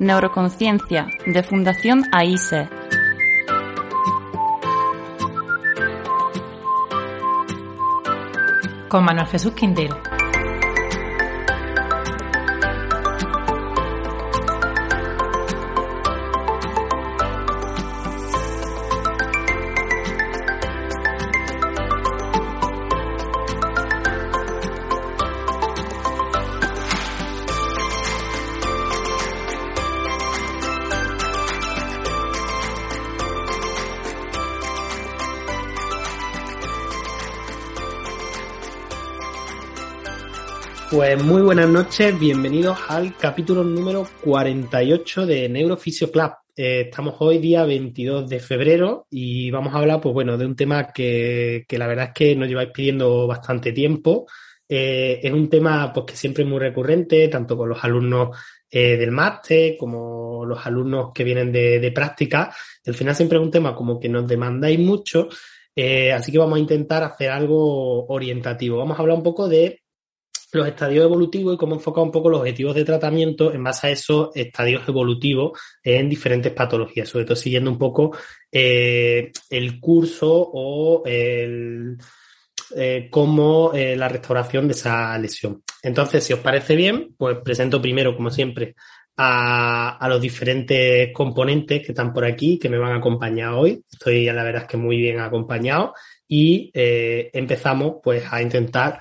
Neuroconciencia, de Fundación AISE. Con Manuel Jesús Quintero. Pues muy buenas noches, bienvenidos al capítulo número 48 de Neurofisio Club. Estamos hoy día 22 de febrero y vamos a hablar, pues bueno, de un tema que la verdad es que nos lleváis pidiendo bastante tiempo. Es un tema pues que siempre es muy recurrente, tanto con los alumnos del máster como los alumnos que vienen de práctica. Al final siempre es un tema como que nos demandáis mucho, así que vamos a intentar hacer algo orientativo. Vamos a hablar un poco de los estadios evolutivos y cómo enfocar un poco los objetivos de tratamiento en base a esos estadios evolutivos en diferentes patologías, sobre todo siguiendo un poco el curso o cómo la restauración de esa lesión. Entonces, si os parece bien, pues presento primero, como siempre, a los diferentes componentes que están por aquí, que me van a acompañar hoy. Estoy, la verdad es que muy bien acompañado y empezamos pues a intentar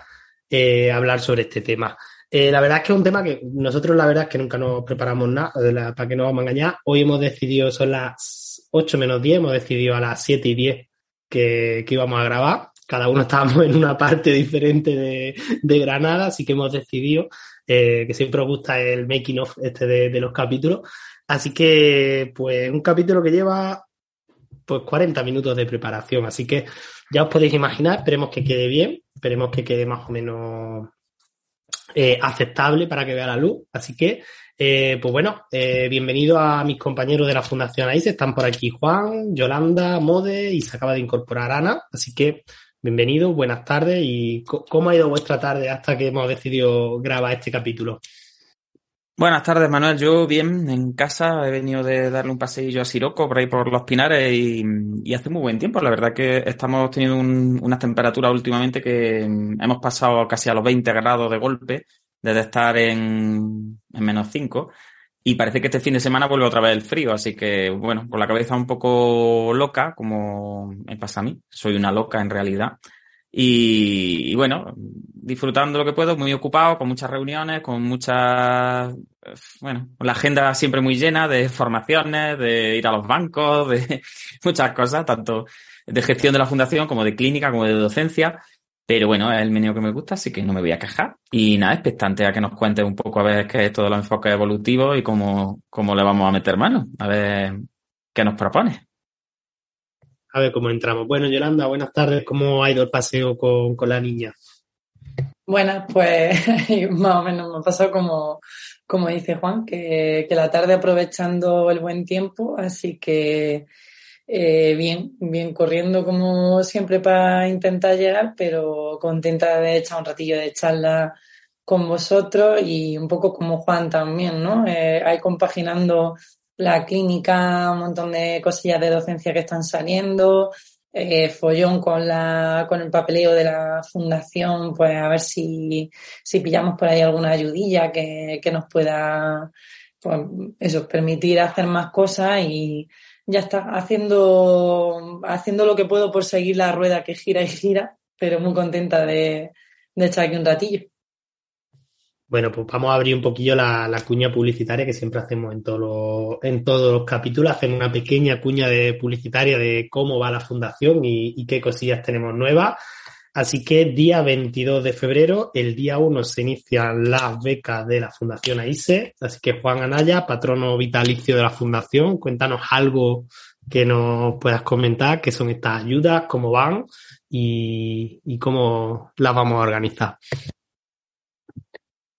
hablar sobre este tema. La verdad es que es un tema que nosotros, la verdad es que nunca nos preparamos nada, para que no vamos a engañar. Hoy hemos decidido, son las 8 menos 10, hemos decidido a las 7 y 10 que íbamos a grabar. Cada uno estábamos en una parte diferente de Granada, así que hemos decidido, que siempre os gusta el making of este de los capítulos. Así que, pues, un capítulo que lleva pues 40 minutos de preparación, así que ya os podéis imaginar, esperemos que quede bien, esperemos que quede más o menos aceptable para que vea la luz, así que pues bueno, bienvenido a mis compañeros de la Fundación AISE, están por aquí Juan, Yolanda, Mode y se acaba de incorporar Ana, así que bienvenidos, buenas tardes y ¿cómo ha ido vuestra tarde hasta que hemos decidido grabar este capítulo? Buenas tardes, Manuel. Yo bien, en casa. He venido de darle un paseillo a Siroco por ahí por los Pinares y hace muy buen tiempo. La verdad que estamos teniendo unas temperaturas últimamente que hemos pasado casi a los 20 grados de golpe desde estar en menos 5 y parece que este fin de semana vuelve otra vez el frío. Así que, bueno, con la cabeza un poco loca, como me pasa a mí. Soy una loca en realidad. Y bueno, disfrutando lo que puedo, muy ocupado, con muchas reuniones, con muchas... Bueno, la agenda siempre muy llena de formaciones, de ir a los bancos, de muchas cosas, tanto de gestión de la fundación como de clínica, como de docencia. Pero bueno, es el menú que me gusta, así que no me voy a quejar. Y nada, expectante a que nos cuentes un poco a ver qué es todo el enfoque evolutivo y cómo le vamos a meter mano. A ver qué nos propones. A ver cómo entramos. Bueno, Yolanda, buenas tardes. ¿Cómo ha ido el paseo con la niña? Bueno, pues más o menos me ha pasado como dice Juan, que la tarde aprovechando el buen tiempo, así que bien corriendo como siempre para intentar llegar, pero contenta de echar un ratillo de charla con vosotros y un poco como Juan también, ¿no? Ahí compaginando la clínica, un montón de cosillas de docencia que están saliendo, follón con el papeleo de la fundación, pues a ver si pillamos por ahí alguna ayudilla que nos pueda, pues eso, permitir hacer más cosas y ya está, haciendo lo que puedo por seguir la rueda que gira y gira, pero muy contenta de estar aquí un ratillo. Bueno, pues vamos a abrir un poquillo la cuña publicitaria que siempre hacemos en todos los capítulos. Hacemos una pequeña cuña publicitaria de cómo va la fundación y qué cosillas tenemos nuevas. Así que día 22 de febrero, el día 1 se inician las becas de la Fundación AISE. Así que Juan Anaya, patrono vitalicio de la fundación, cuéntanos algo que nos puedas comentar, qué son estas ayudas, cómo van y cómo las vamos a organizar.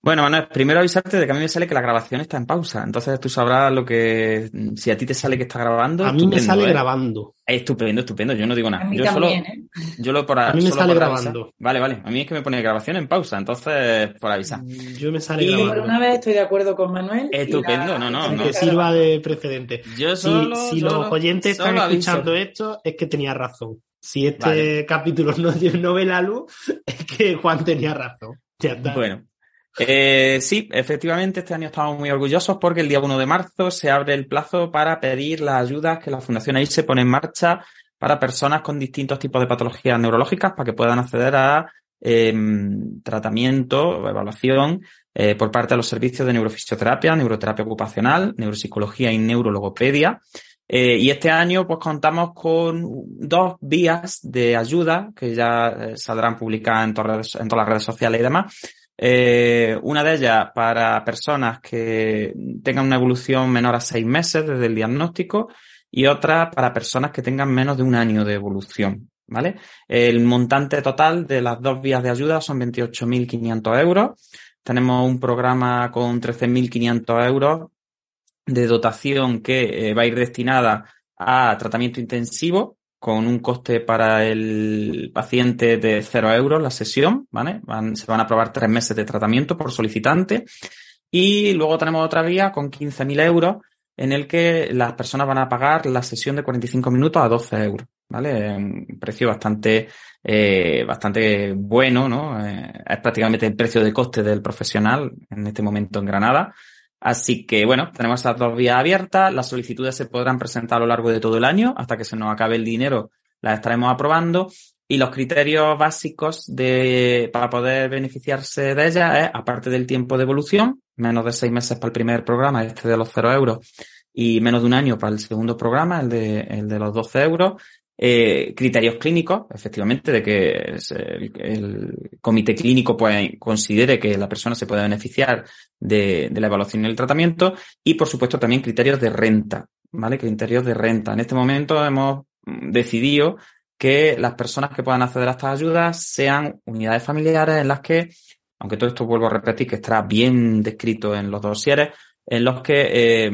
Bueno, Manuel, primero avisarte de que a mí me sale que la grabación está en pausa. Entonces tú sabrás lo que... Si a ti te sale que está grabando... A mí me sale grabando. Estupendo, estupendo. Yo no digo nada. A mí yo también, solo, ¿eh? A mí me sale grabando. Avisar. Vale, vale. A mí es que me pone grabación en pausa. Entonces, por avisar. Yo me sale grabando. Y por una vez estoy de acuerdo con Manuel. Estupendo. La... No. Que sirva de precedente. Yo solo, si los oyentes están escuchando esto, es que tenía razón. Si este capítulo no ve la luz, es que Juan tenía razón. Ya está. Bueno. Sí, efectivamente este año estamos muy orgullosos porque el día 1 de marzo se abre el plazo para pedir las ayudas que la Fundación AISE pone en marcha para personas con distintos tipos de patologías neurológicas para que puedan acceder a tratamiento o evaluación por parte de los servicios de neurofisioterapia, neuroterapia ocupacional, neuropsicología y neurologopedia. Y este año pues contamos con dos vías de ayuda que ya saldrán publicadas en todas las redes sociales y demás. Una de ellas para personas que tengan una evolución menor a 6 meses desde el diagnóstico y otra para personas que tengan menos de 1 año de evolución, ¿vale? El montante total de las dos vías de ayuda son 28.500 euros. Tenemos un programa con 13.500 euros de dotación que va a ir destinada a tratamiento intensivo, con un coste para el paciente de 0 euros la sesión, ¿vale? Se van a aprobar 3 meses de tratamiento por solicitante. Y luego tenemos otra vía con 15.000 euros en el que las personas van a pagar la sesión de 45 minutos a 12 euros, ¿vale? Un precio bastante bueno, ¿no? Es prácticamente el precio de coste del profesional en este momento en Granada. Así que, bueno, tenemos esas dos vías abiertas. Las solicitudes se podrán presentar a lo largo de todo el año. Hasta que se nos acabe el dinero, las estaremos aprobando. Y los criterios básicos para poder beneficiarse de ellas es, aparte del tiempo de evolución, menos de 6 meses para el primer programa, este de los 0 euros, y menos de 1 año para el segundo programa, el de los 12 euros. Criterios clínicos, efectivamente, de que el comité clínico pues considere que la persona se puede beneficiar de la evaluación y el tratamiento, y por supuesto también criterios de renta, ¿vale? Criterios de renta. En este momento hemos decidido que las personas que puedan acceder a estas ayudas sean unidades familiares en las que, aunque todo esto vuelvo a repetir que estará bien descrito en los dosieres, en los que,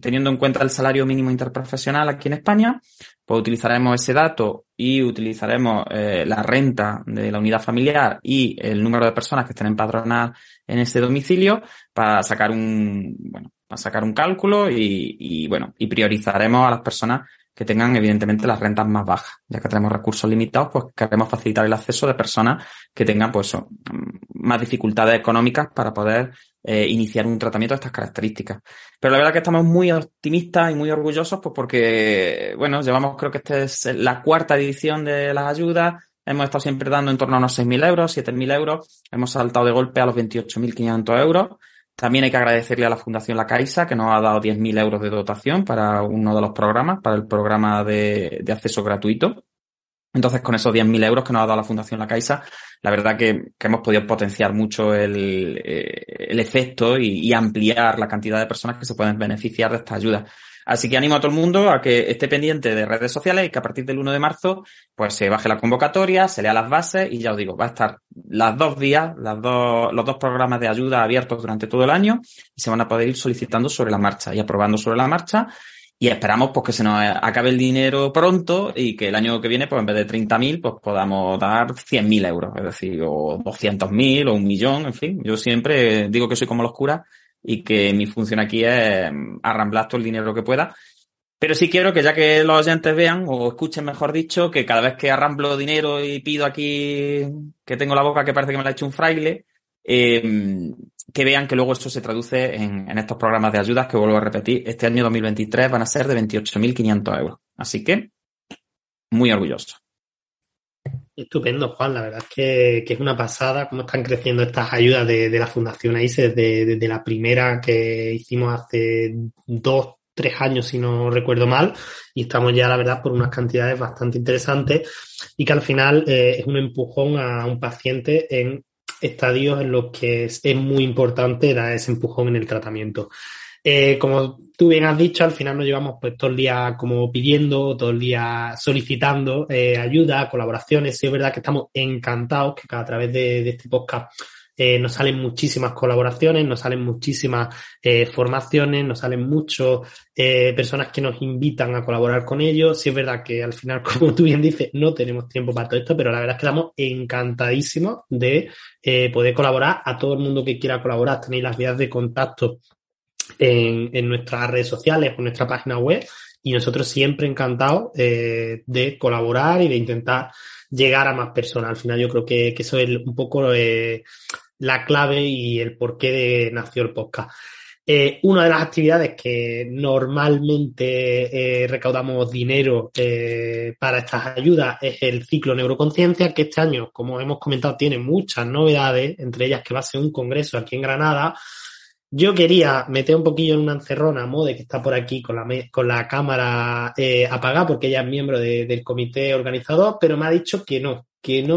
teniendo en cuenta el salario mínimo interprofesional aquí en España, pues utilizaremos ese dato y utilizaremos la renta de la unidad familiar y el número de personas que estén empadronadas en ese domicilio para sacar un cálculo y priorizaremos a las personas que tengan evidentemente las rentas más bajas. Ya que tenemos recursos limitados, pues queremos facilitar el acceso de personas que tengan pues más dificultades económicas para poder iniciar un tratamiento de estas características. Pero la verdad es que estamos muy optimistas y muy orgullosos pues porque, llevamos, creo que esta es la 4ª edición de las ayudas. Hemos estado siempre dando en torno a unos 6.000 euros, 7.000 euros. Hemos saltado de golpe a los 28.500 euros. También hay que agradecerle a la Fundación La Caixa, que nos ha dado 10.000 euros de dotación para uno de los programas, para el programa de acceso gratuito. Entonces, con esos 10.000 euros que nos ha dado la Fundación La Caixa, la verdad que hemos podido potenciar mucho el efecto y ampliar la cantidad de personas que se pueden beneficiar de esta ayuda. Así que animo a todo el mundo a que esté pendiente de redes sociales y que a partir del 1 de marzo pues se baje la convocatoria, se lea las bases y ya os digo, va a estar las dos vías, los dos programas de ayuda abiertos durante todo el año y se van a poder ir solicitando sobre la marcha y aprobando sobre la marcha. Y esperamos pues que se nos acabe el dinero pronto y que el año que viene, pues en vez de 30.000, pues podamos dar 100.000 euros, es decir, o 200.000 o 1 millón, en fin. Yo siempre digo que soy como los curas y que mi función aquí es arramblar todo el dinero que pueda. Pero sí quiero que ya que los oyentes vean, o escuchen mejor dicho, que cada vez que arramblo dinero y pido aquí que tengo la boca que parece que me la ha hecho un fraile, que vean que luego esto se traduce en estos programas de ayudas que, vuelvo a repetir, este año 2023 van a ser de 28.500 euros. Así que, muy orgulloso. Estupendo, Juan. La verdad es que es una pasada cómo están creciendo estas ayudas de la Fundación AISE desde la primera que hicimos hace 2-3 años, si no recuerdo mal, y estamos ya, la verdad, por unas cantidades bastante interesantes y que al final es un empujón a un paciente en estadios en los que es muy importante dar ese empujón en el tratamiento. Como tú bien has dicho, al final nos llevamos pues todo el día como pidiendo, todo el día solicitando ayuda, colaboraciones. Sí, es verdad que estamos encantados que a través de este podcast Nos salen muchísimas colaboraciones, nos salen muchísimas formaciones, nos salen muchas personas que nos invitan a colaborar con ellos. Sí, es verdad que al final, como tú bien dices, no tenemos tiempo para todo esto, pero la verdad es que estamos encantadísimos de poder colaborar. A todo el mundo que quiera colaborar, tenéis las vías de contacto en nuestras redes sociales o en nuestra página web, y nosotros siempre encantados de colaborar y de intentar llegar a más personas. Al final yo creo que eso es un poco la clave y el porqué de nació el podcast. Una de las actividades que normalmente recaudamos dinero para estas ayudas es el ciclo Neuroconciencia, que este año, como hemos comentado, tiene muchas novedades, entre ellas que va a ser un congreso aquí en Granada. Yo quería meter un poquillo en una encerrona a Mode, que está por aquí con la cámara apagada, porque ella es miembro del comité organizador, pero me ha dicho que no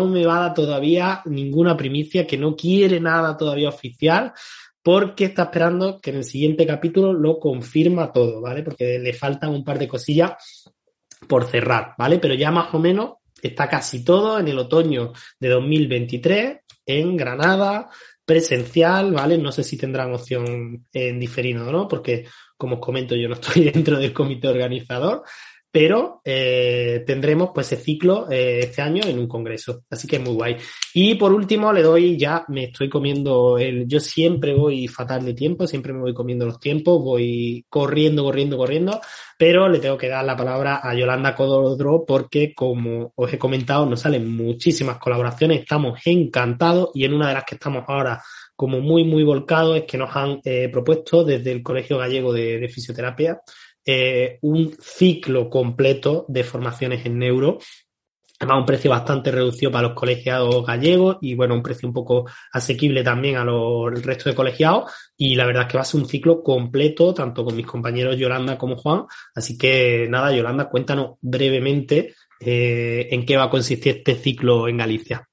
me va a dar todavía ninguna primicia, que no quiere nada todavía oficial, porque está esperando que en el siguiente capítulo lo confirma todo, ¿vale? Porque le faltan un par de cosillas por cerrar, ¿vale? Pero ya más o menos está casi todo en el otoño de 2023 en Granada, presencial, ¿vale? No sé si tendrán opción en diferido o no, porque, como os comento, yo no estoy dentro del comité organizador, pero tendremos pues ese ciclo este año en un congreso, así que es muy guay. Y por último le doy, ya me estoy comiendo, yo siempre voy fatal de tiempo, siempre me voy comiendo los tiempos, voy corriendo, pero le tengo que dar la palabra a Yolanda Cadodro, porque como os he comentado, nos salen muchísimas colaboraciones, estamos encantados, y en una de las que estamos ahora como muy, muy volcados es que nos han propuesto desde el Colegio Gallego de Fisioterapia un ciclo completo de formaciones en neuro, además un precio bastante reducido para los colegiados gallegos y bueno, un precio un poco asequible también al resto de colegiados, y la verdad es que va a ser un ciclo completo tanto con mis compañeros Yolanda como Juan, así que nada, Yolanda, cuéntanos brevemente en qué va a consistir este ciclo en Galicia.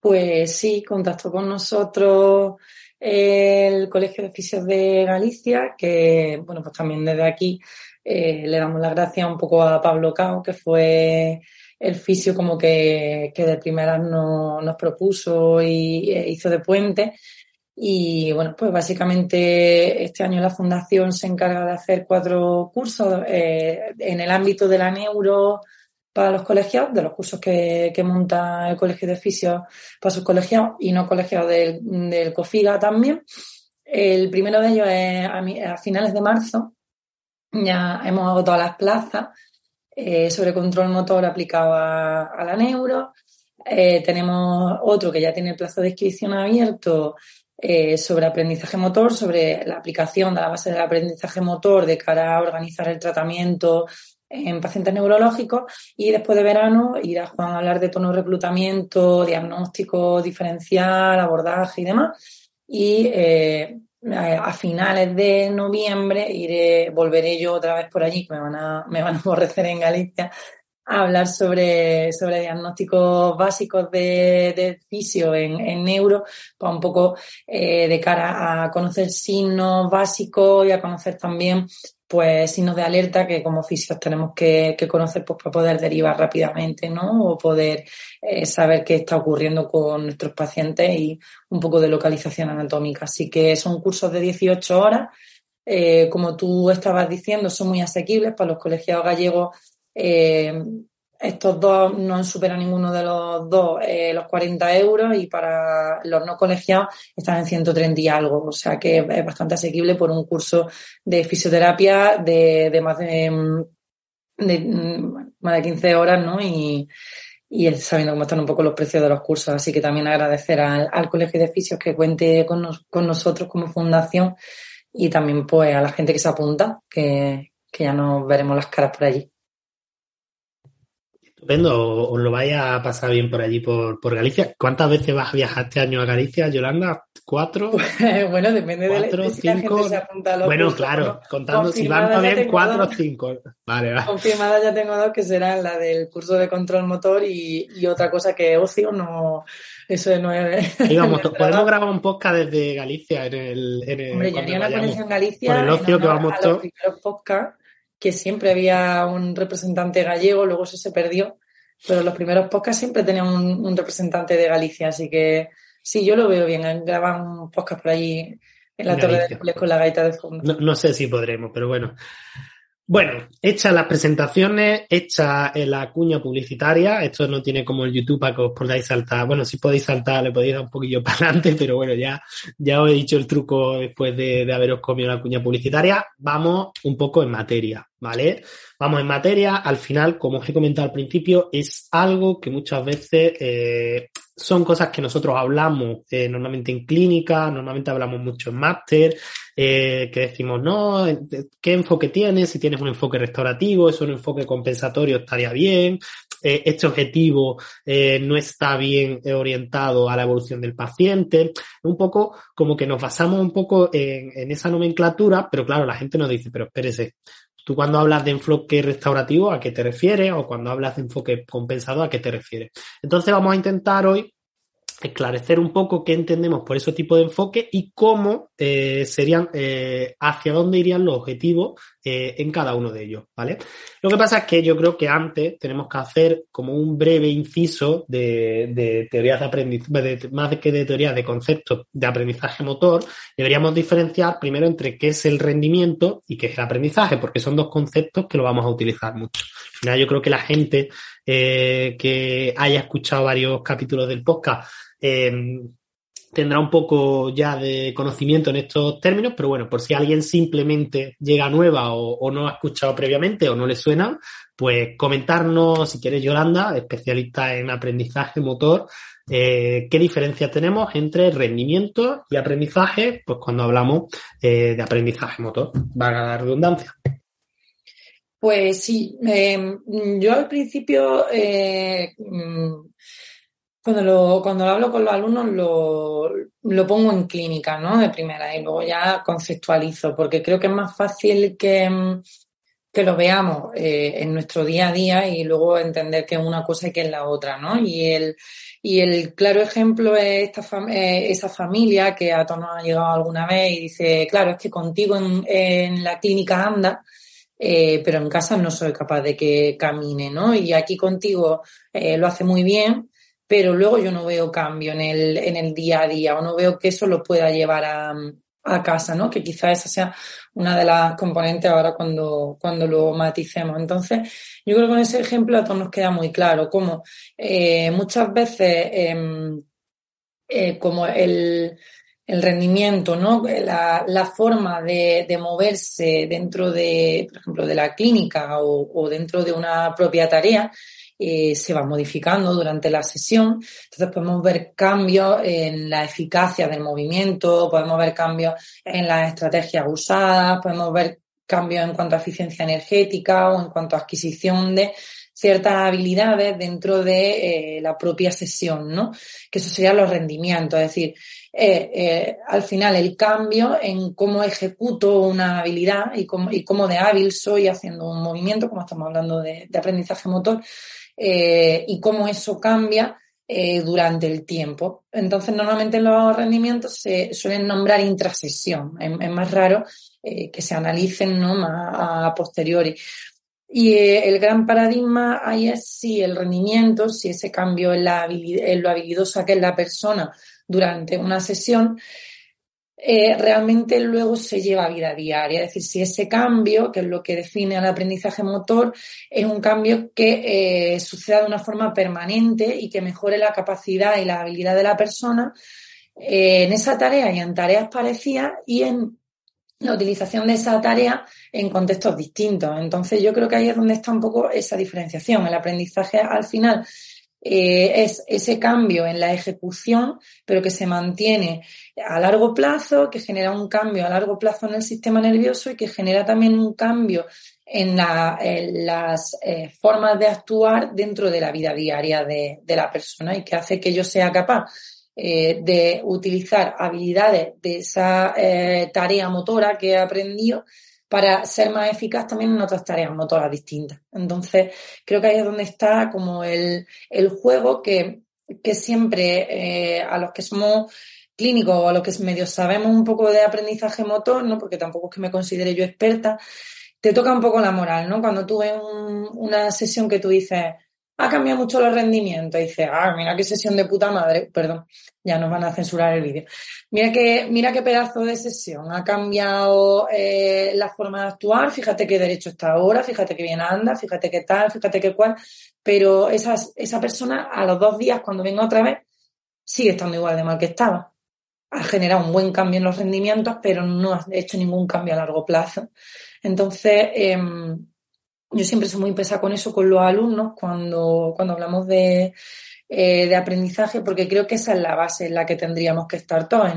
Pues sí, contactó con nosotros el Colegio de Fisios de Galicia, que bueno, pues también desde aquí le damos las gracias un poco a Pablo Cao, que fue el fisio como que de primeras nos propuso y hizo de puente. Y bueno, pues básicamente este año la Fundación se encarga de hacer 4 cursos en el ámbito de la neuro para los colegiados, de los cursos que monta el Colegio de Fisios para sus colegiados y no colegiados del COFIGA también. El primero de ellos es a finales de marzo. Ya hemos agotado las plazas sobre control motor aplicado a la neuro. Tenemos otro que ya tiene el plazo de inscripción abierto sobre aprendizaje motor, sobre la aplicación de la base del aprendizaje motor de cara a organizar el tratamiento en pacientes neurológicos, y después de verano irá Juan a hablar de tono reclutamiento, diagnóstico diferencial, abordaje y demás, y a finales de noviembre volveré yo otra vez por allí, que me van a aborrecer en Galicia, a hablar sobre diagnósticos básicos de fisio en neuro, para un poco de cara a conocer signos básicos y a conocer también pues signos de alerta que como fisios tenemos que conocer pues para poder derivar rápidamente, ¿no? O poder saber qué está ocurriendo con nuestros pacientes, y un poco de localización anatómica. Así que son cursos de 18 horas. Como tú estabas diciendo, son muy asequibles para los colegiados gallegos. Estos dos no superan ninguno de los dos los 40 euros, y para los no colegiados están en 130 y algo, o sea que es bastante asequible por un curso de fisioterapia de más de 15 horas, ¿no? Y sabiendo cómo están un poco los precios de los cursos, así que también agradecer al Colegio de Fisios que cuente con nosotros como fundación, y también pues a la gente que se apunta, que ya nos veremos las caras por allí. Estupendo, os lo vais a pasar bien por allí, por Galicia. ¿Cuántas veces vas a viajar este año a Galicia, Yolanda? ¿4? Bueno, depende 4, de si 5. La gente se apunta a los bueno, cursos, claro, ¿no? Contando si van también 4 o 5. Vale. Confirmada ya tengo 2, que serán la del curso de control motor y otra cosa que ocio, no, eso no es... Digamos, podemos grabar un podcast desde Galicia en el hombre, yo haría una conexión en Galicia por el ocio que vamos a los primeros podcasts, que siempre había un representante gallego, luego eso se perdió, pero los primeros podcasts siempre tenían un representante de Galicia, así que Sí, yo lo veo bien. Graban un podcast por allí en la Torre del Hércules con la gaita de fondo. No sé si podremos, pero bueno. Bueno, hechas las presentaciones, hecha la cuña publicitaria, esto no tiene como el YouTube para que os podáis saltar. Bueno, si podéis saltar, le podéis dar un poquillo para adelante, pero bueno, ya os he dicho el truco después de haberos comido la cuña publicitaria. Vamos un poco en materia, ¿vale? Vamos en materia, al final, como os he comentado al principio, es algo que muchas veces son cosas que nosotros hablamos normalmente en clínica, normalmente hablamos mucho en máster, que decimos, no, ¿qué enfoque tienes? Si tienes un enfoque restaurativo, es un enfoque compensatorio, estaría bien, este objetivo no está bien orientado a la evolución del paciente. Un poco como que nos basamos un poco en esa nomenclatura, pero claro, la gente nos dice, pero espérese, tú cuando hablas de enfoque restaurativo, ¿a qué te refieres? O cuando hablas de enfoque compensado, ¿a qué te refieres? Entonces vamos a intentar hoy esclarecer un poco qué entendemos por ese tipo de enfoque y cómo serían, hacia dónde irían los objetivos en cada uno de ellos, ¿vale? Lo que pasa es que yo creo que antes tenemos que hacer como un breve inciso de teorías de aprendizaje, más que de teorías de conceptos de aprendizaje motor. Deberíamos diferenciar primero entre qué es el rendimiento y qué es el aprendizaje, porque son dos conceptos que lo vamos a utilizar mucho. Al final yo creo que la gente que haya escuchado varios capítulos del podcast tendrá un poco ya de conocimiento en estos términos, pero bueno, por si alguien simplemente llega nueva o no ha escuchado previamente o no le suena, pues comentarnos, si quieres, Yolanda, especialista en aprendizaje motor, qué diferencia tenemos entre rendimiento y aprendizaje, pues cuando hablamos de aprendizaje motor, valga la redundancia. Pues sí, yo al principio... Cuando lo hablo con los alumnos lo pongo en clínica, ¿no? De primera, y luego ya conceptualizo, porque creo que es más fácil que lo veamos en nuestro día a día y luego entender que es una cosa y que es la otra, ¿no? Y el claro ejemplo es esa familia que a todos nos ha llegado alguna vez y dice, claro, es que contigo en la clínica anda, pero en casa no soy capaz de que camine, ¿no? Y aquí contigo lo hace muy bien, pero luego yo no veo cambio en el día a día o no veo que eso lo pueda llevar a casa, ¿no? Que quizás esa sea una de las componentes ahora cuando lo maticemos. Entonces, yo creo que con ese ejemplo a todos nos queda muy claro cómo muchas veces como el rendimiento, ¿no? La forma de moverse dentro de, por ejemplo, de la clínica o dentro de una propia tarea, se va modificando durante la sesión. Entonces podemos ver cambios en la eficacia del movimiento, podemos ver cambios en las estrategias usadas, podemos ver cambios en cuanto a eficiencia energética o en cuanto a adquisición de ciertas habilidades dentro de la propia sesión, ¿no? Que eso serían los rendimientos, es decir, al final el cambio en cómo ejecuto una habilidad y cómo de hábil soy haciendo un movimiento, como estamos hablando de aprendizaje motor, y cómo eso cambia durante el tiempo. Entonces, normalmente los rendimientos se suelen nombrar intrasesión. Es más raro que se analicen, ¿no?, más a posteriori. Y el gran paradigma ahí es si el rendimiento, si ese cambio en lo habilidosa que es la persona durante una sesión, realmente luego se lleva a vida diaria. Es decir, si ese cambio, que es lo que define al aprendizaje motor, es un cambio que suceda de una forma permanente y que mejore la capacidad y la habilidad de la persona en esa tarea y en tareas parecidas y en la utilización de esa tarea en contextos distintos. Entonces, yo creo que ahí es donde está un poco esa diferenciación. El aprendizaje, al final, es ese cambio en la ejecución, pero que se mantiene a largo plazo, que genera un cambio a largo plazo en el sistema nervioso y que genera también un cambio en las formas de actuar dentro de la vida diaria de la persona y que hace que yo sea capaz de utilizar habilidades de esa tarea motora que he aprendido para ser más eficaz también en otras tareas motoras distintas. Entonces, creo que ahí es donde está como el juego que siempre a los que somos clínicos o a los que medio sabemos un poco de aprendizaje motor, ¿no?, porque tampoco es que me considere yo experta, te toca un poco la moral, ¿no? Cuando tú ves una sesión que tú dices... ha cambiado mucho los rendimientos. Y dice, ah, mira qué sesión de puta madre. Perdón, ya nos van a censurar el vídeo. Mira qué pedazo de sesión. Ha cambiado la forma de actuar. Fíjate qué derecho está ahora, fíjate qué bien anda, fíjate qué tal, fíjate qué cual. Pero esa persona a los 2 días, cuando venga otra vez, sigue estando igual de mal que estaba. Ha generado un buen cambio en los rendimientos, pero no ha hecho ningún cambio a largo plazo. Entonces, yo siempre soy muy pesada con eso, con los alumnos, cuando hablamos de aprendizaje, porque creo que esa es la base en la que tendríamos que estar todos,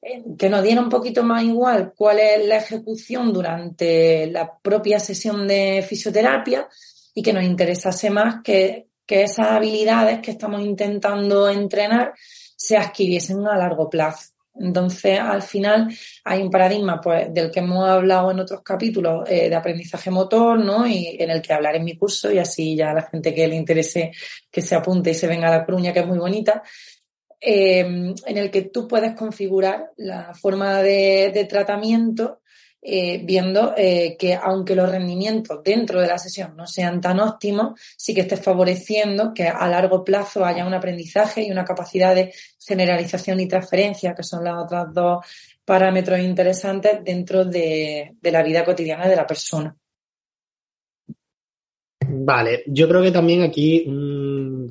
en que nos diera un poquito más igual cuál es la ejecución durante la propia sesión de fisioterapia y que nos interesase más que esas habilidades que estamos intentando entrenar se adquiriesen a largo plazo. Entonces, al final, hay un paradigma pues del que hemos hablado en otros capítulos de aprendizaje motor, ¿no? Y en el que hablaré en mi curso, y así ya a la gente que le interese que se apunte y se venga a La Coruña, que es muy bonita, en el que tú puedes configurar la forma de tratamiento viendo que aunque los rendimientos dentro de la sesión no sean tan óptimos, sí que estés favoreciendo que a largo plazo haya un aprendizaje y una capacidad de generalización y transferencia, que son los otros 2 parámetros interesantes dentro de la vida cotidiana de la persona. Vale, yo creo que también aquí un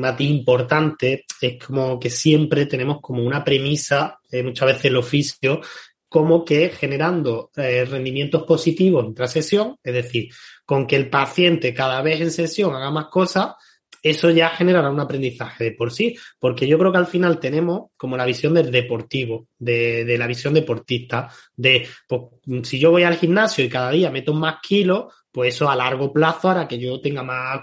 matiz importante es como que siempre tenemos como una premisa, muchas veces el oficio, como que generando rendimientos positivos en sesión, es decir, con que el paciente cada vez en sesión haga más cosas, eso ya generará un aprendizaje de por sí, porque yo creo que al final tenemos como la visión del deportivo, de la visión deportista, de pues, si yo voy al gimnasio y cada día meto más kilos, pues eso a largo plazo hará que yo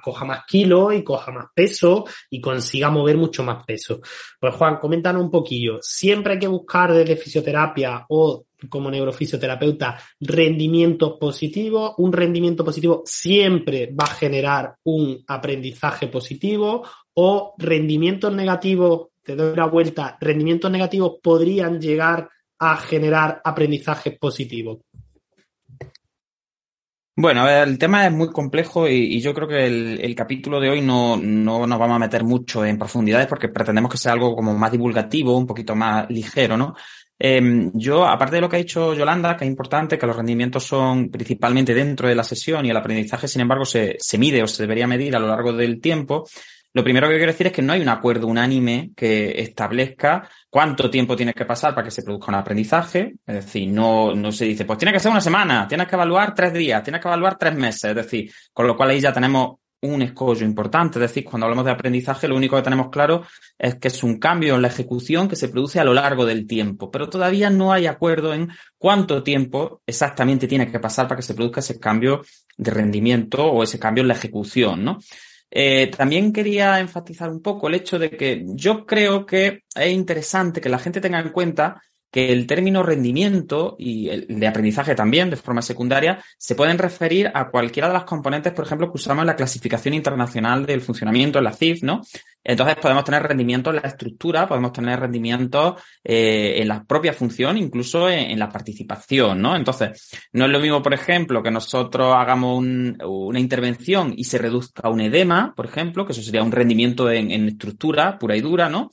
coja más kilos y coja más peso y consiga mover mucho más peso. Pues Juan, coméntanos un poquillo. ¿Siempre hay que buscar desde fisioterapia o como neurofisioterapeuta rendimientos positivos? ¿Un rendimiento positivo siempre va a generar un aprendizaje positivo? ¿O rendimientos negativos, te doy la vuelta, rendimientos negativos podrían llegar a generar aprendizajes positivos? Bueno, el tema es muy complejo y yo creo que el capítulo de hoy no nos vamos a meter mucho en profundidades porque pretendemos que sea algo como más divulgativo, un poquito más ligero, ¿no? Yo, aparte de lo que ha dicho Yolanda, que es importante, que los rendimientos son principalmente dentro de la sesión y el aprendizaje, sin embargo, se mide o se debería medir a lo largo del tiempo. Lo primero que quiero decir es que no hay un acuerdo unánime que establezca cuánto tiempo tiene que pasar para que se produzca un aprendizaje. Es decir, no se dice, pues tiene que ser 1 semana, tienes que evaluar 3 días, tienes que evaluar 3 meses. Es decir, con lo cual ahí ya tenemos un escollo importante. Es decir, cuando hablamos de aprendizaje, lo único que tenemos claro es que es un cambio en la ejecución que se produce a lo largo del tiempo. Pero todavía no hay acuerdo en cuánto tiempo exactamente tiene que pasar para que se produzca ese cambio de rendimiento o ese cambio en la ejecución, ¿no? También quería enfatizar un poco el hecho de que yo creo que es interesante que la gente tenga en cuenta que el término rendimiento y el de aprendizaje también, de forma secundaria, se pueden referir a cualquiera de las componentes, por ejemplo, que usamos en la clasificación internacional del funcionamiento, en la CIF, ¿no? Entonces podemos tener rendimiento en la estructura, podemos tener rendimiento en la propia función, incluso en la participación, ¿no? Entonces, no es lo mismo, por ejemplo, que nosotros hagamos una intervención y se reduzca un edema, por ejemplo, que eso sería un rendimiento en estructura pura y dura, ¿no?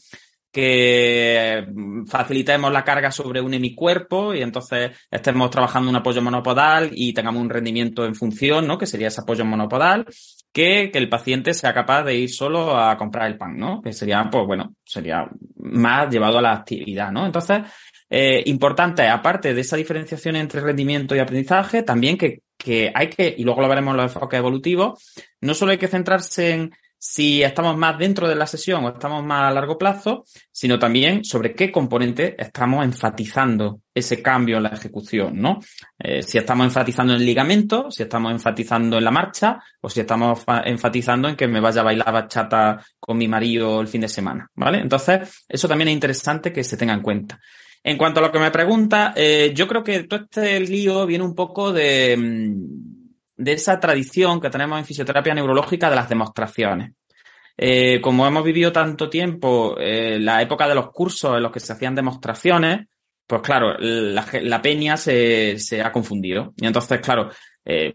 Que facilitemos la carga sobre un hemicuerpo y entonces estemos trabajando un apoyo monopodal y tengamos un rendimiento en función, ¿no? Que sería ese apoyo monopodal, que el paciente sea capaz de ir solo a comprar el pan, ¿no? Que sería, pues bueno, sería más llevado a la actividad, ¿no? Entonces, importante, aparte de esa diferenciación entre rendimiento y aprendizaje, también que hay que, y luego lo veremos en los enfoques evolutivos, no solo hay que centrarse en si estamos más dentro de la sesión o estamos más a largo plazo, sino también sobre qué componente estamos enfatizando ese cambio en la ejecución, ¿no? Si estamos enfatizando en el ligamento, si estamos enfatizando en la marcha o si estamos enfatizando en que me vaya a bailar bachata con mi marido el fin de semana, ¿vale? Entonces, eso también es interesante que se tenga en cuenta. En cuanto a lo que me pregunta, yo creo que todo este lío viene un poco de esa tradición que tenemos en fisioterapia neurológica de las demostraciones. Como hemos vivido tanto tiempo la época de los cursos en los que se hacían demostraciones, pues claro, la peña se ha confundido. Y entonces, claro,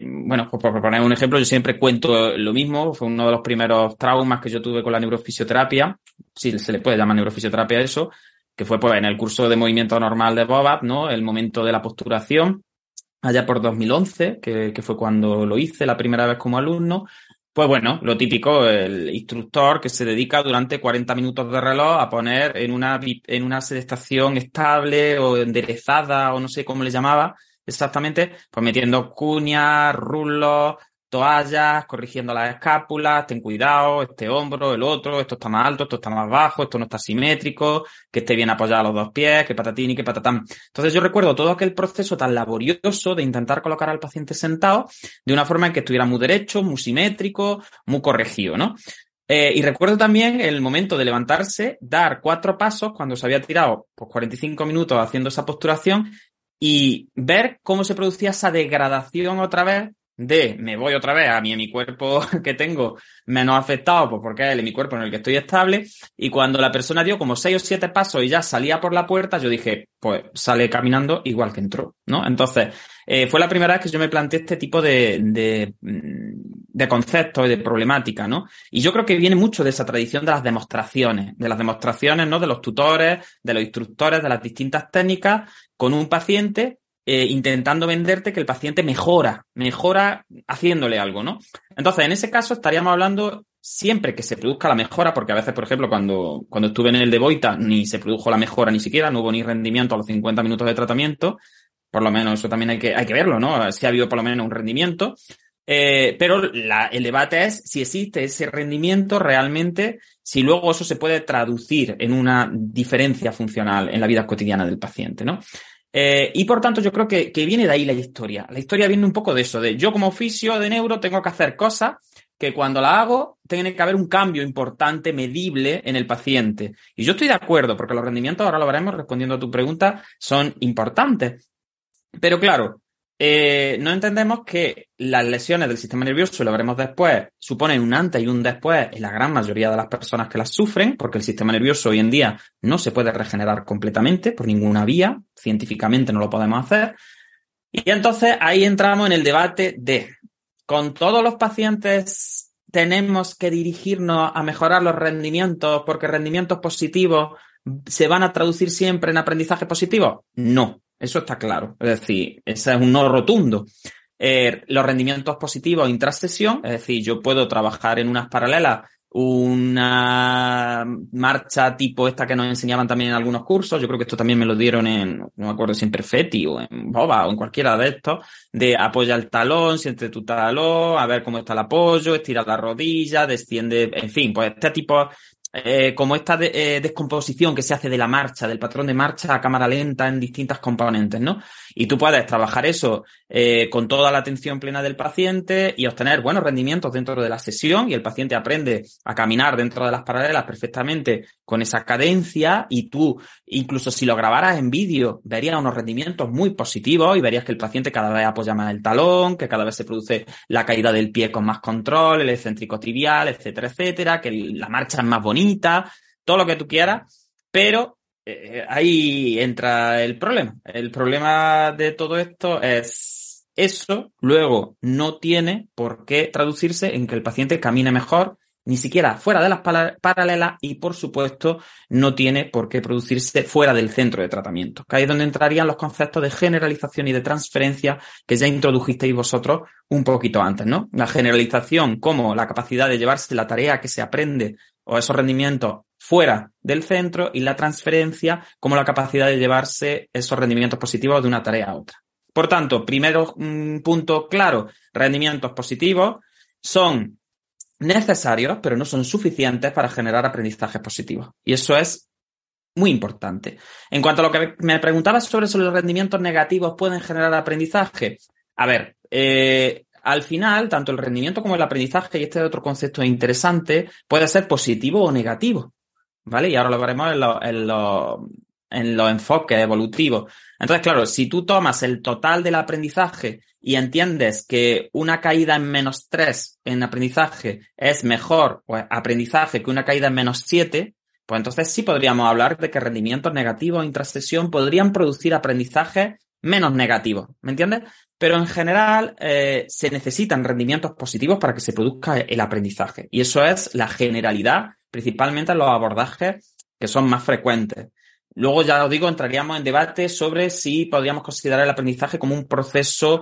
Bueno, pues por poner un ejemplo, yo siempre cuento lo mismo, fue uno de los primeros traumas que yo tuve con la neurofisioterapia, si se le puede llamar neurofisioterapia a eso, que fue pues en el curso de movimiento normal de Bobath, ¿no? El momento de la posturación, allá por 2011, que fue cuando lo hice la primera vez como alumno. Pues bueno, lo típico, el instructor que se dedica durante 40 minutos de reloj a poner en una sedestación estable o enderezada o no sé cómo le llamaba exactamente, pues metiendo cuñas, rulos, toallas, corrigiendo las escápulas, ten cuidado, este hombro, el otro, esto está más alto, esto está más bajo, esto no está simétrico, que esté bien apoyado a los dos pies, que patatín y que patatán. Entonces yo recuerdo todo aquel proceso tan laborioso de intentar colocar al paciente sentado de una forma en que estuviera muy derecho, muy simétrico, muy corregido, ¿no? Y recuerdo también el momento de levantarse, dar 4 pasos cuando se había tirado pues 45 minutos haciendo esa posturación y ver cómo se producía esa degradación otra vez de me voy otra vez a mi cuerpo que tengo menos afectado, pues porque es mi cuerpo en el que estoy estable, y cuando la persona dio como 6 o 7 pasos y ya salía por la puerta, yo dije, pues sale caminando igual que entró, ¿no? Entonces, fue la primera vez que yo me planteé este tipo de conceptos y de problemática, ¿no? Y yo creo que viene mucho de esa tradición de las demostraciones, ¿no? De los tutores, de los instructores, de las distintas técnicas con un paciente, intentando venderte que el paciente mejora haciéndole algo, ¿no? Entonces, en ese caso estaríamos hablando siempre que se produzca la mejora, porque a veces, por ejemplo, cuando estuve en el de Boita ni se produjo la mejora ni siquiera, no hubo ni rendimiento a los 50 minutos de tratamiento, por lo menos eso también hay que verlo, ¿no? Si ha habido por lo menos un rendimiento, pero el debate es si existe ese rendimiento realmente, si luego eso se puede traducir en una diferencia funcional en la vida cotidiana del paciente, ¿no? Y por tanto yo creo que viene de ahí la historia. La historia viene un poco de eso, de yo como fisio de neuro tengo que hacer cosas que cuando la hago tiene que haber un cambio importante, medible en el paciente. Y yo estoy de acuerdo porque los rendimientos, ahora lo veremos respondiendo a tu pregunta, son importantes. Pero claro, no entendemos que las lesiones del sistema nervioso, lo veremos después, suponen un antes y un después en la gran mayoría de las personas que las sufren, porque el sistema nervioso hoy en día no se puede regenerar completamente por ninguna vía, científicamente no lo podemos hacer. Y entonces ahí entramos en el debate de, ¿con todos los pacientes tenemos que dirigirnos a mejorar los rendimientos porque rendimientos positivos se van a traducir siempre en aprendizaje positivo? No. Eso está claro, es decir, ese es un no rotundo. Los rendimientos positivos intrasesión, es decir, yo puedo trabajar en unas paralelas, una marcha tipo esta que nos enseñaban también en algunos cursos, yo creo que esto también me lo dieron en, no me acuerdo si en Perfetti o en Boba o en cualquiera de estos, de apoya el talón, siente tu talón, a ver cómo está el apoyo, estira la rodilla, desciende, en fin, pues este tipo... como esta descomposición que se hace de la marcha, del patrón de marcha a cámara lenta en distintas componentes, ¿no? Y tú puedes trabajar eso con toda la atención plena del paciente y obtener buenos rendimientos dentro de la sesión y el paciente aprende a caminar dentro de las paralelas perfectamente con esa cadencia y tú, incluso si lo grabaras en vídeo, verías unos rendimientos muy positivos y verías que el paciente cada vez apoya más el talón, que cada vez se produce la caída del pie con más control, el excéntrico tibial, etcétera, etcétera, que la marcha es más bonita, todo lo que tú quieras, pero ahí entra el problema. El problema de todo esto es eso, luego no tiene por qué traducirse en que el paciente camine mejor, ni siquiera fuera de las paralelas y, por supuesto, no tiene por qué producirse fuera del centro de tratamiento. Que ahí es donde entrarían los conceptos de generalización y de transferencia que ya introdujisteis vosotros un poquito antes, ¿no? La generalización como la capacidad de llevarse la tarea que se aprende o esos rendimientos fuera del centro y la transferencia como la capacidad de llevarse esos rendimientos positivos de una tarea a otra. Por tanto, primero punto claro, rendimientos positivos son necesarios, pero no son suficientes para generar aprendizajes positivos. Y eso es muy importante. En cuanto a lo que me preguntabas sobre los rendimientos negativos pueden generar aprendizaje, a ver, al final, tanto el rendimiento como el aprendizaje, y este es otro concepto interesante, puede ser positivo o negativo, ¿vale? Y ahora lo veremos en los enfoques evolutivos. Entonces, claro, si tú tomas el total del aprendizaje y entiendes que una caída en -3 en aprendizaje es mejor pues, aprendizaje que una caída en -7, pues entonces sí podríamos hablar de que rendimientos negativos o intrasesión podrían producir aprendizajes menos negativos, ¿me entiendes? Pero en general se necesitan rendimientos positivos para que se produzca el aprendizaje. Y eso es la generalidad, principalmente en los abordajes que son más frecuentes. Luego, ya os digo, entraríamos en debate sobre si podríamos considerar el aprendizaje como un proceso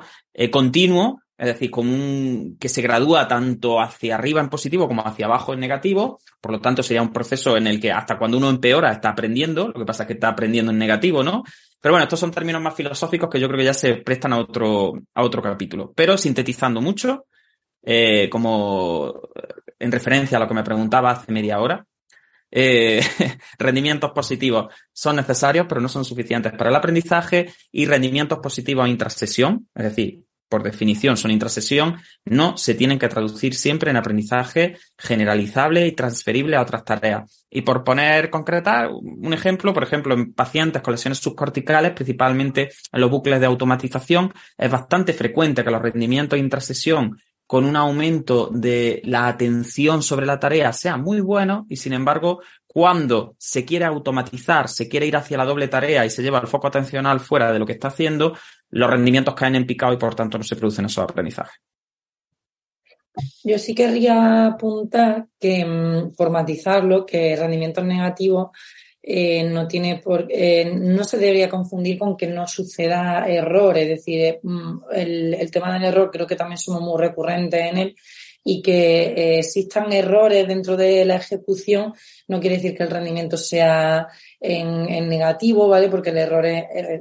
continuo, es decir, como que se gradúa tanto hacia arriba en positivo como hacia abajo en negativo. Por lo tanto, sería un proceso en el que hasta cuando uno empeora está aprendiendo, lo que pasa es que está aprendiendo en negativo, ¿no? Pero bueno, estos son términos más filosóficos que yo creo que ya se prestan a otro capítulo. Pero sintetizando mucho, como en referencia a lo que me preguntaba hace media hora, rendimientos positivos son necesarios pero no son suficientes para el aprendizaje, y rendimientos positivos intrasesión, es decir, por definición son intrasesión, no se tienen que traducir siempre en aprendizaje generalizable y transferible a otras tareas. Y por concretar un ejemplo, por ejemplo, en pacientes con lesiones subcorticales, principalmente en los bucles de automatización, es bastante frecuente que los rendimientos intrasesión con un aumento de la atención sobre la tarea sea muy bueno, y sin embargo, cuando se quiere automatizar, se quiere ir hacia la doble tarea y se lleva el foco atencional fuera de lo que está haciendo, los rendimientos caen en picado y por tanto no se producen esos aprendizajes. Yo sí querría apuntar que formatizarlo, que rendimientos negativos no tiene no se debería confundir con que no suceda error, es decir, el tema del error creo que también somos muy recurrentes en él, y que existan errores dentro de la ejecución no quiere decir que el rendimiento sea en negativo, ¿vale? Porque el error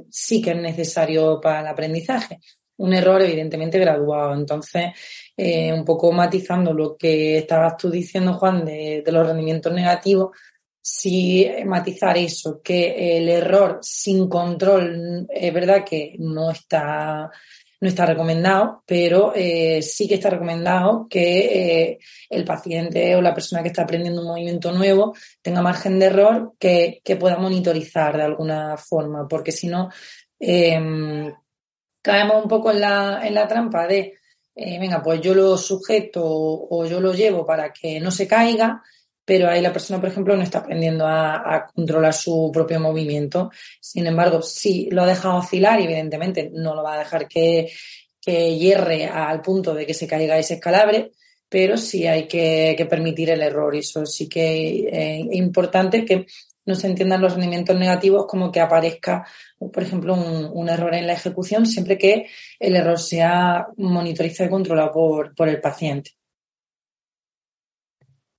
sí que es necesario para el aprendizaje, un error evidentemente graduado. Entonces, un poco matizando lo que estabas tú diciendo, Juan, de los rendimientos negativos, sí matizar eso, que el error sin control es verdad que no está recomendado, pero sí que está recomendado que el paciente o la persona que está aprendiendo un movimiento nuevo tenga margen de error que pueda monitorizar de alguna forma, porque si no caemos un poco en la trampa de venga, pues yo lo sujeto o yo lo llevo para que no se caiga, pero ahí la persona, por ejemplo, no está aprendiendo a controlar su propio movimiento. Sin embargo, si lo deja oscilar, evidentemente no lo va a dejar que hierre al punto de que se caiga y se escalabre, pero sí hay que permitir el error. Eso sí que es importante, que no se entiendan los rendimientos negativos como que aparezca, por ejemplo, un error en la ejecución, siempre que el error sea monitorizado y controlado por el paciente.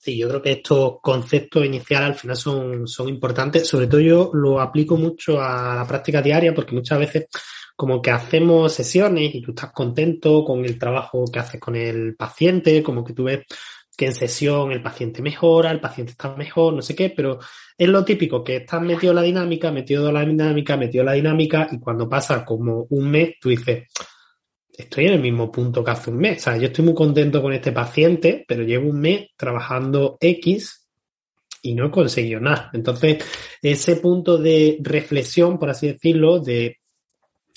Sí, yo creo que estos conceptos iniciales al final son importantes. Sobre todo yo lo aplico mucho a la práctica diaria, porque muchas veces como que hacemos sesiones y tú estás contento con el trabajo que haces con el paciente, como que tú ves que en sesión el paciente mejora, el paciente está mejor, no sé qué, pero es lo típico, que estás metido en la dinámica, y cuando pasa como un mes tú dices... Estoy en el mismo punto que hace un mes. O sea, yo estoy muy contento con este paciente, pero llevo un mes trabajando X y no he conseguido nada. Entonces, ese punto de reflexión, por así decirlo, de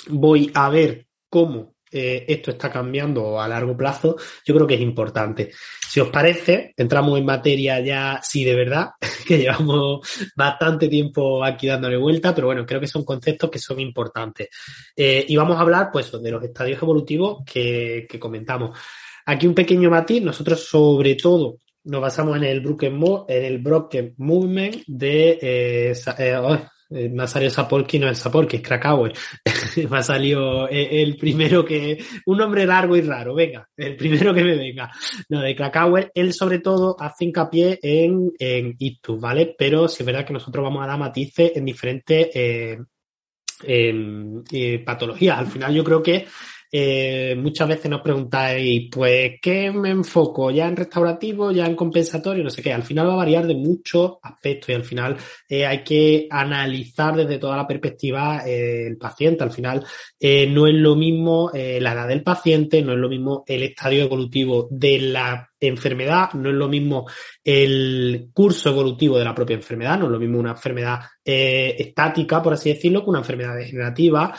voy a ver cómo esto está cambiando a largo plazo, yo creo que es importante. Si os parece, entramos en materia ya, sí, de verdad, que llevamos bastante tiempo aquí dándole vuelta, pero bueno, creo que son conceptos que son importantes. Y vamos a hablar, pues, de los estadios evolutivos que comentamos. Aquí un pequeño matiz, nosotros sobre todo nos basamos en el Broken Movement de... me ha salido Sapolsky, no es Sapolsky, es Krakauer. Me ha salido el primero que... Un nombre largo y raro, venga, el primero que me venga. No, de Krakauer, él sobre todo hace hincapié en ictus, ¿vale? Pero sí es verdad que nosotros vamos a dar matices en diferentes patologías. Al final yo creo que muchas veces nos preguntáis, pues, ¿qué me enfoco? ¿Ya en restaurativo? ¿Ya en compensatorio? No sé qué. Al final va a variar de muchos aspectos y al final hay que analizar desde toda la perspectiva el paciente. Al final no es lo mismo la edad del paciente, no es lo mismo el estadio evolutivo de la enfermedad, no es lo mismo el curso evolutivo de la propia enfermedad, no es lo mismo una enfermedad estática, por así decirlo, que una enfermedad degenerativa.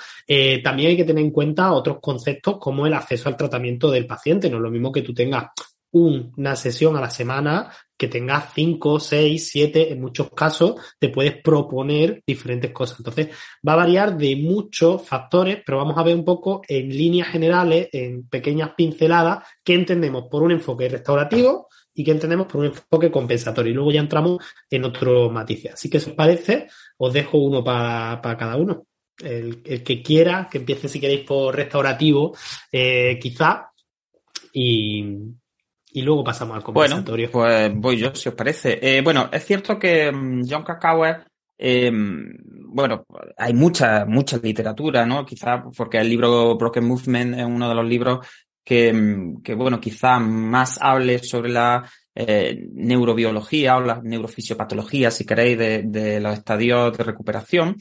También hay que tener en cuenta otros conceptos como el acceso al tratamiento del paciente. No es lo mismo que tú tengas una sesión a la semana que tengas 5, 6, 7, en muchos casos te puedes proponer diferentes cosas. Entonces va a variar de muchos factores, pero vamos a ver un poco en líneas generales, en pequeñas pinceladas, qué entendemos por un enfoque restaurativo y qué entendemos por un enfoque compensatorio. Y luego ya entramos en otros matices. Así que si os parece, os dejo uno para cada uno. El que quiera, que empiece si queréis por restaurativo, quizá, y luego pasamos al compensatorio. Bueno, pues voy yo, si os parece. Bueno, es cierto que John Krakauer, bueno, hay mucha literatura, ¿no? Quizá porque el libro Broken Movement es uno de los libros que bueno, quizá más hable sobre la neurobiología o la neurofisiopatología, si queréis, de los estadios de recuperación.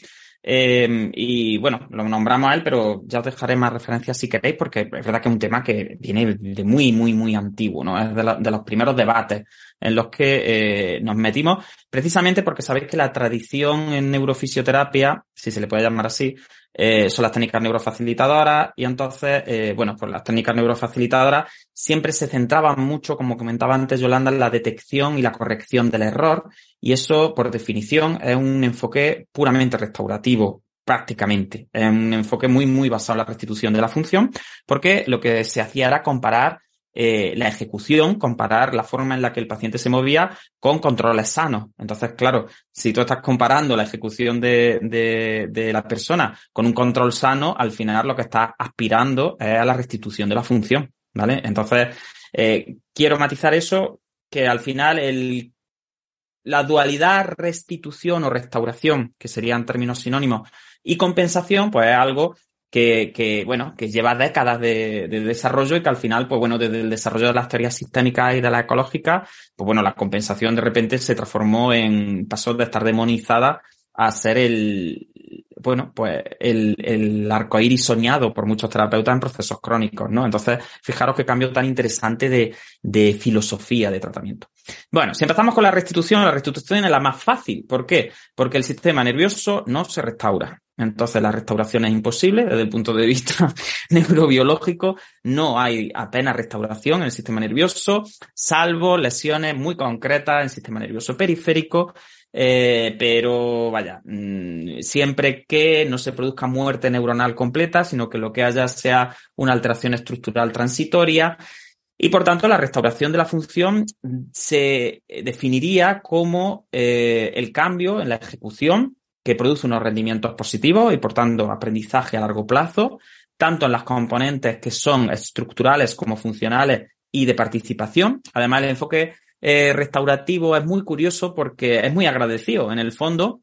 Y bueno, lo nombramos a él, pero ya os dejaré más referencias si queréis, porque es verdad que es un tema que viene de muy antiguo, ¿no? Es de los primeros debates en los que nos metimos, precisamente porque sabéis que la tradición en neurofisioterapia, si se le puede llamar así, son las técnicas neurofacilitadoras, y entonces, bueno, pues las técnicas neurofacilitadoras siempre se centraban mucho, como comentaba antes Yolanda, en la detección y la corrección del error, y eso, por definición, es un enfoque puramente restaurativo, prácticamente. Es un enfoque muy basado en la restitución de la función, porque lo que se hacía era comparar la ejecución, comparar la forma en la que el paciente se movía con controles sanos. Entonces, claro, si tú estás comparando la ejecución de la persona con un control sano, al final lo que estás aspirando es a la restitución de la función, ¿vale? Entonces, quiero matizar eso, que al final la dualidad restitución o restauración, que serían términos sinónimos, y compensación, pues es algo que lleva décadas de desarrollo, y que al final, pues bueno, desde el desarrollo de las teorías sistémicas y de la ecológica, pues bueno, la compensación de repente se transformó pasó de estar demonizada a ser el arcoíris soñado por muchos terapeutas en procesos crónicos, ¿no? Entonces, fijaros qué cambio tan interesante de filosofía de tratamiento. Bueno, si empezamos con la restitución es la más fácil. ¿Por qué? Porque el sistema nervioso no se restaura. Entonces, la restauración es imposible desde el punto de vista neurobiológico. No hay apenas restauración en el sistema nervioso, salvo lesiones muy concretas en el sistema nervioso periférico. Pero vaya, siempre que no se produzca muerte neuronal completa, sino que lo que haya sea una alteración estructural transitoria, y por tanto la restauración de la función se definiría como el cambio en la ejecución que produce unos rendimientos positivos y por tanto aprendizaje a largo plazo, tanto en las componentes que son estructurales como funcionales y de participación. Además, el enfoque restaurativo es muy curioso porque es muy agradecido. En el fondo,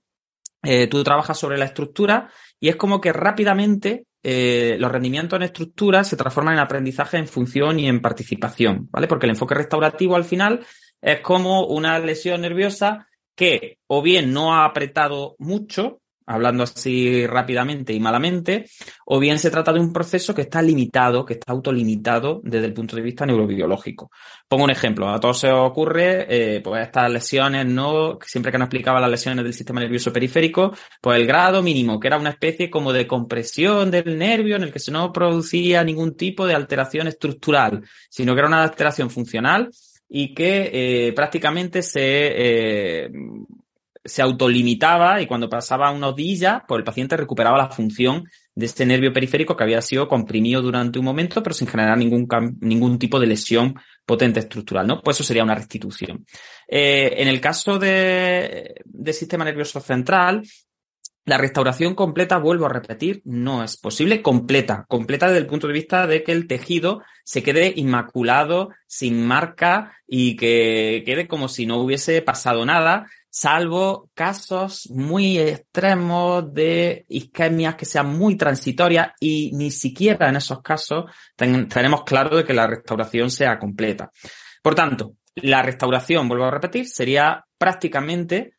tú trabajas sobre la estructura y es como que rápidamente los rendimientos en estructura se transforman en aprendizaje, en función y en participación, ¿vale? Porque el enfoque restaurativo al final es como una lesión nerviosa que o bien no ha apretado mucho, hablando así rápidamente y malamente, o bien se trata de un proceso que está limitado, que está autolimitado desde el punto de vista neurobiológico. Pongo un ejemplo, a todos se os ocurre, pues estas lesiones, ¿no? Siempre que nos explicaba las lesiones del sistema nervioso periférico, pues el grado mínimo, que era una especie como de compresión del nervio en el que se no producía ningún tipo de alteración estructural, sino que era una alteración funcional y que prácticamente se autolimitaba, y cuando pasaba una rodilla, pues el paciente recuperaba la función de este nervio periférico que había sido comprimido durante un momento, pero sin generar ningún tipo de lesión potente estructural, ¿no? Pues eso sería una restitución. En el caso de sistema nervioso central, la restauración completa, vuelvo a repetir, no es posible. Completa desde el punto de vista de que el tejido se quede inmaculado, sin marca, y que quede como si no hubiese pasado nada, salvo casos muy extremos de isquemias que sean muy transitorias, y ni siquiera en esos casos tenemos claro de que la restauración sea completa. Por tanto, la restauración, vuelvo a repetir, sería prácticamente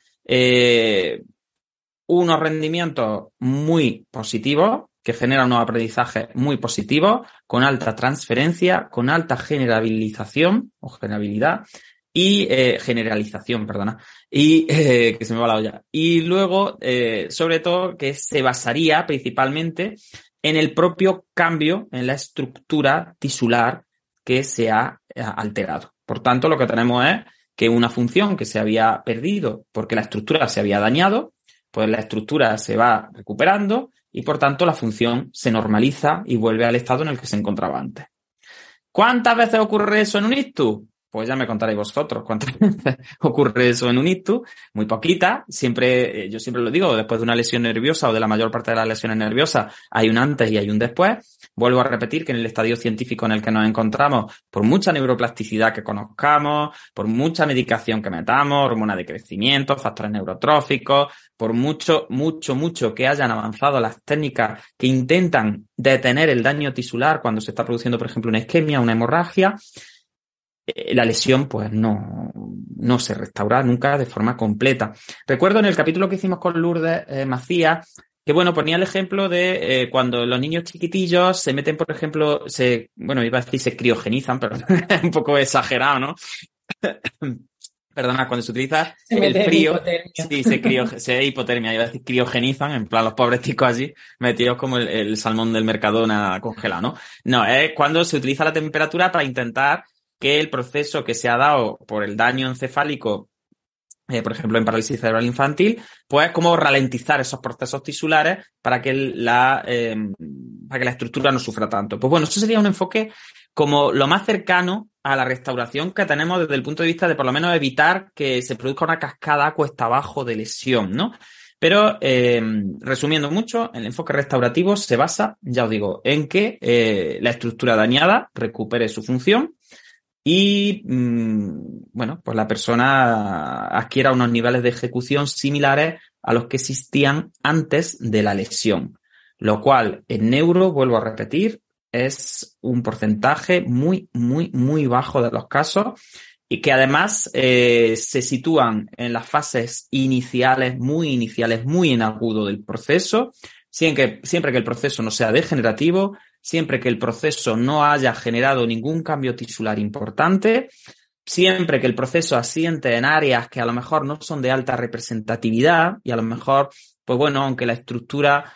unos rendimientos muy positivos, que generan unos aprendizajes muy positivos, con alta transferencia, con alta generabilización o generabilidad, y generalización, perdona, y que se me va la olla. Y luego, sobre todo, que se basaría principalmente en el propio cambio en la estructura tisular que se ha alterado. Por tanto, lo que tenemos es que una función que se había perdido porque la estructura se había dañado, pues la estructura se va recuperando y, por tanto, la función se normaliza y vuelve al estado en el que se encontraba antes. ¿Cuántas veces ocurre eso en un ictus? Pues ya me contaréis vosotros cuántas veces ocurre eso en un ictus. Muy poquita. Yo siempre lo digo, después de una lesión nerviosa o de la mayor parte de las lesiones nerviosas, hay un antes y hay un después. Vuelvo a repetir que en el estadio científico en el que nos encontramos, por mucha neuroplasticidad que conozcamos, por mucha medicación que metamos, hormona de crecimiento, factores neurotróficos, por mucho que hayan avanzado las técnicas que intentan detener el daño tisular cuando se está produciendo, por ejemplo, una isquemia, una hemorragia, la lesión pues no se restaura nunca de forma completa. Recuerdo en el capítulo que hicimos con Lourdes Macías, que bueno, ponía el ejemplo de cuando los niños chiquitillos se meten, por ejemplo, se criogenizan, pero es un poco exagerado, ¿no? Perdona, cuando se utiliza el frío, sí, se hipotermia, criogenizan, en plan los pobres ticos allí metidos como el salmón del Mercadona congelado, ¿no? No, es cuando se utiliza la temperatura para intentar que el proceso que se ha dado por el daño encefálico, por ejemplo en parálisis cerebral infantil, pues como ralentizar esos procesos tisulares para que la estructura no sufra tanto. Pues bueno, eso sería un enfoque como lo más cercano a la restauración que tenemos desde el punto de vista de por lo menos evitar que se produzca una cascada cuesta abajo de lesión, ¿no? Pero, resumiendo mucho, el enfoque restaurativo se basa, ya os digo, en que la estructura dañada recupere su función y, bueno, pues la persona adquiera unos niveles de ejecución similares a los que existían antes de la lesión, lo cual en neuro, vuelvo a repetir, es un porcentaje muy bajo de los casos y que además se sitúan en las fases iniciales, muy en agudo del proceso, siempre que el proceso no sea degenerativo, siempre que el proceso no haya generado ningún cambio tisular importante, siempre que el proceso asiente en áreas que a lo mejor no son de alta representatividad y a lo mejor, pues bueno, aunque la estructura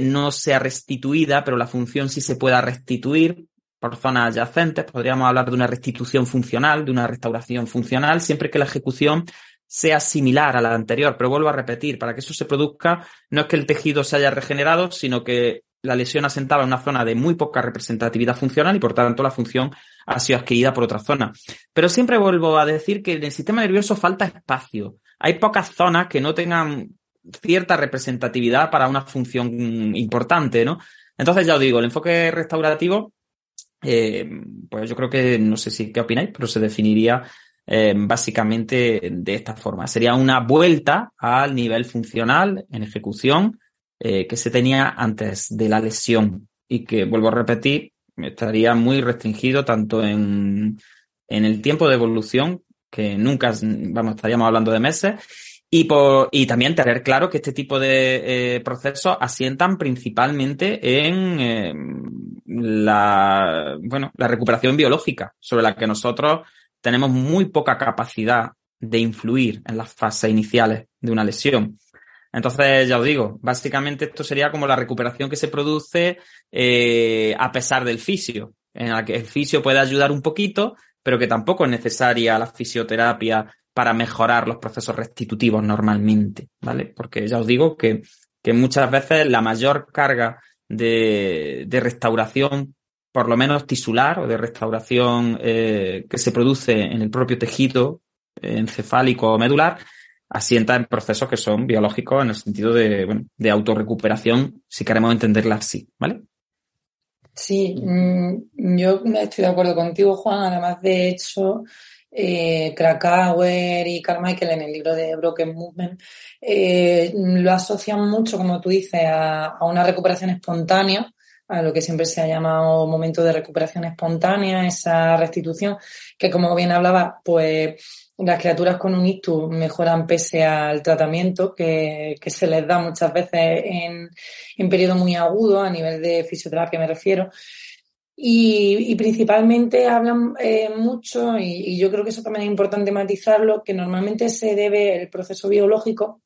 no sea restituida, pero la función sí se pueda restituir por zonas adyacentes, podríamos hablar de una restitución funcional, de una restauración funcional, siempre que la ejecución sea similar a la anterior. Pero vuelvo a repetir, para que eso se produzca, no es que el tejido se haya regenerado, sino que la lesión asentaba en una zona de muy poca representatividad funcional y, por tanto, la función ha sido adquirida por otra zona. Pero siempre vuelvo a decir que en el sistema nervioso falta espacio. Hay pocas zonas que no tengan cierta representatividad para una función importante, ¿no? Entonces, ya os digo, el enfoque restaurativo, pues yo creo que, no sé si qué opináis, pero se definiría básicamente de esta forma. Sería una vuelta al nivel funcional en ejecución que se tenía antes de la lesión y que, vuelvo a repetir, estaría muy restringido tanto en el tiempo de evolución, que nunca, estaríamos hablando de meses, y también tener claro que este tipo de procesos asientan principalmente en la recuperación biológica, sobre la que nosotros tenemos muy poca capacidad de influir en las fases iniciales de una lesión. Entonces, ya os digo, básicamente esto sería como la recuperación que se produce a pesar del fisio, en la que el fisio puede ayudar un poquito, pero que tampoco es necesaria la fisioterapia para mejorar los procesos restitutivos normalmente, ¿vale? Porque ya os digo que muchas veces la mayor carga de restauración, por lo menos tisular, o de restauración que se produce en el propio tejido encefálico o medular, asienta en procesos que son biológicos en el sentido de autorrecuperación, si queremos entenderla así, ¿vale? Sí, yo estoy de acuerdo contigo, Juan. Además, de hecho, Krakauer y Carmichael en el libro de Broken Movement lo asocian mucho, como tú dices, a una recuperación espontánea, a lo que siempre se ha llamado momento de recuperación espontánea, esa restitución que, como bien hablaba, pues las criaturas con un ictus mejoran pese al tratamiento que se les da muchas veces en periodos muy agudos, a nivel de fisioterapia me refiero. Y principalmente hablan mucho, y yo creo que eso también es importante matizarlo, que normalmente se debe el proceso biológico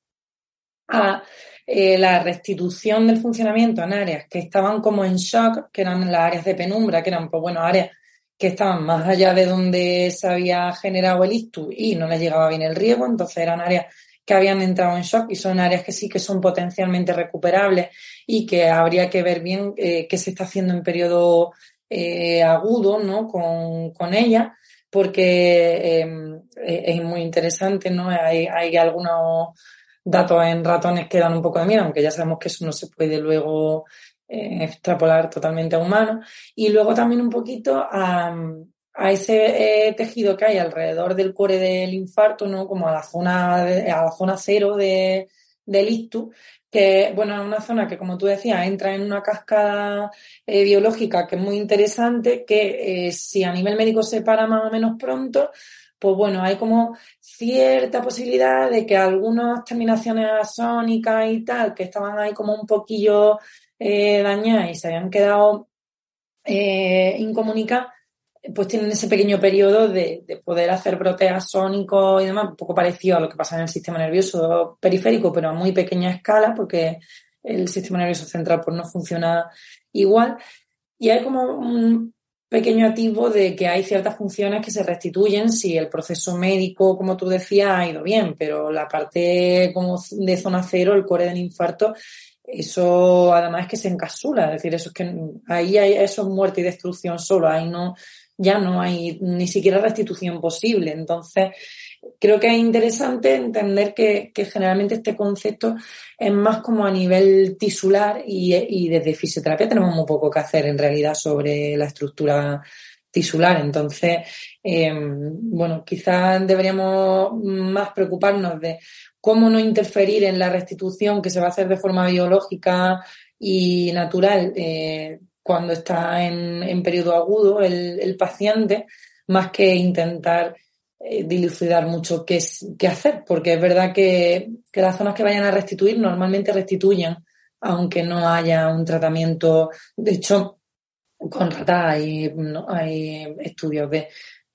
a la restitución del funcionamiento en áreas que estaban como en shock, que eran las áreas de penumbra, que eran, pues bueno, áreas que estaban más allá de donde se había generado el ictus y no les llegaba bien el riego, entonces eran áreas que habían entrado en shock y son áreas que sí que son potencialmente recuperables y que habría que ver bien qué se está haciendo en periodo agudo, ¿no? con ellas, porque es muy interesante, ¿no? Hay algunos datos en ratones que dan un poco de miedo, aunque ya sabemos que eso no se puede luego extrapolar totalmente a humanos. Y luego también un poquito a ese tejido que hay alrededor del core del infarto, ¿no? Como a la zona cero del ictus, que bueno, es una zona que, como tú decías, entra en una cascada biológica que es muy interesante, que si a nivel médico se para más o menos pronto, pues bueno, hay como cierta posibilidad de que algunas terminaciones axónicas y tal, que estaban ahí como un poquillo dañadas y se habían quedado incomunicadas, pues tienen ese pequeño periodo de poder hacer brotes axónicos y demás, un poco parecido a lo que pasa en el sistema nervioso periférico, pero a muy pequeña escala, porque el sistema nervioso central pues no funciona igual. Y hay como un pequeño atisbo de que hay ciertas funciones que se restituyen si el proceso médico, como tú decías, ha ido bien, pero la parte como de zona cero, el core del infarto, eso además es que se encapsula, es decir, eso es que ahí hay, eso es muerte y destrucción solo, ahí no, ya no hay ni siquiera restitución posible. Entonces, creo que es interesante entender que generalmente este concepto es más como a nivel tisular y desde fisioterapia tenemos muy poco que hacer en realidad sobre la estructura tisular. Entonces, bueno, quizás deberíamos más preocuparnos de cómo no interferir en la restitución que se va a hacer de forma biológica y natural cuando está en periodo agudo el paciente, más que intentar dilucidar mucho qué hacer, porque es verdad que las zonas que vayan a restituir normalmente restituyen, aunque no haya un tratamiento. De hecho, con ratas hay estudios de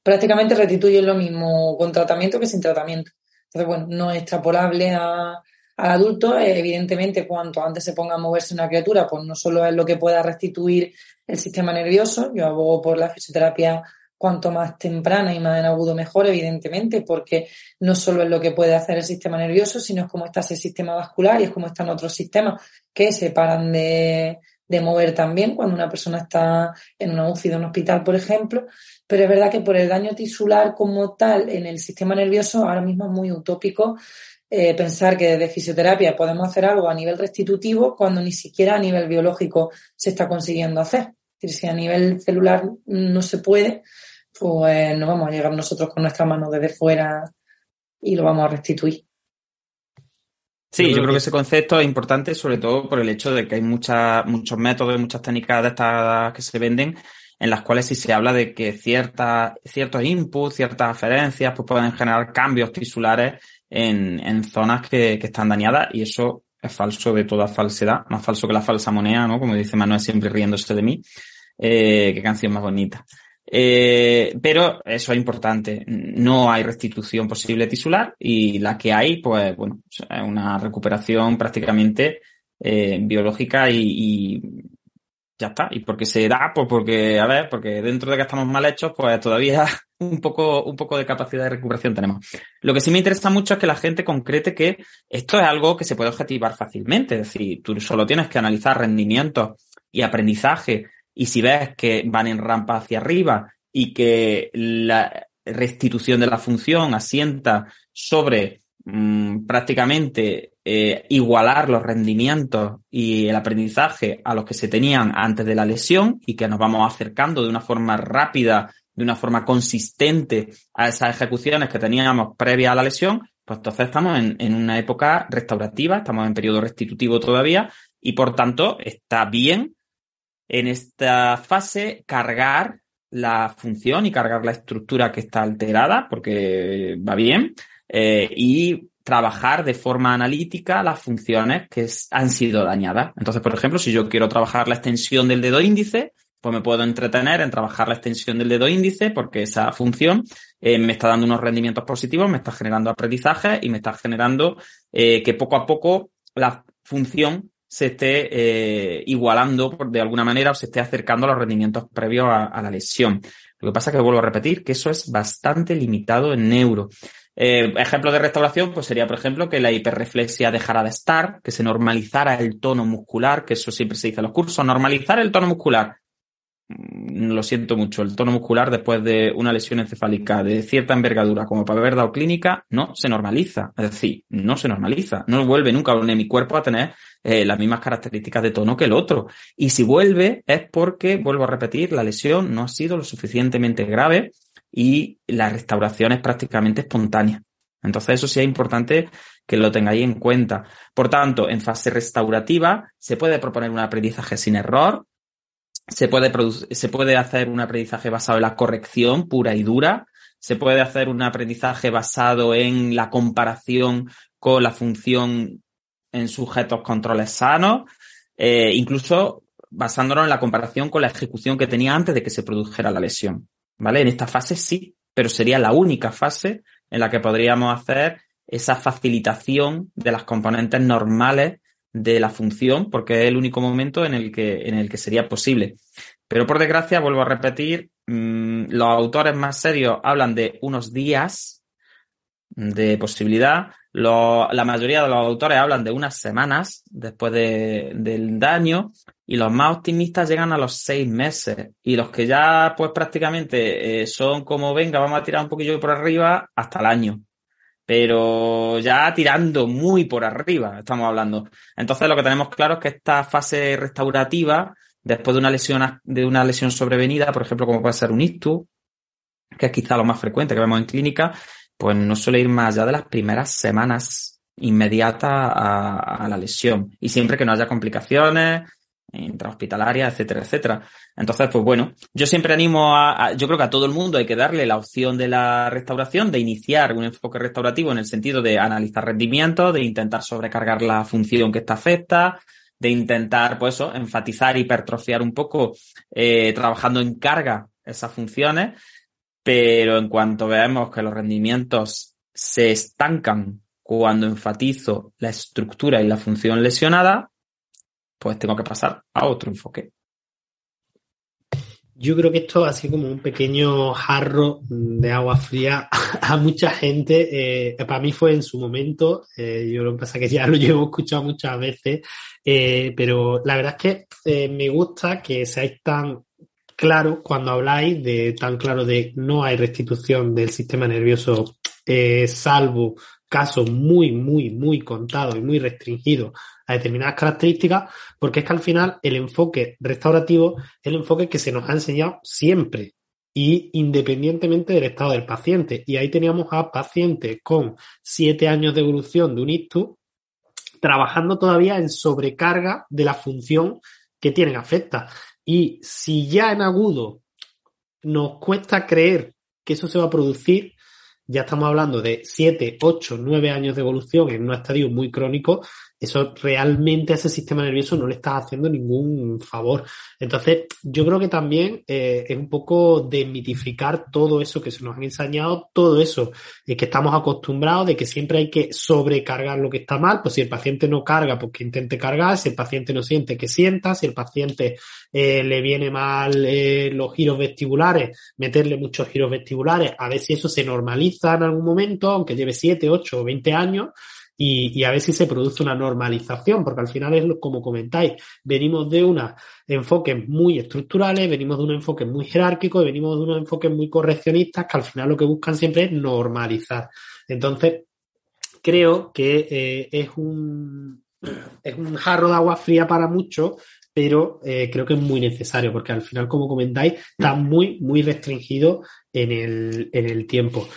prácticamente restituyen lo mismo con tratamiento que sin tratamiento. Entonces, bueno, no es extrapolable al adulto. Evidentemente, cuanto antes se ponga a moverse una criatura, pues no solo es lo que pueda restituir el sistema nervioso. Yo abogo por la fisioterapia cuanto más temprana y más en agudo mejor, evidentemente, porque no solo es lo que puede hacer el sistema nervioso, sino es cómo está ese sistema vascular y es cómo están otros sistemas que se paran de mover también cuando una persona está en una UCI de un hospital, por ejemplo. Pero es verdad que por el daño tisular como tal en el sistema nervioso ahora mismo es muy utópico pensar que desde fisioterapia podemos hacer algo a nivel restitutivo cuando ni siquiera a nivel biológico se está consiguiendo hacer. Es decir, si a nivel celular no se puede, pues no vamos a llegar nosotros con nuestra mano desde fuera y lo vamos a restituir. Sí, yo creo que ese concepto es importante, sobre todo por el hecho de que hay muchos métodos y muchas técnicas de estas que se venden, en las cuales sí se habla de que ciertos inputs, ciertas aferencias, pues pueden generar cambios tisulares en zonas que están dañadas, y eso es falso de toda falsedad, más falso que la falsa moneda, ¿no? Como dice Manuel siempre riéndose de mí. Qué canción más bonita. Pero eso es importante. No hay restitución posible tisular, y la que hay, pues bueno, es una recuperación prácticamente biológica y ya está. ¿Y por qué se da? Pues porque dentro de que estamos mal hechos, pues todavía un poco de capacidad de recuperación tenemos. Lo que sí me interesa mucho es que la gente concrete que esto es algo que se puede objetivar fácilmente. Es decir, tú solo tienes que analizar rendimientos y aprendizaje, y si ves que van en rampa hacia arriba y que la restitución de la función asienta sobre prácticamente igualar los rendimientos y el aprendizaje a los que se tenían antes de la lesión, y que nos vamos acercando de una forma rápida, de una forma consistente a esas ejecuciones que teníamos previa a la lesión, pues entonces estamos en una época restaurativa, estamos en periodo restitutivo todavía, y por tanto está bien en esta fase cargar la función y cargar la estructura que está alterada, porque va bien, y trabajar de forma analítica las funciones que han sido dañadas. Entonces, por ejemplo, si yo quiero trabajar la extensión del dedo índice, pues me puedo entretener en trabajar la extensión del dedo índice, porque esa función me está dando unos rendimientos positivos, me está generando aprendizaje y me está generando que poco a poco la función se esté igualando de alguna manera o se esté acercando a los rendimientos previos a la lesión. Lo que pasa es que vuelvo a repetir que eso es bastante limitado en neuro. Ejemplo de restauración pues sería, por ejemplo, que la hiperreflexia dejara de estar, que se normalizara el tono muscular, que eso siempre se dice en los cursos, normalizar el tono muscular. Lo siento mucho, el tono muscular después de una lesión encefálica de cierta envergadura como para haber dado clínica, no se normaliza, es decir, no se normaliza, no vuelve nunca en mi cuerpo a tener las mismas características de tono que el otro, y si vuelve es porque, vuelvo a repetir, la lesión no ha sido lo suficientemente grave y la restauración es prácticamente espontánea. Entonces eso sí es importante que lo tengáis en cuenta. Por tanto, en fase restaurativa se puede proponer un aprendizaje sin error. Se puede hacer un aprendizaje basado en la corrección pura y dura, se puede hacer un aprendizaje basado en la comparación con la función en sujetos controles sanos, incluso basándonos en la comparación con la ejecución que tenía antes de que se produjera la lesión, ¿vale? En esta fase sí, pero sería la única fase en la que podríamos hacer esa facilitación de las componentes normales de la función, porque es el único momento en el que sería posible. Pero por desgracia, vuelvo a repetir, los autores más serios hablan de unos días de posibilidad, la mayoría de los autores hablan de unas semanas después del daño, y los más optimistas llegan a los 6 meses, y los que ya pues prácticamente son como venga, vamos a tirar un poquillo por arriba, hasta el año. Pero ya tirando muy por arriba estamos hablando. Entonces lo que tenemos claro es que esta fase restaurativa, después de una lesión sobrevenida, por ejemplo, como puede ser un ictus, que es quizá lo más frecuente que vemos en clínica, pues no suele ir más allá de las primeras semanas inmediatas a la lesión. Y siempre que no haya complicaciones intrahospitalarias, etcétera, etcétera. Entonces, pues bueno, yo siempre animo yo creo que a todo el mundo hay que darle la opción de la restauración, de iniciar un enfoque restaurativo en el sentido de analizar rendimientos, de intentar sobrecargar la función que está afecta, de intentar, pues eso, enfatizar, hipertrofiar un poco, trabajando en carga esas funciones, pero en cuanto veamos que los rendimientos se estancan cuando enfatizo la estructura y la función lesionada, pues tengo que pasar a otro enfoque. Yo creo que esto ha sido como un pequeño jarro de agua fría a mucha gente. Para mí fue en su momento, yo lo que pasa es que ya lo llevo escuchado muchas veces, pero la verdad es que me gusta que seáis tan claros cuando habláis, tan claro de no hay restitución del sistema nervioso, salvo casos muy, muy, muy contados y muy restringidos a determinadas características, porque es que al final el enfoque restaurativo es el enfoque que se nos ha enseñado siempre y independientemente del estado del paciente. Y ahí teníamos a pacientes con 7 años de evolución de un ictus trabajando todavía en sobrecarga de la función que tienen afecta. Y si ya en agudo nos cuesta creer que eso se va a producir, ya estamos hablando de 7, 8, 9 años de evolución en un estadio muy crónico. Eso realmente a ese sistema nervioso no le estás haciendo ningún favor. Entonces, yo creo que también es un poco desmitificar todo eso que se nos han enseñado, todo eso que estamos acostumbrados de que siempre hay que sobrecargar lo que está mal. Pues si el paciente no carga, pues que intente cargar. Si el paciente no siente, que sienta. Si el paciente le viene mal los giros vestibulares, meterle muchos giros vestibulares, a ver si eso se normaliza en algún momento, aunque lleve 7, 8 o 20 años. Y a ver si se produce una normalización, porque al final es como comentáis, venimos de unos enfoques muy estructurales, venimos de un enfoque muy jerárquico, venimos de unos enfoques muy correccionistas que al final lo que buscan siempre es normalizar. Entonces, creo que es un jarro de agua fría para muchos, pero creo que es muy necesario, porque al final, como comentáis, está muy, muy restringido en el tiempo.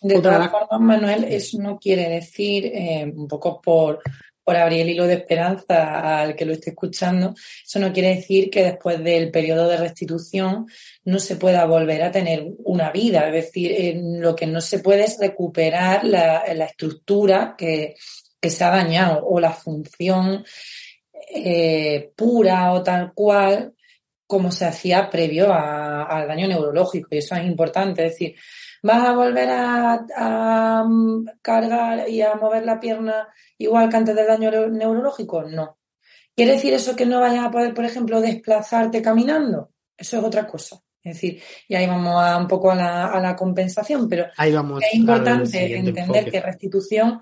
De todas formas, Manuel, eso no quiere decir, un poco por abrir el hilo de esperanza al que lo esté escuchando, eso no quiere decir que después del periodo de restitución no se pueda volver a tener una vida. Es decir, lo que no se puede es recuperar la estructura que se ha dañado o la función pura o tal cual como se hacía previo al daño neurológico. Y eso es importante, es decir, vas a volver a cargar y a mover la pierna igual que antes del daño neurológico? No. ¿Quiere decir eso que no vayas a poder, por ejemplo, desplazarte caminando? Eso es otra cosa. Es decir, y ahí vamos un poco a la compensación, pero ahí vamos, es importante entender enfoque. Que restitución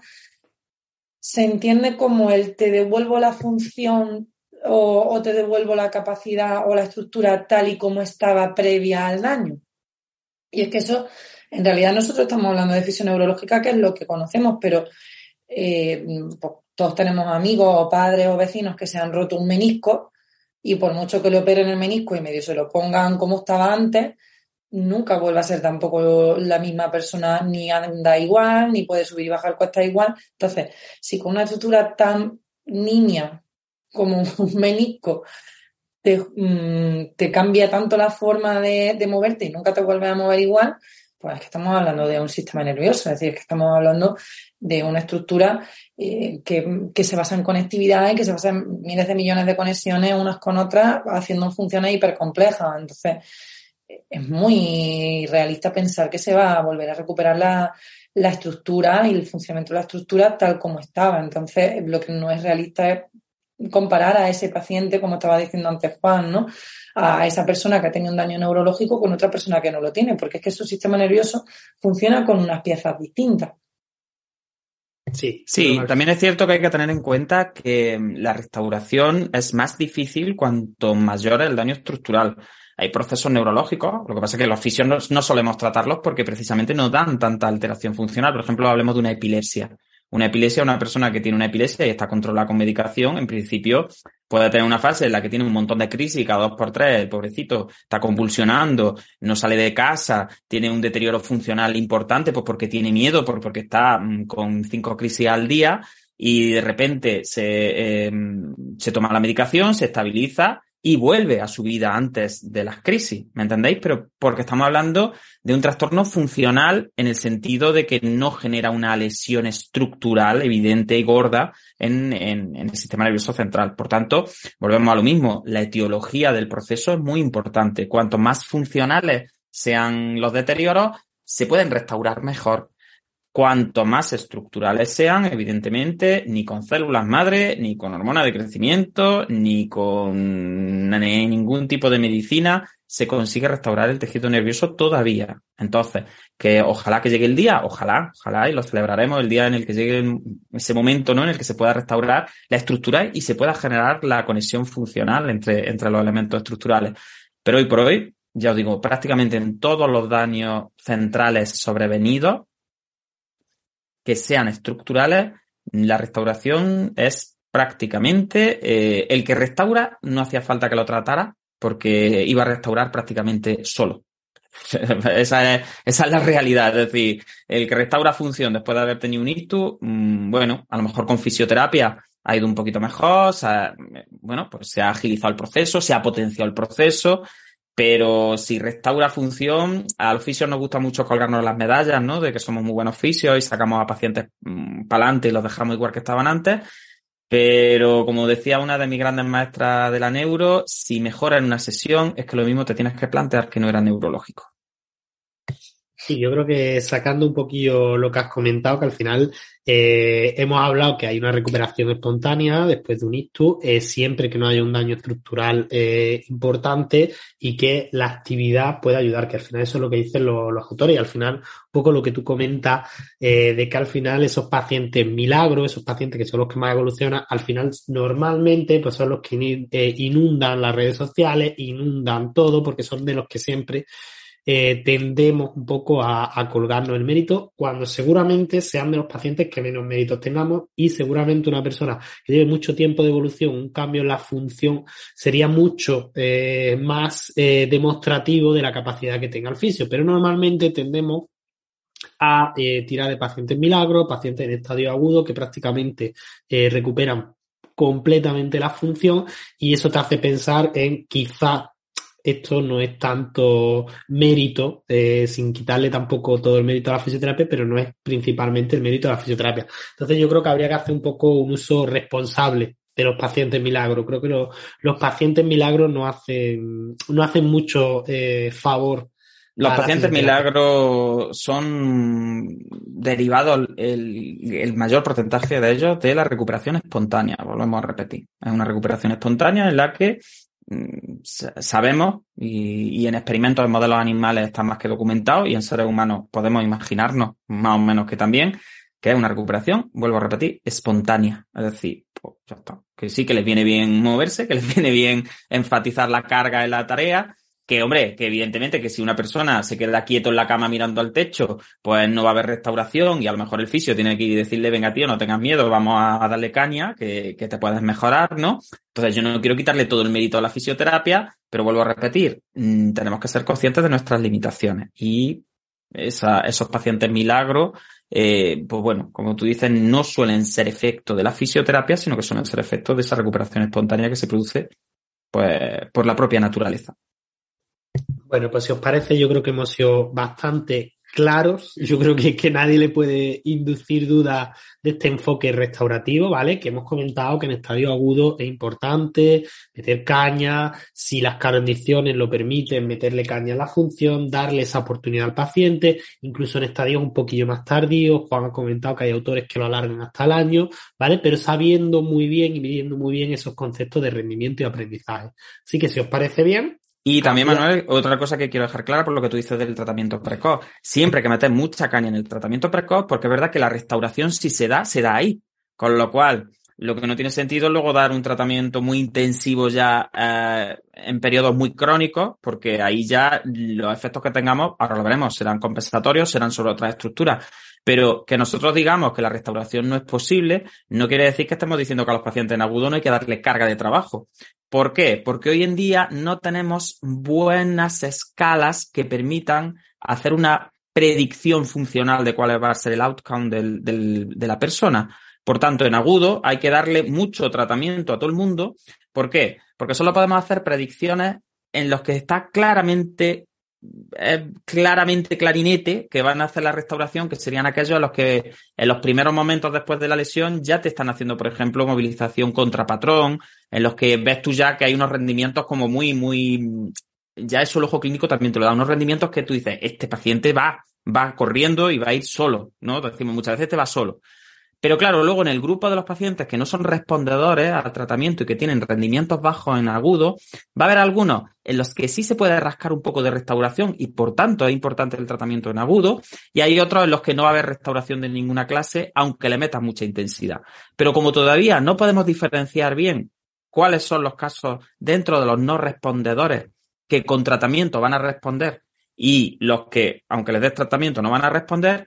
se entiende como el te devuelvo la función o te devuelvo la capacidad o la estructura tal y como estaba previa al daño. Y es que eso, en realidad nosotros estamos hablando de fisioneurológica, que es lo que conocemos, pero pues, todos tenemos amigos o padres o vecinos que se han roto un menisco y por mucho que le operen el menisco y medio se lo pongan como estaba antes, nunca vuelve a ser tampoco la misma persona, ni anda igual, ni puede subir y bajar cuesta igual. Entonces, si con una estructura tan niña como un menisco te cambia tanto la forma de moverte y nunca te vuelves a mover igual, pues es que estamos hablando de un sistema nervioso, es decir, que estamos hablando de una estructura que se basa en conectividad y que se basa en miles de millones de conexiones unas con otras haciendo funciones hipercomplejas. Entonces, es muy realista pensar que se va a volver a recuperar la estructura y el funcionamiento de la estructura tal como estaba. Entonces, lo que no es realista es comparar a ese paciente, como estaba diciendo antes Juan, ¿no? A esa persona que ha tenido un daño neurológico con otra persona que no lo tiene, porque es que su sistema nervioso funciona con unas piezas distintas. Sí, también es cierto que hay que tener en cuenta que la restauración es más difícil cuanto mayor es el daño estructural. Hay procesos neurológicos, lo que pasa es que los fisios no solemos tratarlos porque precisamente no dan tanta alteración funcional. Por ejemplo, hablemos de una epilepsia. Una epilepsia, una persona que tiene una epilepsia y está controlada con medicación, en principio puede tener una fase en la que tiene un montón de crisis cada 2x3, el pobrecito está convulsionando, no sale de casa, tiene un deterioro funcional importante pues porque tiene miedo, porque está con 5 crisis al día y de repente se toma la medicación, se estabiliza y vuelve a su vida antes de las crisis, ¿me entendéis? Pero porque estamos hablando de un trastorno funcional en el sentido de que no genera una lesión estructural evidente y gorda en el sistema nervioso central. Por tanto, volvemos a lo mismo, la etiología del proceso es muy importante. Cuanto más funcionales sean los deterioros, se pueden restaurar mejor. Cuanto más estructurales sean, evidentemente, ni con células madre, ni con hormonas de crecimiento, ni con ningún tipo de medicina, se consigue restaurar el tejido nervioso todavía. Entonces, que ojalá que llegue el día, ojalá, y lo celebraremos el día en el que llegue ese momento, ¿no?, en el que se pueda restaurar la estructura y se pueda generar la conexión funcional entre los elementos estructurales. Pero hoy por hoy, ya os digo, prácticamente en todos los daños centrales sobrevenidos, que sean estructurales, la restauración es prácticamente... el que restaura no hacía falta que lo tratara porque iba a restaurar prácticamente solo. Esa es la realidad. Es decir, el que restaura función después de haber tenido un ictus, bueno, a lo mejor con fisioterapia ha ido un poquito mejor, se ha agilizado el proceso, se ha potenciado el proceso... Pero si restaura función, a los fisios nos gusta mucho colgarnos las medallas, ¿no? De que somos muy buenos fisios y sacamos a pacientes para adelante y los dejamos igual que estaban antes. Pero como decía una de mis grandes maestras de la neuro, si mejora en una sesión es que lo mismo te tienes que plantear que no era neurológico. Sí, yo creo que sacando un poquillo lo que has comentado, que al final hemos hablado que hay una recuperación espontánea después de un ictus, siempre que no haya un daño estructural importante y que la actividad pueda ayudar, que al final eso es lo que dicen los autores y al final un poco lo que tú comentas de que al final esos pacientes milagros, esos pacientes que son los que más evolucionan, al final normalmente pues son los que inundan las redes sociales, inundan todo porque son de los que siempre... tendemos un poco a colgarnos el mérito cuando seguramente sean de los pacientes que menos méritos tengamos y seguramente una persona que lleve mucho tiempo de evolución, un cambio en la función sería mucho más demostrativo de la capacidad que tenga el fisio, pero normalmente tendemos a tirar de pacientes milagros, pacientes en estadio agudo que prácticamente recuperan completamente la función y eso te hace pensar en quizá esto no es tanto mérito, sin quitarle tampoco todo el mérito a la fisioterapia, pero no es principalmente el mérito a la fisioterapia. Entonces yo creo que habría que hacer un poco un uso responsable de los pacientes milagros. Creo que los pacientes milagros no hacen mucho favor Los pacientes milagro son derivados, el mayor porcentaje de ellos, de la recuperación espontánea. Volvemos a repetir. Es una recuperación espontánea en la que sabemos, y en experimentos en modelos animales está más que documentado, y en seres humanos podemos imaginarnos más o menos que también, que es una recuperación, vuelvo a repetir, espontánea. Es decir, pues ya está. Que sí, que les viene bien moverse, que les viene bien enfatizar la carga en la tarea. Que, hombre, que evidentemente que si una persona se queda quieto en la cama mirando al techo, pues no va a haber restauración y a lo mejor el fisio tiene que decirle, venga tío, no tengas miedo, vamos a darle caña, que te puedes mejorar, ¿no? Entonces yo no quiero quitarle todo el mérito a la fisioterapia, pero vuelvo a repetir, tenemos que ser conscientes de nuestras limitaciones y esos pacientes milagro, pues bueno, como tú dices, no suelen ser efecto de la fisioterapia, sino que suelen ser efecto de esa recuperación espontánea que se produce pues por la propia naturaleza. Bueno, pues si os parece, yo creo que hemos sido bastante claros. Yo creo que nadie le puede inducir duda de este enfoque restaurativo, ¿vale? Que hemos comentado que en estadio agudo es importante meter caña, si las condiciones lo permiten, meterle caña a la función, darle esa oportunidad al paciente, incluso en estadios un poquillo más tardíos. Juan ha comentado que hay autores que lo alargan hasta el año, ¿vale? Pero sabiendo muy bien y midiendo muy bien esos conceptos de rendimiento y aprendizaje. Así que si os parece bien. Y también, Manuel, otra cosa que quiero dejar clara por lo que tú dices del tratamiento precoz. Siempre hay que meter mucha caña en el tratamiento precoz porque es verdad que la restauración, si se da ahí. Con lo cual, lo que no tiene sentido es luego dar un tratamiento muy intensivo ya en periodos muy crónicos, porque ahí ya los efectos que tengamos, ahora lo veremos, serán compensatorios, serán sobre otras estructuras. Pero que nosotros digamos que la restauración no es posible, no quiere decir que estemos diciendo que a los pacientes en agudo no hay que darle carga de trabajo. ¿Por qué? Porque hoy en día no tenemos buenas escalas que permitan hacer una predicción funcional de cuál va a ser el outcome de la persona. Por tanto, en agudo hay que darle mucho tratamiento a todo el mundo. ¿Por qué? Porque solo podemos hacer predicciones en los que está claramente clarinete que van a hacer la restauración, que serían aquellos a los que en los primeros momentos después de la lesión ya te están haciendo, por ejemplo, movilización contra patrón, en los que ves tú ya que hay unos rendimientos como muy ya eso el ojo clínico también te lo da, unos rendimientos que tú dices, este paciente va corriendo y va a ir solo, ¿no? Decimos muchas veces, te va solo. Pero claro, luego en el grupo de los pacientes que no son respondedores al tratamiento y que tienen rendimientos bajos en agudo, va a haber algunos en los que sí se puede rascar un poco de restauración y por tanto es importante el tratamiento en agudo, y hay otros en los que no va a haber restauración de ninguna clase, aunque le metas mucha intensidad. Pero como todavía no podemos diferenciar bien cuáles son los casos dentro de los no respondedores que con tratamiento van a responder y los que, aunque les des tratamiento, no van a responder,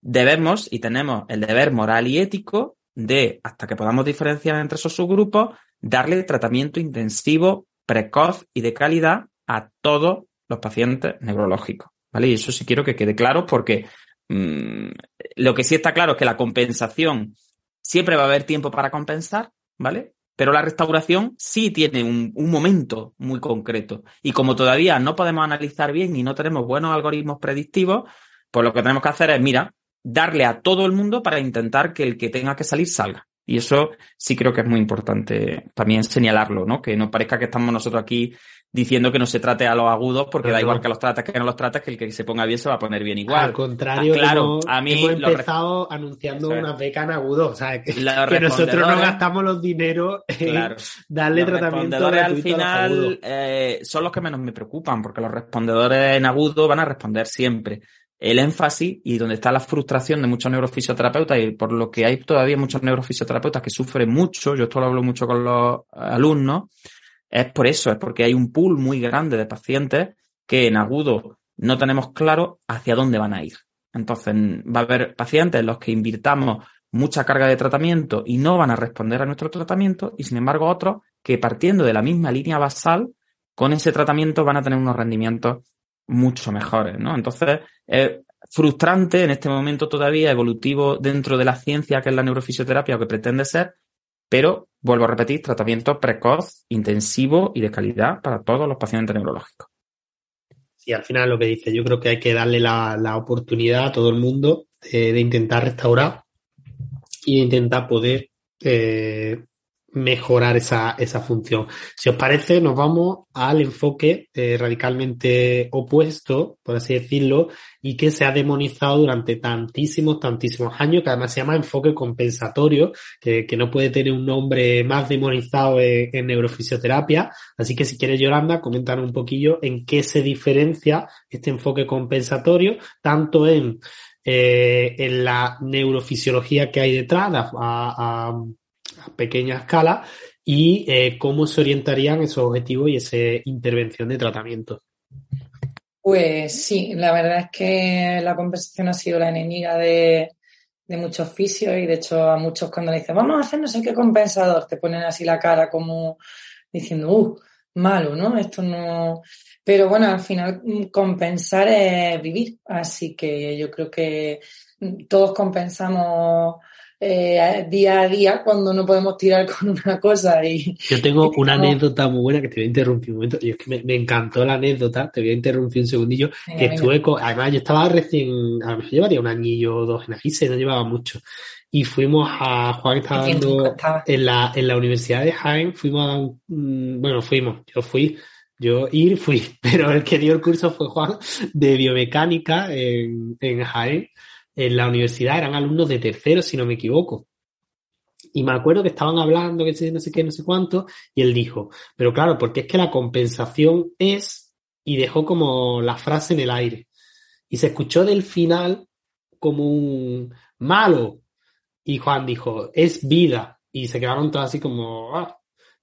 debemos y tenemos el deber moral y ético de, hasta que podamos diferenciar entre esos subgrupos, darle tratamiento intensivo, precoz y de calidad a todos los pacientes neurológicos, ¿vale? Y eso sí quiero que quede claro porque lo que sí está claro es que la compensación siempre va a haber tiempo para compensar, ¿vale? Pero la restauración sí tiene un momento muy concreto y como todavía no podemos analizar bien y no tenemos buenos algoritmos predictivos, pues lo que tenemos que hacer es, mira, darle a todo el mundo para intentar que el que tenga que salir salga. Y eso sí creo que es muy importante también señalarlo, ¿no? Que no parezca que estamos nosotros aquí diciendo que no se trate a los agudos, porque da igual que los trates, que no los trates, que el que se ponga bien se va a poner bien igual. Al contrario, claro, hemos empezado anunciando unas becas en agudos, o sea, que nosotros no gastamos los dineros en darle tratamiento gratuito a los agudos. Al final son los que menos me preocupan, porque los respondedores en agudo van a responder siempre. El énfasis y donde está la frustración de muchos neurofisioterapeutas y por lo que hay todavía muchos neurofisioterapeutas que sufren mucho, yo esto lo hablo mucho con los alumnos, es por eso, es porque hay un pool muy grande de pacientes que en agudo no tenemos claro hacia dónde van a ir. Entonces va a haber pacientes en los que invirtamos mucha carga de tratamiento y no van a responder a nuestro tratamiento y sin embargo otros que partiendo de la misma línea basal con ese tratamiento van a tener unos rendimientos mucho mejores, ¿no? Entonces es frustrante en este momento todavía evolutivo dentro de la ciencia que es la neurofisioterapia o que pretende ser, pero vuelvo a repetir, tratamiento precoz, intensivo y de calidad para todos los pacientes neurológicos. Sí, al final lo que dice, yo creo que hay que darle la oportunidad a todo el mundo de intentar restaurar y de intentar poder mejorar esa función. Si os parece, nos vamos al enfoque radicalmente opuesto, por así decirlo, y que se ha demonizado durante tantísimos años, que además se llama enfoque compensatorio, que no puede tener un nombre más demonizado en neurofisioterapia. Así que si quieres, Yolanda, coméntanos un poquillo en qué se diferencia este enfoque compensatorio, tanto en la neurofisiología que hay detrás, a pequeña escala, y cómo se orientarían esos objetivos y esa intervención de tratamiento. Pues sí, la verdad es que la compensación ha sido la enemiga de muchos fisios, y de hecho a muchos, cuando le dicen vamos a hacer no sé qué compensador, te ponen así la cara como diciendo malo, ¿no? Esto no... Pero bueno, al final compensar es vivir, así que yo creo que todos compensamos día a día cuando no podemos tirar con una cosa. Yo tengo una anécdota muy buena que te voy a interrumpir un momento. Yo es que me encantó la anécdota, te voy a interrumpir un segundillo. Venga, estuve con... Además, yo estaba recién, a lo mejor llevaría un añillo o dos en AISE, no llevaba mucho. Y fuimos a Juan, estaba dando en la Universidad de Jaén, yo fui, pero el que dio el curso fue Juan, de biomecánica en Jaén. En la universidad eran alumnos de tercero, si no me equivoco. Y me acuerdo que estaban hablando, que no sé qué, no sé cuánto, y él dijo, pero claro, porque es que la compensación es, y dejó como la frase en el aire. Y se escuchó del final como un malo. Y Juan dijo, es vida. Y se quedaron todos así como,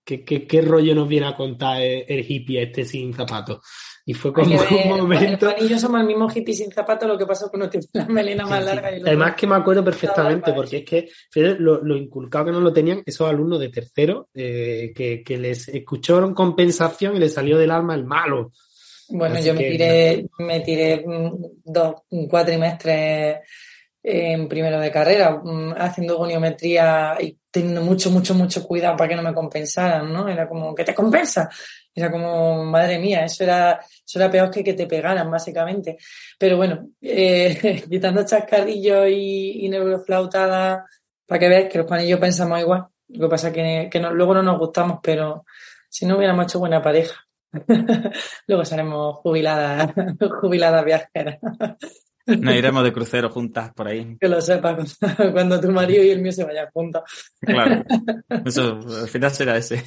¿Qué rollo nos viene a contar el hippie este sin zapatos? Y fue como un momento... Los panillos somos el mismo hippie sin zapatos, lo que pasa es que uno tiene la melena más larga. Sí. Y además que me acuerdo perfectamente, porque es que lo inculcado que no lo tenían esos alumnos de tercero, que les escucharon compensación y les salió del alma el malo. Bueno, así yo me tiré 2 cuatrimestres en primero de carrera, haciendo goniometría y teniendo mucho cuidado para que no me compensaran, ¿no? Era como, ¿qué te compensa? Era como, madre mía, eso era peor que te pegaran, básicamente. Pero bueno, quitando chascarrillos y neuroflautadas, para que veas que los panillos pensamos igual. Lo que pasa es que luego no nos gustamos, pero si no hubiéramos hecho buena pareja, luego seremos jubiladas viajeras. Nos iremos de crucero juntas por ahí. Que lo sepas, cuando tu marido y el mío se vayan juntos. Claro, eso al final será ese.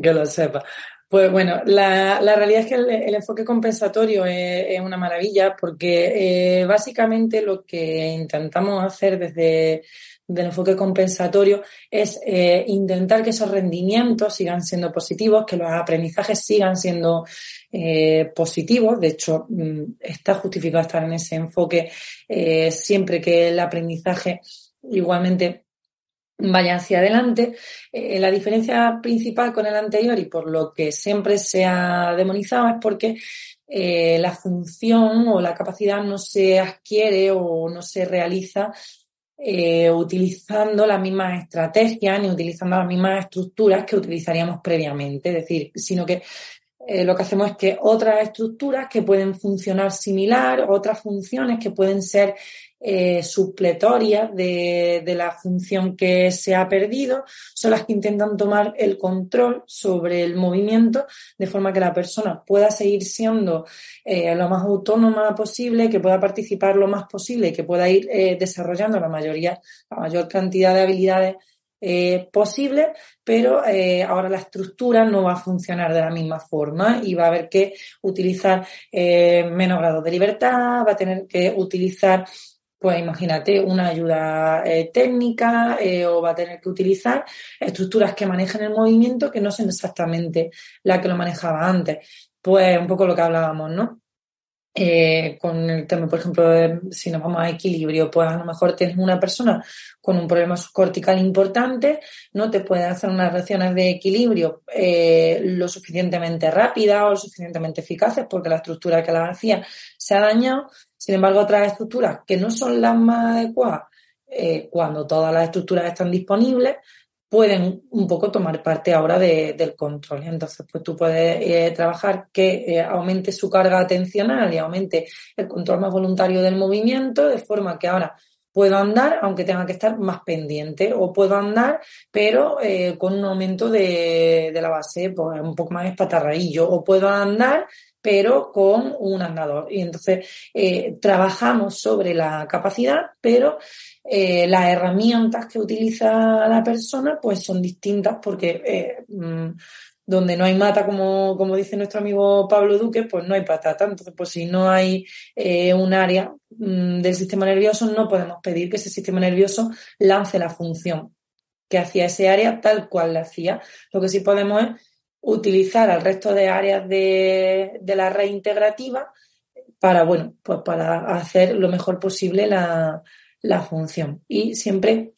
Que lo sepas. Pues bueno, la realidad es que el enfoque compensatorio es una maravilla, porque básicamente lo que intentamos hacer desde el enfoque compensatorio es intentar que esos rendimientos sigan siendo positivos, que los aprendizajes sigan siendo positivos. De hecho, está justificado estar en ese enfoque siempre que el aprendizaje igualmente vaya hacia adelante. La diferencia principal con el anterior, y por lo que siempre se ha demonizado, es porque la función o la capacidad no se adquiere o no se realiza utilizando las mismas estrategias ni utilizando las mismas estructuras que utilizaríamos previamente, es decir, sino que lo que hacemos es que otras estructuras que pueden funcionar similar, otras funciones que pueden ser supletorias de la función que se ha perdido, son las que intentan tomar el control sobre el movimiento, de forma que la persona pueda seguir siendo lo más autónoma posible, que pueda participar lo más posible, que pueda ir desarrollando la mayor cantidad de habilidades posible, pero ahora la estructura no va a funcionar de la misma forma y va a haber que utilizar menos grados de libertad, va a tener que utilizar, pues imagínate, una ayuda técnica o va a tener que utilizar estructuras que manejan el movimiento que no son exactamente la que lo manejaba antes. Pues un poco lo que hablábamos, ¿no? Con el tema, por ejemplo, si nos vamos a equilibrio, pues a lo mejor tienes una persona con un problema subcortical importante, no te puede hacer unas reacciones de equilibrio lo suficientemente rápidas o lo suficientemente eficaces porque la estructura que las hacía se ha dañado. Sin embargo, otras estructuras que no son las más adecuadas, cuando todas las estructuras están disponibles, pueden un poco tomar parte ahora del control. Entonces, pues tú puedes trabajar que aumente su carga atencional y aumente el control más voluntario del movimiento, de forma que ahora Puedo andar, aunque tenga que estar más pendiente, o puedo andar, pero con un aumento de la base, pues, un poco más espatarradillo, o puedo andar, pero con un andador. Y entonces trabajamos sobre la capacidad, pero las herramientas que utiliza la persona pues son distintas porque donde no hay mata, como dice nuestro amigo Pablo Duque, pues no hay patata. Entonces, pues si no hay un área del sistema nervioso, no podemos pedir que ese sistema nervioso lance la función que hacía ese área tal cual la hacía. Lo que sí podemos es utilizar al resto de áreas de la red integrativa para, bueno, pues para hacer lo mejor posible la función. Y siempre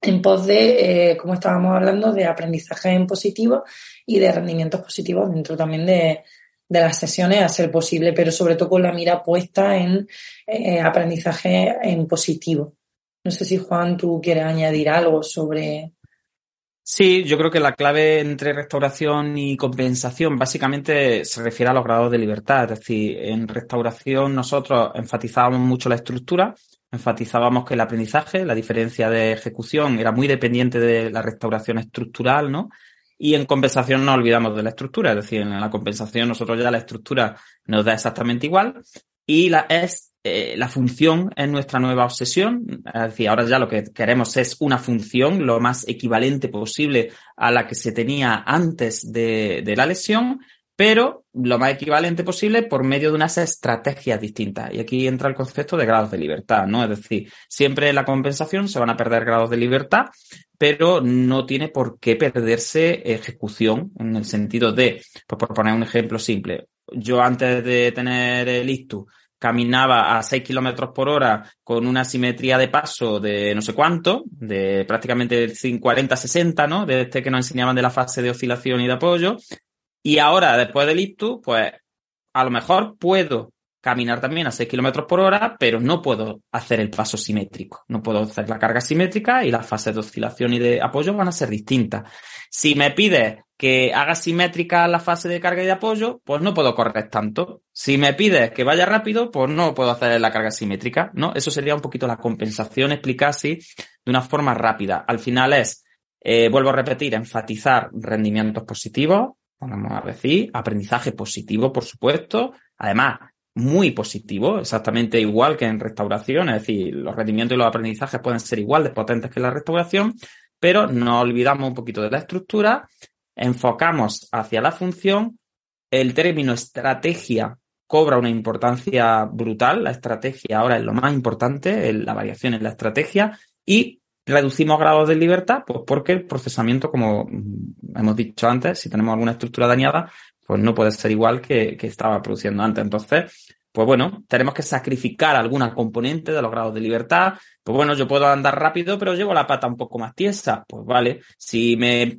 en pos de, como estábamos hablando, de aprendizaje en positivo y de rendimientos positivos dentro también de las sesiones a ser posible, pero sobre todo con la mira puesta en aprendizaje en positivo. No sé si, Juan, tú quieres añadir algo sobre... Sí, yo creo que la clave entre restauración y compensación básicamente se refiere a los grados de libertad. Es decir, en restauración nosotros enfatizábamos mucho la estructura, enfatizábamos que el aprendizaje, la diferencia de ejecución era muy dependiente de la restauración estructural, ¿no? Y en compensación nos olvidamos de la estructura. Es decir, en la compensación nosotros ya la estructura nos da exactamente igual y la función es nuestra nueva obsesión. Es decir, ahora ya lo que queremos es una función lo más equivalente posible a la que se tenía antes de la lesión, pero lo más equivalente posible por medio de unas estrategias distintas. Y aquí entra el concepto de grados de libertad, ¿no? Es decir, siempre en la compensación se van a perder grados de libertad, pero no tiene por qué perderse ejecución en el sentido de, pues por poner un ejemplo simple, yo antes de tener el ictus caminaba a 6 kilómetros por hora con una simetría de paso de no sé cuánto, de prácticamente 40-60, ¿no? De este que nos enseñaban de la fase de oscilación y de apoyo. Y ahora, después del ictus, pues a lo mejor puedo caminar también a 6 kilómetros por hora, pero no puedo hacer el paso simétrico. No puedo hacer la carga simétrica y las fases de oscilación y de apoyo van a ser distintas. Si me pides que haga simétrica la fase de carga y de apoyo, pues no puedo correr tanto. Si me pides que vaya rápido, pues no puedo hacer la carga simétrica, ¿no? Eso sería un poquito la compensación, explicar así de una forma rápida. Al final es, vuelvo a repetir, enfatizar rendimientos positivos, vamos a decir, aprendizaje positivo, por supuesto. Además, muy positivo, exactamente igual que en restauración, es decir, los rendimientos y los aprendizajes pueden ser igual de potentes que en la restauración, pero nos olvidamos un poquito de la estructura, enfocamos hacia la función, el término estrategia cobra una importancia brutal, la estrategia ahora es lo más importante, la variación en la estrategia, y reducimos grados de libertad, pues porque el procesamiento, como hemos dicho antes, si tenemos alguna estructura dañada, pues no puede ser igual que estaba produciendo antes. Entonces, pues bueno, tenemos que sacrificar alguna componente de los grados de libertad. Pues bueno, yo puedo andar rápido, pero llevo la pata un poco más tiesa. Pues vale, si me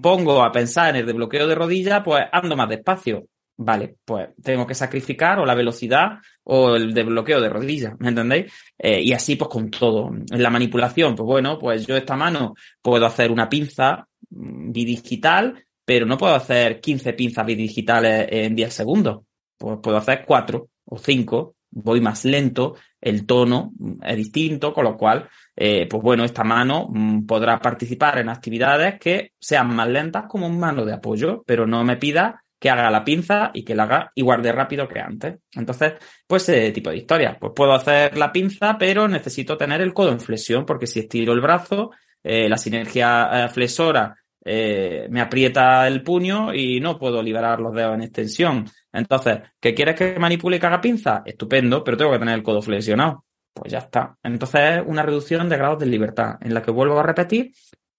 pongo a pensar en el desbloqueo de rodilla, pues ando más despacio. Vale, pues tengo que sacrificar o la velocidad o el desbloqueo de rodilla, ¿me entendéis? Y así pues con todo. En la manipulación, pues bueno, pues yo esta mano puedo hacer una pinza bidigital, pero no puedo hacer 15 pinzas bidigitales en 10 segundos. Pues puedo hacer 4 o 5, voy más lento, el tono es distinto, con lo cual, pues bueno, esta mano podrá participar en actividades que sean más lentas como un mano de apoyo, pero no me pida que haga la pinza y que la haga igual de rápido que antes. Entonces, pues ese tipo de historias. Pues puedo hacer la pinza, pero necesito tener el codo en flexión, porque si estiro el brazo, la sinergia flexora me aprieta el puño y no puedo liberar los dedos en extensión. Entonces, ¿qué quieres que manipule y que haga pinza? Estupendo, pero tengo que tener el codo flexionado. Pues ya está. Entonces, una reducción de grados de libertad, en la que vuelvo a repetir.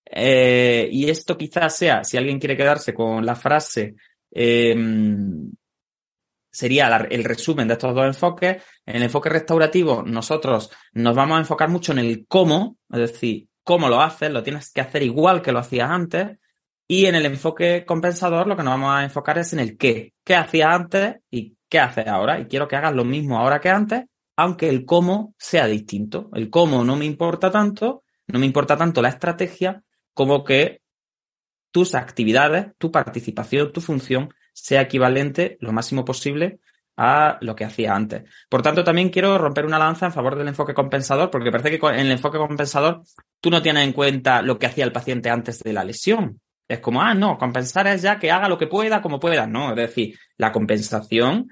Y esto quizás sea, si alguien quiere quedarse con la frase, sería el resumen de estos dos enfoques. En el enfoque restaurativo, nosotros nos vamos a enfocar mucho en el cómo, es decir, cómo lo haces, lo tienes que hacer igual que lo hacías antes, y en el enfoque compensador lo que nos vamos a enfocar es en el qué hacías antes y qué haces ahora, y quiero que hagas lo mismo ahora que antes, aunque el cómo sea distinto. El cómo no me importa tanto, no me importa tanto la estrategia, como que tus actividades, tu participación, tu función sea equivalente lo máximo posible a lo que hacía antes. Por tanto, también quiero romper una lanza en favor del enfoque compensador, porque parece que en el enfoque compensador tú no tienes en cuenta lo que hacía el paciente antes de la lesión. Es como, no, compensar es ya que haga lo que pueda, como pueda. No, es decir, la compensación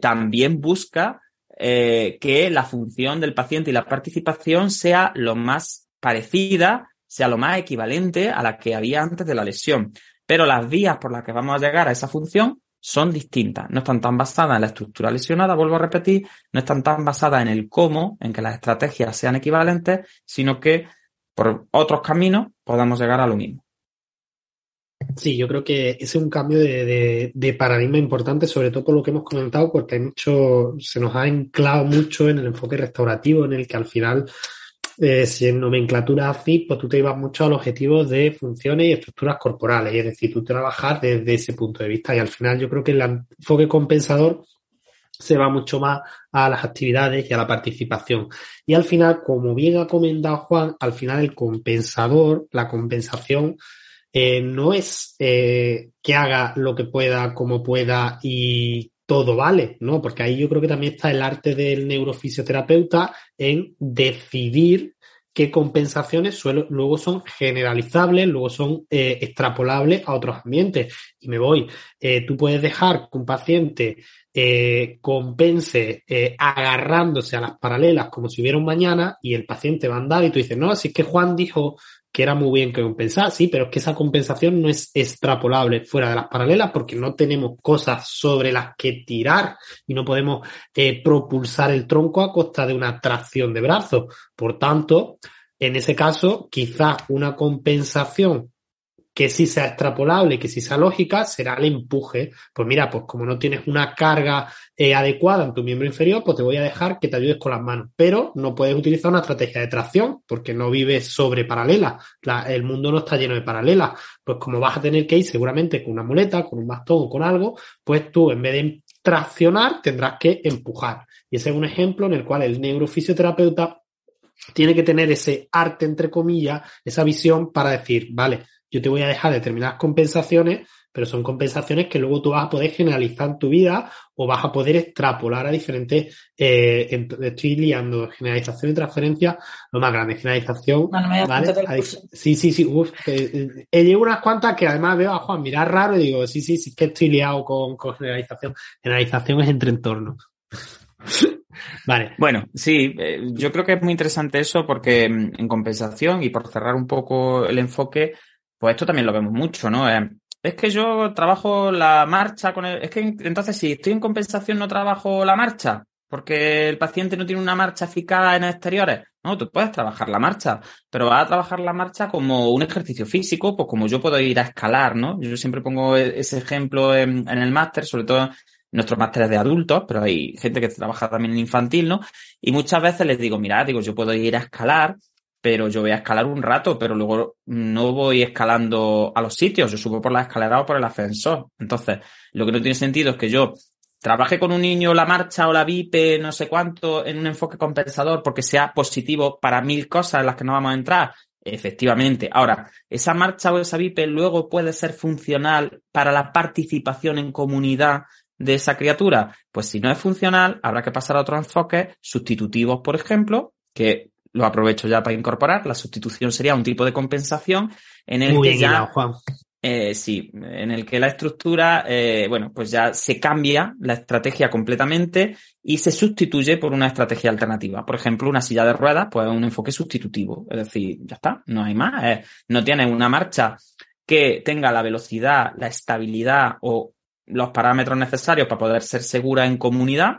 también busca que la función del paciente y la participación sea lo más parecida, sea lo más equivalente a la que había antes de la lesión. Pero las vías por las que vamos a llegar a esa función son distintas, no están tan basadas en la estructura lesionada, vuelvo a repetir, no están tan basadas en el cómo, en que las estrategias sean equivalentes, sino que por otros caminos podamos llegar a lo mismo. Sí, yo creo que ese es un cambio de paradigma importante, sobre todo por lo que hemos comentado, porque hay mucho, se nos ha anclado mucho en el enfoque restaurativo, en el que al final, si en nomenclatura CIF, pues tú te ibas mucho a los objetivos de funciones y estructuras corporales, es decir, tú trabajas desde ese punto de vista, y al final yo creo que el enfoque compensador se va mucho más a las actividades y a la participación. Y al final, como bien ha comentado Juan, al final el compensador, la compensación, no es que haga lo que pueda, como pueda y todo vale, ¿no? Porque ahí yo creo que también está el arte del neurofisioterapeuta en decidir qué compensaciones luego son generalizables, luego son extrapolables a otros ambientes. Y me voy, tú puedes dejar que un paciente compense agarrándose a las paralelas como si hubiera un mañana, y el paciente va a andar y tú dices, no, si es que Juan dijo que era muy bien que compensar, sí, pero es que esa compensación no es extrapolable fuera de las paralelas, porque no tenemos cosas sobre las que tirar y no podemos propulsar el tronco a costa de una tracción de brazos. Por tanto, en ese caso, quizás una compensación que sí sea extrapolable, que sí sea lógica, será el empuje. Pues mira, pues como no tienes una carga adecuada en tu miembro inferior, pues te voy a dejar que te ayudes con las manos. Pero no puedes utilizar una estrategia de tracción porque no vives sobre paralelas. El mundo no está lleno de paralelas. Pues como vas a tener que ir seguramente con una muleta, con un bastón o con algo, pues tú en vez de traccionar tendrás que empujar. Y ese es un ejemplo en el cual el neurofisioterapeuta tiene que tener ese arte, entre comillas, esa visión para decir, vale, yo te voy a dejar determinadas compensaciones, pero son compensaciones que luego tú vas a poder generalizar en tu vida o vas a poder extrapolar a diferentes... estoy liando generalización y transferencia, lo más grande, generalización... Bueno, me ¿vale? Sí. Llevo unas cuantas que además veo a Juan mirar raro y digo, sí, que estoy liado con generalización. Generalización es entre entornos. Vale. Bueno, sí, yo creo que es muy interesante eso porque en compensación y por cerrar un poco el enfoque... Pues esto también lo vemos mucho, ¿no? Es que yo trabajo la marcha con el... Es que entonces si estoy en compensación no trabajo la marcha, porque el paciente no tiene una marcha eficaz en exteriores. No, tú puedes trabajar la marcha, pero vas a trabajar la marcha como un ejercicio físico, pues como yo puedo ir a escalar, ¿no? Yo siempre pongo ese ejemplo en el máster, sobre todo en nuestros másteres de adultos, pero hay gente que trabaja también en infantil, ¿no? Y muchas veces les digo, mira, yo puedo ir a escalar, pero yo voy a escalar un rato, pero luego no voy escalando a los sitios, yo subo por la escalera o por el ascensor. Entonces, lo que no tiene sentido es que yo trabaje con un niño la marcha o la bipe, no sé cuánto, en un enfoque compensador porque sea positivo para 1000 cosas en las que no vamos a entrar. Efectivamente. Ahora, esa marcha o esa bipe luego puede ser funcional para la participación en comunidad de esa criatura. Pues si no es funcional, habrá que pasar a otros enfoques sustitutivos, por ejemplo, que... Lo aprovecho ya para incorporar. La sustitución sería un tipo de compensación en el que ya, en el que la estructura, pues ya se cambia la estrategia completamente y se sustituye por una estrategia alternativa. Por ejemplo, una silla de ruedas, pues un enfoque sustitutivo. Es decir, ya está, no hay más. No tienes una marcha que tenga la velocidad, la estabilidad o los parámetros necesarios para poder ser segura en comunidad.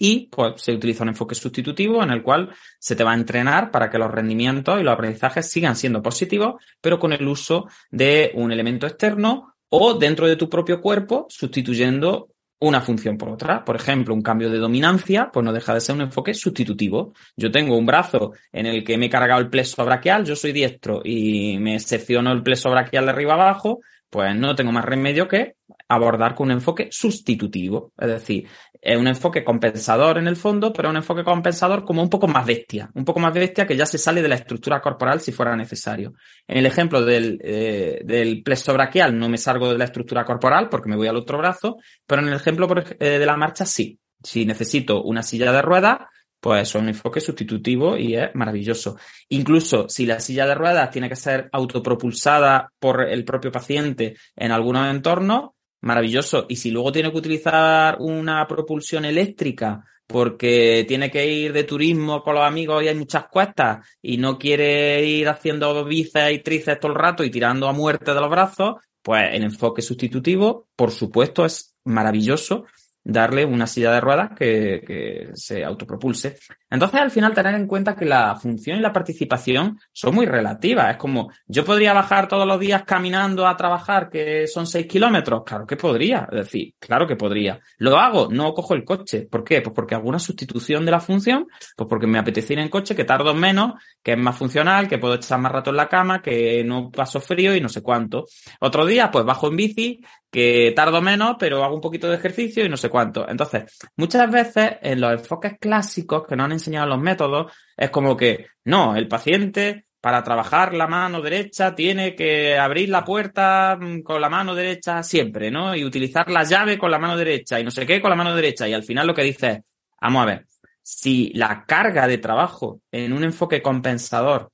Y pues se utiliza un enfoque sustitutivo en el cual se te va a entrenar para que los rendimientos y los aprendizajes sigan siendo positivos, pero con el uso de un elemento externo o dentro de tu propio cuerpo, sustituyendo una función por otra. Por ejemplo, un cambio de dominancia, pues no deja de ser un enfoque sustitutivo. Yo tengo un brazo en el que me he cargado el plexo braquial, yo soy diestro y me secciono el plexo braquial de arriba abajo, pues no tengo más remedio que abordar con un enfoque sustitutivo. Es decir, Es un enfoque compensador en el fondo, pero un enfoque compensador como un poco más bestia que ya se sale de la estructura corporal si fuera necesario. En el ejemplo del plexobraquial no me salgo de la estructura corporal porque me voy al otro brazo, pero en el ejemplo de la marcha sí. Si necesito una silla de ruedas, pues es un enfoque sustitutivo y es maravilloso. Incluso si la silla de ruedas tiene que ser autopropulsada por el propio paciente en algunos entornos, maravilloso. Y si luego tiene que utilizar una propulsión eléctrica porque tiene que ir de turismo con los amigos y hay muchas cuestas y no quiere ir haciendo bíceps y tríceps todo el rato y tirando a muerte de los brazos, pues el enfoque sustitutivo, por supuesto, es maravilloso darle una silla de ruedas que se autopropulse. Entonces, al final, tener en cuenta que la función y la participación son muy relativas. Es como, yo podría bajar todos los días caminando a trabajar, que son 6 kilómetros. Claro que podría. Es decir, claro que podría. ¿Lo hago? No cojo el coche. ¿Por qué? Pues porque hago una sustitución de la función, pues porque me apetece ir en coche, que tardo menos, que es más funcional, que puedo echar más rato en la cama, que no paso frío y no sé cuánto. Otro día, pues bajo en bici, que tardo menos, pero hago un poquito de ejercicio y no sé cuánto. Entonces, muchas veces en los enfoques clásicos que no han enseñado los métodos, es como que no, el paciente para trabajar la mano derecha tiene que abrir la puerta con la mano derecha siempre, ¿no? Y utilizar la llave con la mano derecha y no sé qué con la mano derecha. Y al final lo que dice es, vamos a ver, si la carga de trabajo en un enfoque compensador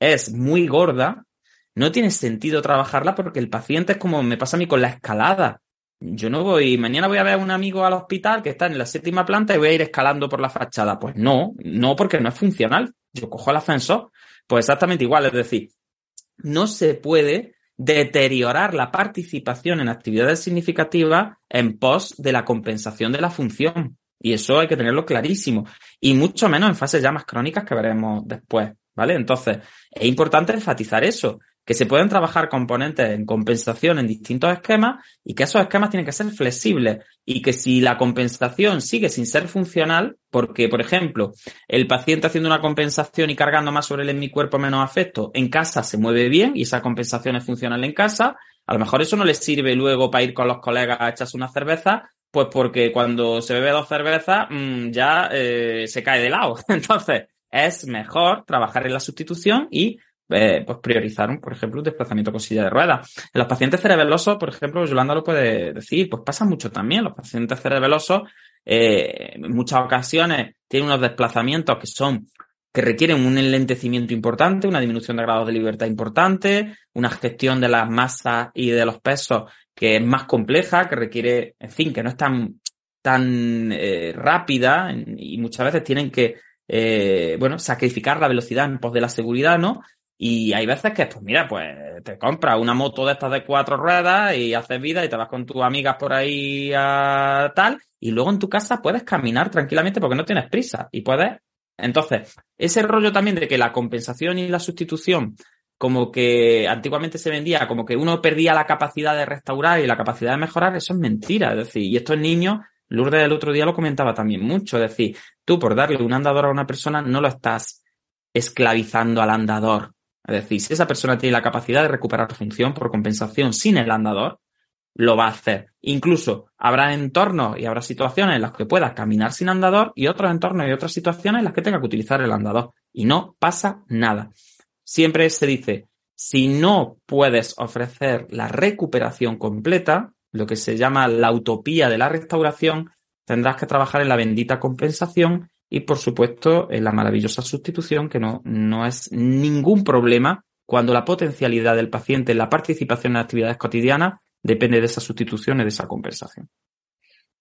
es muy gorda, no tiene sentido trabajarla porque el paciente es como me pasa a mí con la escalada. Yo no voy, mañana voy a ver a un amigo al hospital que está en la 7ª planta y voy a ir escalando por la fachada. Pues no porque no es funcional. Yo cojo el ascensor. Pues exactamente igual, es decir, no se puede deteriorar la participación en actividades significativas en pos de la compensación de la función. Y eso hay que tenerlo clarísimo. Y mucho menos en fases ya más crónicas que veremos después, ¿vale? Entonces, es importante enfatizar eso, que se pueden trabajar componentes en compensación en distintos esquemas y que esos esquemas tienen que ser flexibles y que si la compensación sigue sin ser funcional, porque, por ejemplo, el paciente haciendo una compensación y cargando más sobre él en mi cuerpo menos afecto, en casa se mueve bien y esa compensación es funcional en casa, a lo mejor eso no le sirve luego para ir con los colegas a echarse una cerveza, pues porque cuando se bebe 2 cervezas ya se cae de lado. Entonces, es mejor trabajar en la sustitución y pues priorizaron, por ejemplo, un desplazamiento con silla de ruedas. En los pacientes cerebelosos, por ejemplo, Yolanda lo puede decir, pues pasa mucho también. Los pacientes cerebelosos en muchas ocasiones tienen unos desplazamientos que requieren un enlentecimiento importante, una disminución de grados de libertad importante, una gestión de las masas y de los pesos que es más compleja, que requiere, en fin, que no es tan rápida y muchas veces tienen que sacrificar la velocidad en pos de la seguridad, ¿no? Y hay veces que, pues mira, pues te compras una moto de estas de 4 ruedas y haces vida y te vas con tus amigas por ahí a tal, y luego en tu casa puedes caminar tranquilamente porque no tienes prisa y puedes. Entonces, ese rollo también de que la compensación y la sustitución, como que antiguamente se vendía, como que uno perdía la capacidad de restaurar y la capacidad de mejorar, eso es mentira. Es decir, y estos niños, Lourdes el otro día lo comentaba también mucho, es decir, tú por darle un andador a una persona no lo estás esclavizando al andador. Es decir, si esa persona tiene la capacidad de recuperar función por compensación sin el andador, lo va a hacer. Incluso habrá entornos y habrá situaciones en las que pueda caminar sin andador y otros entornos y otras situaciones en las que tenga que utilizar el andador. Y no pasa nada. Siempre se dice, si no puedes ofrecer la recuperación completa, lo que se llama la utopía de la restauración, tendrás que trabajar en la bendita compensación y, por supuesto, en la maravillosa sustitución, que no es ningún problema cuando la potencialidad del paciente en la participación en actividades cotidianas depende de esa sustitución y de esa compensación.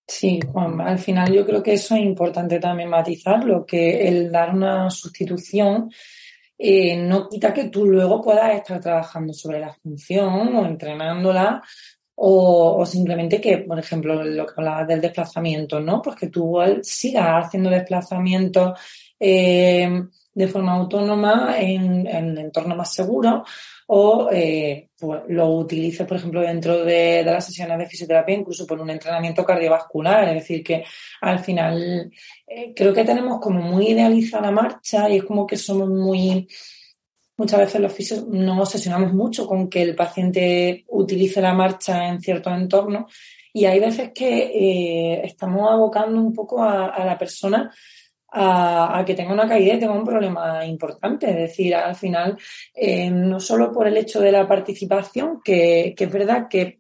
Sí, Juan, al final yo creo que eso es importante también matizarlo, que el dar una sustitución no quita que tú luego puedas estar trabajando sobre la función o entrenándola, o simplemente que, por ejemplo, lo que hablabas del desplazamiento, ¿no? Pues que tú sigas haciendo desplazamientos de forma autónoma en entornos más seguros o pues lo utilices, por ejemplo, dentro de las sesiones de fisioterapia, incluso por un entrenamiento cardiovascular. Es decir, que al final creo que tenemos como muy idealizada la marcha y es como que somos muy... Muchas veces los fisios nos obsesionamos mucho con que el paciente utilice la marcha en ciertos entornos y hay veces que estamos abocando un poco a la persona a que tenga una caída y tenga un problema importante. Es decir, al final, no solo por el hecho de la participación, que es verdad que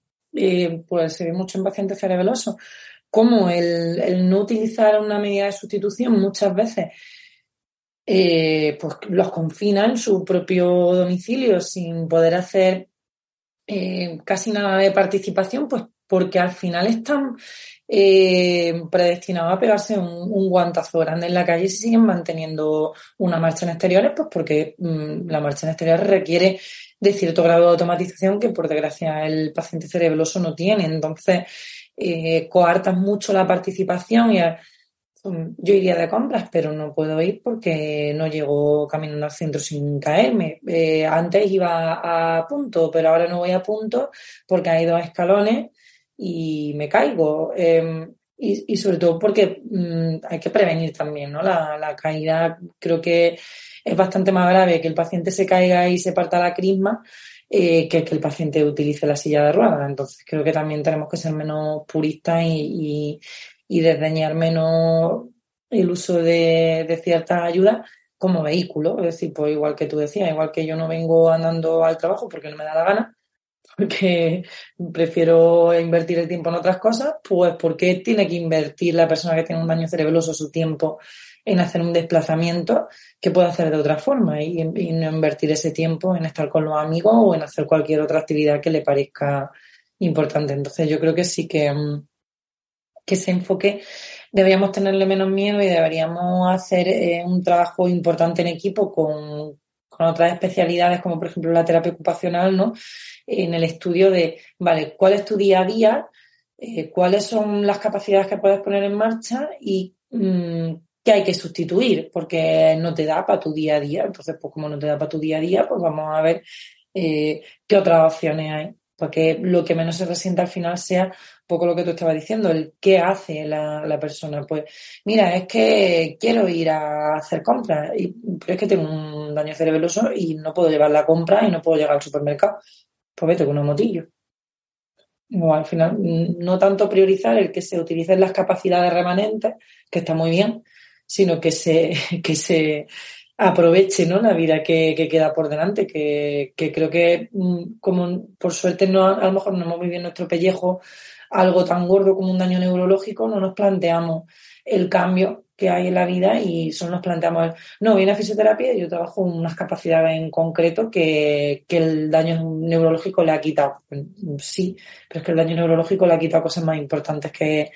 pues se ve mucho en pacientes cerebelosos, como el no utilizar una medida de sustitución muchas veces pues los confina en su propio domicilio sin poder hacer casi nada de participación, pues porque al final están predestinados a pegarse un guantazo grande en la calle si siguen manteniendo una marcha en exteriores, pues porque la marcha en exteriores requiere de cierto grado de automatización que, por desgracia, el paciente cerebeloso no tiene. Entonces, coartas mucho la participación y yo iría de compras, pero no puedo ir porque no llego caminando al centro sin caerme. Antes iba a punto, pero ahora no voy a punto porque hay 2 escalones y me caigo. Y sobre todo porque hay que prevenir también, ¿no? La caída creo que es bastante más grave que el paciente se caiga y se parta la crisma que el paciente utilice la silla de ruedas. Entonces creo que también tenemos que ser menos puristas y desdeñar menos el uso de ciertas ayudas como vehículo. Es decir, pues igual que tú decías, igual que yo no vengo andando al trabajo porque no me da la gana, porque prefiero invertir el tiempo en otras cosas, pues ¿por qué tiene que invertir la persona que tiene un daño cerebeloso su tiempo en hacer un desplazamiento que puede hacer de otra forma y no invertir ese tiempo en estar con los amigos o en hacer cualquier otra actividad que le parezca importante? Entonces yo creo que sí que ese enfoque deberíamos tenerle menos miedo y deberíamos hacer un trabajo importante en equipo con otras especialidades, como por ejemplo la terapia ocupacional, ¿no? En el estudio de, vale, ¿cuál es tu día a día? ¿Cuáles son las capacidades que puedes poner en marcha? Y ¿qué hay que sustituir? Porque no te da para tu día a día. Entonces, pues como no te da para tu día a día, pues vamos a ver qué otras opciones hay, para que lo que menos se resienta al final sea un poco lo que tú estabas diciendo, el qué hace la persona. Pues mira, es que quiero ir a hacer compras, pero es que tengo un daño cerebeloso y no puedo llevar la compra y no puedo llegar al supermercado. Pues vete con una motillo. O al final, no tanto priorizar el que se utilicen las capacidades remanentes, que está muy bien, sino que se aproveche, ¿no?, la vida que queda por delante, que creo que, como por suerte no, a lo mejor no hemos vivido en nuestro pellejo algo tan gordo como un daño neurológico, no nos planteamos el cambio que hay en la vida y solo nos planteamos no, viene a fisioterapia y yo trabajo unas capacidades en concreto que el daño neurológico le ha quitado. Sí, pero es que el daño neurológico le ha quitado cosas más importantes que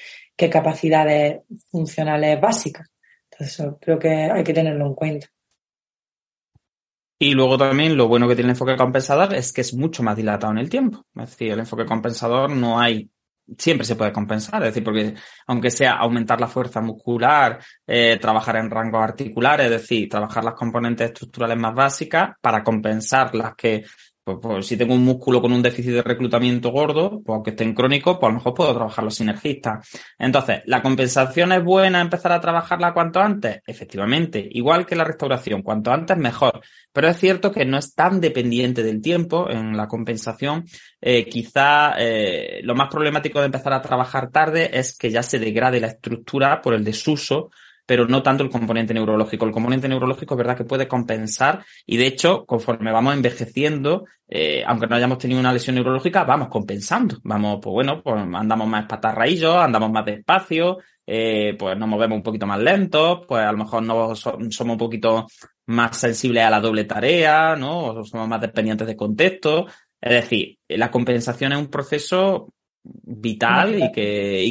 capacidades funcionales básicas. Entonces eso creo que hay que tenerlo en cuenta. Y luego también lo bueno que tiene el enfoque compensador es que es mucho más dilatado en el tiempo. Es decir, el enfoque compensador no hay... Siempre se puede compensar, es decir, porque aunque sea aumentar la fuerza muscular, trabajar en rangos articulares, es decir, trabajar las componentes estructurales más básicas para compensar las que... Pues si tengo un músculo con un déficit de reclutamiento gordo, pues aunque esté en crónico, pues a lo mejor puedo trabajar los sinergistas. Entonces, ¿la compensación es buena empezar a trabajarla cuanto antes? Efectivamente, igual que la restauración, cuanto antes mejor. Pero es cierto que no es tan dependiente del tiempo en la compensación. Quizá lo más problemático de empezar a trabajar tarde es que ya se degrade la estructura por el desuso, pero no tanto el componente neurológico. El componente neurológico es verdad que puede compensar y, de hecho, conforme vamos envejeciendo, aunque no hayamos tenido una lesión neurológica, vamos compensando. Vamos, pues bueno, pues andamos más patarraillos, andamos más despacio, pues nos movemos un poquito más lentos, pues a lo mejor no somos un poquito más sensibles a la doble tarea, ¿no? O somos más dependientes de contexto. Es decir, la compensación es un proceso... vital y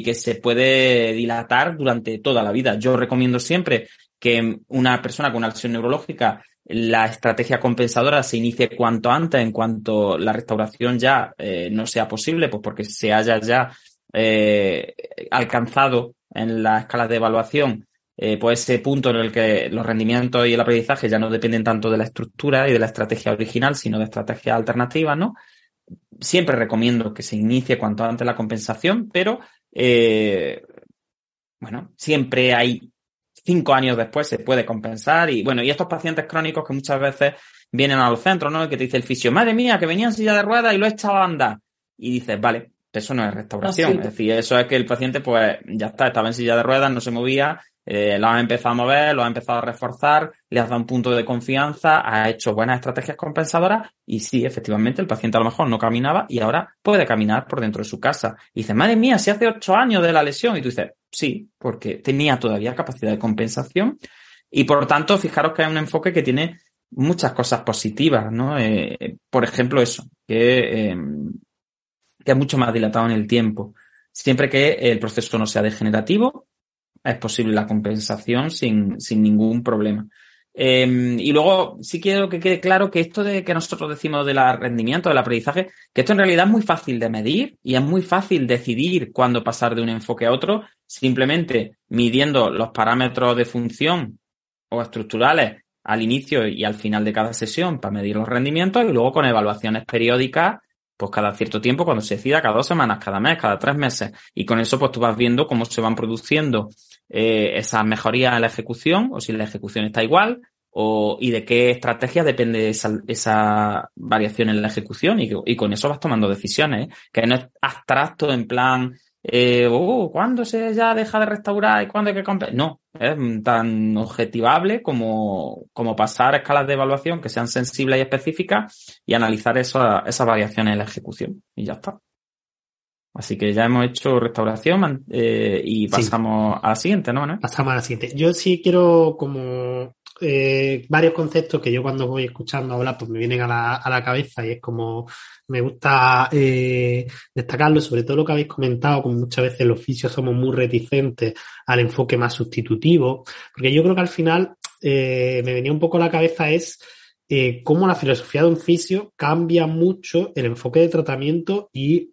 que se puede dilatar durante toda la vida. Yo recomiendo siempre que una persona con una lesión neurológica, la estrategia compensadora se inicie cuanto antes, en cuanto la restauración ya no sea posible, pues porque se haya ya alcanzado en la escala de evaluación pues ese punto en el que los rendimientos y el aprendizaje ya no dependen tanto de la estructura y de la estrategia original, sino de estrategias alternativas, ¿no? Siempre recomiendo que se inicie cuanto antes la compensación, pero siempre hay 5 años después se puede compensar. Y bueno, y estos pacientes crónicos que muchas veces vienen a los centros, ¿no? Que te dice el fisio, madre mía, que venía en silla de ruedas y lo he echado a andar. Y dices, vale, Eso no es restauración. Es decir, eso es que el paciente, pues, ya está, estaba en silla de ruedas, no se movía, lo ha empezado a mover, lo ha empezado a reforzar, le has dado un punto de confianza, ha hecho buenas estrategias compensadoras y sí, efectivamente, el paciente a lo mejor no caminaba y ahora puede caminar por dentro de su casa. Y dices, madre mía, si hace 8 años de la lesión. Y tú dices, sí, porque tenía todavía capacidad de compensación y, por lo tanto, fijaros que hay un enfoque que tiene muchas cosas positivas, ¿no? Por ejemplo, eso, que es mucho más dilatado en el tiempo. Siempre que el proceso no sea degenerativo, es posible la compensación sin ningún problema. Y luego sí quiero que quede claro que esto de que nosotros decimos del rendimiento, del aprendizaje, que esto en realidad es muy fácil de medir y es muy fácil decidir cuándo pasar de un enfoque a otro, simplemente midiendo los parámetros de función o estructurales al inicio y al final de cada sesión para medir los rendimientos y luego con evaluaciones periódicas, pues cada cierto tiempo, cuando se decida, cada 2 semanas, cada mes, cada 3 meses. Y con eso pues tú vas viendo cómo se van produciendo esas mejorías en la ejecución, o si la ejecución está igual, y de qué estrategia depende esa variación en la ejecución, y con eso vas tomando decisiones, que no es abstracto en plan, ¿cuándo se ya deja de restaurar y cuándo hay que comprar? No, es tan objetivable como pasar a escalas de evaluación que sean sensibles y específicas y analizar esas variaciones en la ejecución, y ya está. Así que ya hemos hecho restauración y pasamos a la siguiente, ¿no? Pasamos a la siguiente. Yo sí quiero como varios conceptos que yo cuando voy escuchando hablar pues me vienen a la cabeza y es como me gusta destacarlo, sobre todo lo que habéis comentado, como muchas veces los fisios somos muy reticentes al enfoque más sustitutivo, porque yo creo que al final me venía un poco a la cabeza cómo la filosofía de un fisio cambia mucho el enfoque de tratamiento y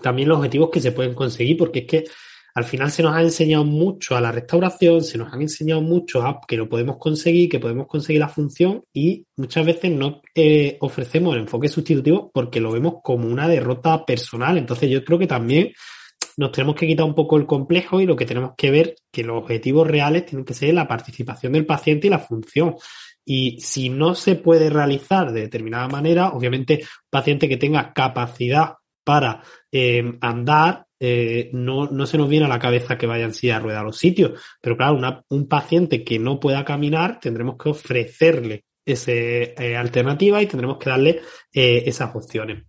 también los objetivos que se pueden conseguir, porque es que al final se nos ha enseñado mucho a la restauración, se nos han enseñado mucho a que lo podemos conseguir, que podemos conseguir la función y muchas veces no ofrecemos el enfoque sustitutivo porque lo vemos como una derrota personal. Entonces yo creo que también nos tenemos que quitar un poco el complejo y lo que tenemos que ver que los objetivos reales tienen que ser la participación del paciente y la función. Y si no se puede realizar de determinada manera, obviamente un paciente que tenga capacidad para andar, no se nos viene a la cabeza que vayan silla de rueda a los sitios, pero claro, un paciente que no pueda caminar tendremos que ofrecerle esa alternativa y tendremos que darle esas opciones.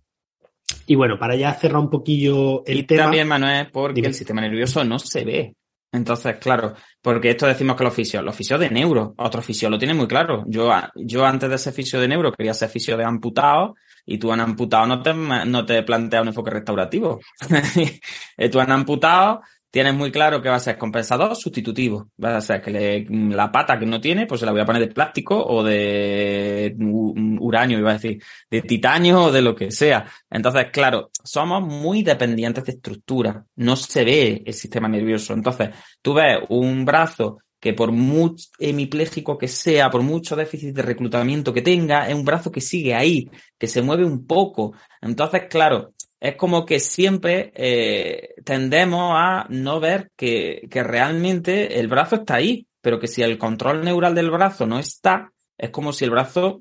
Y bueno, para ya cerrar un poquillo el tema... Y también, Manuel, porque el sistema nervioso no se ve. Entonces, claro, porque esto decimos que los fisios de neuro, otro fisio lo tiene muy claro. Yo antes de ser fisio de neuro quería ser fisio de amputado, y tú han amputado no te plantea un enfoque restaurativo. Tú han amputado, tienes muy claro que va a ser compensador sustitutivo. Va a ser que la pata que no tiene, pues se la voy a poner de plástico o de uranio, iba a decir, de titanio o de lo que sea. Entonces, claro, somos muy dependientes de estructura. No se ve el sistema nervioso. Entonces, tú ves un brazo que por muy hemipléjico que sea, por mucho déficit de reclutamiento que tenga, es un brazo que sigue ahí, que se mueve un poco. Entonces, claro, es como que siempre tendemos a no ver que realmente el brazo está ahí, pero que si el control neural del brazo no está, es como si el brazo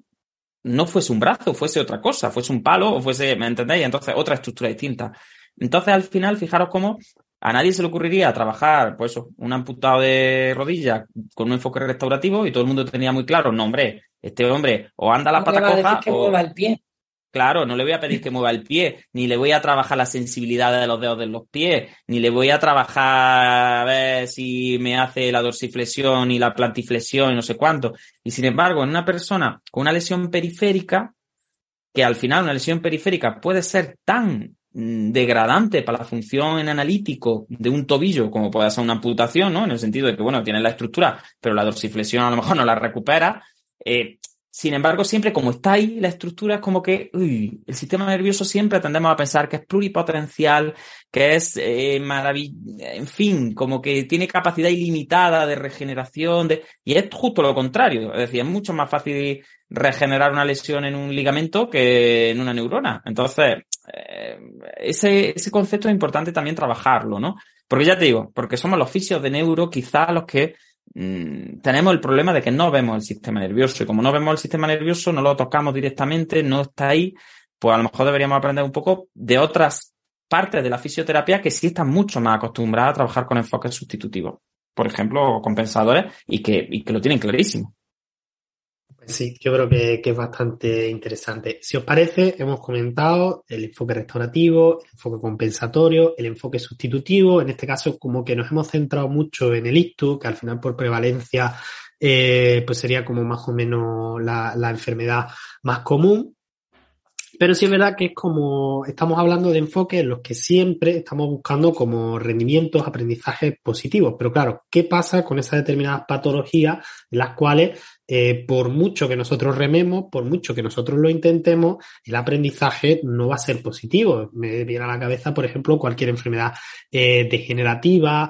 no fuese un brazo, fuese otra cosa, fuese un palo o fuese, ¿me entendéis? Entonces, otra estructura distinta. Entonces, al final, fijaros cómo... A nadie se le ocurriría trabajar, pues, un amputado de rodilla con un enfoque restaurativo y todo el mundo tenía muy claro, no, hombre, este hombre o anda la pata coja o... mueva el pie. Claro, no le voy a pedir que mueva el pie, ni le voy a trabajar la sensibilidad de los dedos de los pies, ni le voy a trabajar a ver si me hace la dorsiflexión y la plantiflexión y no sé cuánto. Y sin embargo, en una persona con una lesión periférica, que al final una lesión periférica puede ser tan... degradante para la función en analítico de un tobillo, como puede ser una amputación, ¿no? En el sentido de que, bueno, tienes la estructura, pero la dorsiflexión a lo mejor no la recupera. Sin embargo, siempre como está ahí la estructura, es como que el sistema nervioso siempre tendemos a pensar que es pluripotencial, que es en fin, como que tiene capacidad ilimitada de regeneración, y es justo lo contrario. Es decir, es mucho más fácil regenerar una lesión en un ligamento que en una neurona. Entonces... Ese concepto es importante también trabajarlo, ¿no? Porque ya te digo, porque somos los fisios de neuro quizá los que tenemos el problema de que no vemos el sistema nervioso, y como no vemos el sistema nervioso, no lo tocamos directamente, no está ahí, pues a lo mejor deberíamos aprender un poco de otras partes de la fisioterapia que sí están mucho más acostumbradas a trabajar con enfoques sustitutivos, por ejemplo, compensadores, y que lo tienen clarísimo. Pues sí, yo creo que es bastante interesante. Si os parece, hemos comentado el enfoque restaurativo, el enfoque compensatorio, el enfoque sustitutivo. En este caso, como que nos hemos centrado mucho en el ictus, que al final por prevalencia pues sería como más o menos la enfermedad más común. Pero sí es verdad que es como estamos hablando de enfoques en los que siempre estamos buscando como rendimientos, aprendizajes positivos. Pero claro, ¿qué pasa con esas determinadas patologías en las cuales por mucho que nosotros rememos, por mucho que nosotros lo intentemos, el aprendizaje no va a ser positivo? Me viene a la cabeza, por ejemplo, cualquier enfermedad degenerativa,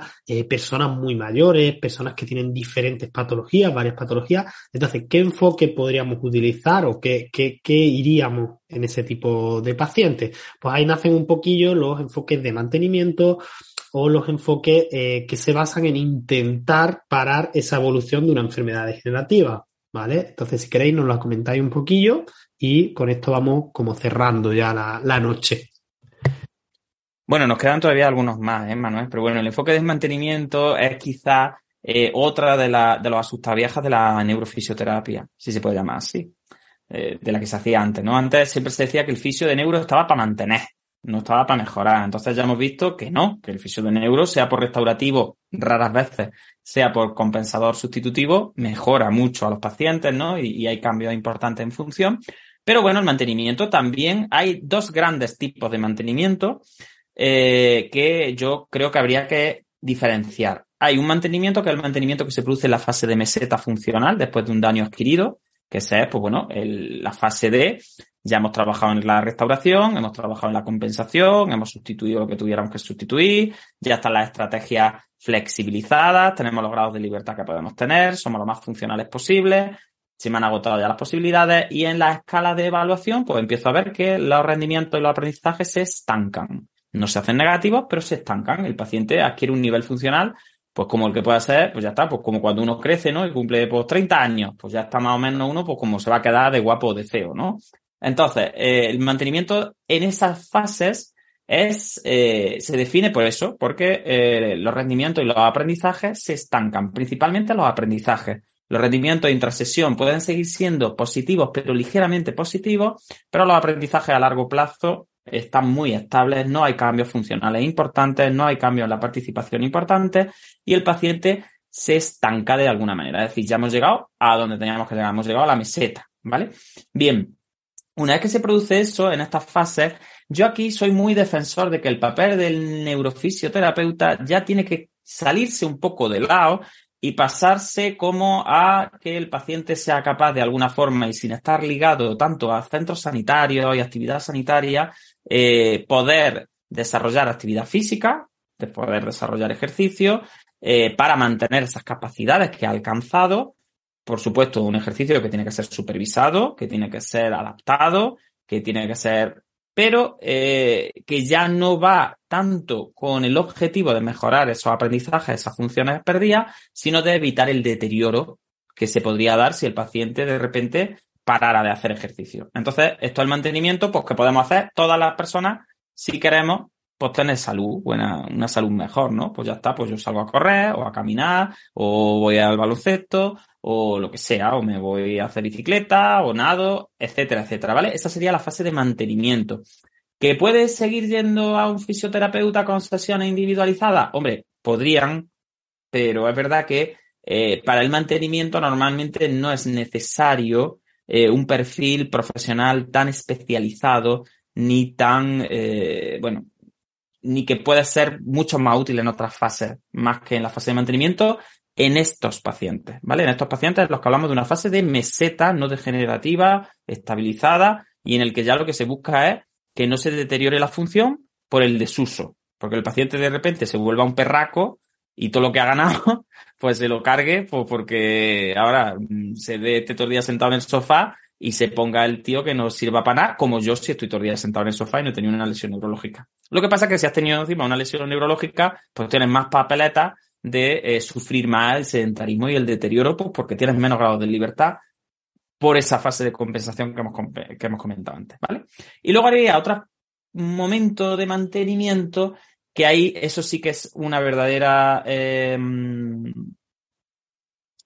personas muy mayores, personas que tienen diferentes patologías, varias patologías. Entonces, ¿qué enfoque podríamos utilizar o qué iríamos en ese tipo de pacientes? Pues ahí nacen un poquillo los enfoques de mantenimiento o los enfoques que se basan en intentar parar esa evolución de una enfermedad degenerativa, ¿vale? Entonces, si queréis, nos lo comentáis un poquillo y con esto vamos como cerrando ya la noche. Bueno, nos quedan todavía algunos más, Manuel, pero bueno, el enfoque de mantenimiento es quizá otra de los asustaviejas de la neurofisioterapia, si se puede llamar así, de la que se hacía antes, ¿no? Antes siempre se decía que el fisio de neuro estaba para mantener, no estaba para mejorar. Entonces ya hemos visto que no, que el fisio de neuro, sea por restaurativo raras veces, sea por compensador sustitutivo, mejora mucho a los pacientes, ¿no? Y hay cambios importantes en función. Pero bueno, el mantenimiento también, hay dos grandes tipos de mantenimiento que yo creo que habría que diferenciar. Hay un mantenimiento que es el mantenimiento que se produce en la fase de meseta funcional después de un daño adquirido, que sea, pues bueno, la fase de... Ya hemos trabajado en la restauración, hemos trabajado en la compensación, hemos sustituido lo que tuviéramos que sustituir, ya están las estrategias flexibilizadas, tenemos los grados de libertad que podemos tener, somos lo más funcionales posibles, se me han agotado ya las posibilidades y en la escala de evaluación pues empiezo a ver que los rendimientos y los aprendizajes se estancan. No se hacen negativos, pero se estancan. El paciente adquiere un nivel funcional pues como el que puede ser, pues ya está, pues como cuando uno crece, ¿no? Y cumple pues 30 años, pues ya está más o menos uno pues como se va a quedar de guapo o de feo, ¿no? Entonces, el mantenimiento en esas fases se define por eso, porque los rendimientos y los aprendizajes se estancan, principalmente los aprendizajes. Los rendimientos de intrasesión pueden seguir siendo positivos, pero ligeramente positivos, pero los aprendizajes a largo plazo están muy estables, no hay cambios funcionales importantes, no hay cambios en la participación importantes y el paciente se estanca de alguna manera. Es decir, ya hemos llegado a donde teníamos que llegar, hemos llegado a la meseta, ¿vale? Bien. Una vez que se produce eso, en estas fases, yo aquí soy muy defensor de que el papel del neurofisioterapeuta ya tiene que salirse un poco de lado y pasarse como a que el paciente sea capaz de alguna forma y sin estar ligado tanto a centros sanitarios y actividad sanitaria, poder desarrollar actividad física, de poder desarrollar ejercicio, para mantener esas capacidades que ha alcanzado. Por supuesto, un ejercicio que tiene que ser supervisado, que tiene que ser adaptado, que tiene que ser... Pero que ya no va tanto con el objetivo de mejorar esos aprendizajes, esas funciones perdidas, sino de evitar el deterioro que se podría dar si el paciente de repente parara de hacer ejercicio. Entonces, esto es el mantenimiento pues que podemos hacer todas las personas si queremos pues tener salud, una salud mejor, ¿no? Pues ya está, pues yo salgo a correr o a caminar o voy al baloncesto o lo que sea, o me voy a hacer bicicleta o nado, etcétera, etcétera, ¿vale? Esa sería la fase de mantenimiento. ¿Que puede seguir yendo a un fisioterapeuta con sesiones individualizadas? Hombre, podrían, pero es verdad que para el mantenimiento normalmente no es necesario un perfil profesional tan especializado ni tan, ni que pueda ser mucho más útil en otras fases, más que en la fase de mantenimiento, en estos pacientes, ¿vale? En estos pacientes los que hablamos de una fase de meseta no degenerativa, estabilizada, y en el que ya lo que se busca es que no se deteriore la función por el desuso, porque el paciente de repente se vuelva un perraco y todo lo que ha ganado, pues se lo cargue, pues porque ahora se dé este todo el día sentado en el sofá y se ponga el tío que no sirva para nada, como yo si estoy todo el día sentado en el sofá y no he tenido una lesión neurológica. Lo que pasa es que si has tenido encima una lesión neurológica, pues tienes más papeletas de sufrir más el sedentarismo y el deterioro, pues porque tienes menos grados de libertad por esa fase de compensación que hemos comentado antes, ¿vale? Y luego haría otras momento de mantenimiento que ahí eso sí que es una verdadera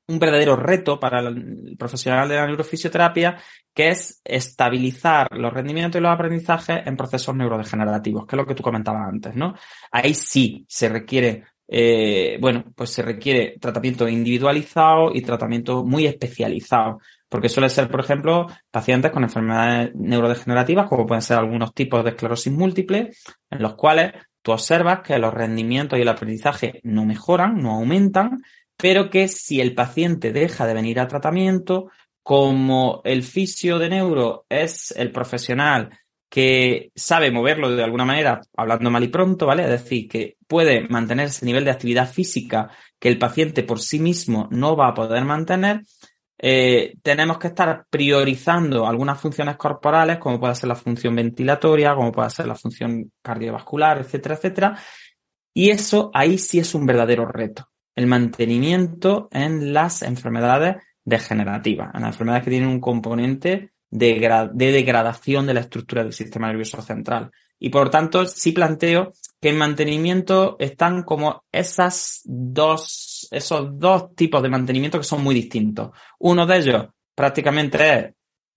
un verdadero reto para el profesional de la neurofisioterapia, que es estabilizar los rendimientos y los aprendizajes en procesos neurodegenerativos, que es lo que tú comentabas antes, ¿no? Ahí sí se requiere, se requiere tratamiento individualizado y tratamiento muy especializado, porque suele ser, por ejemplo, pacientes con enfermedades neurodegenerativas, como pueden ser algunos tipos de esclerosis múltiple, en los cuales tú observas que los rendimientos y el aprendizaje no mejoran, no aumentan, pero que si el paciente deja de venir a tratamiento, como el fisio de neuro es el profesional que sabe moverlo de alguna manera, hablando mal y pronto, ¿vale? Es decir, que puede mantener ese nivel de actividad física que el paciente por sí mismo no va a poder mantener, tenemos que estar priorizando algunas funciones corporales, como puede ser la función ventilatoria, como puede ser la función cardiovascular, etcétera, etcétera. Y eso ahí sí es un verdadero reto. El mantenimiento en las enfermedades degenerativas, en las enfermedades que tienen un componente de degradación de la estructura del sistema nervioso central. Y por tanto, sí planteo que en mantenimiento están como esos dos tipos de mantenimiento que son muy distintos. Uno de ellos prácticamente es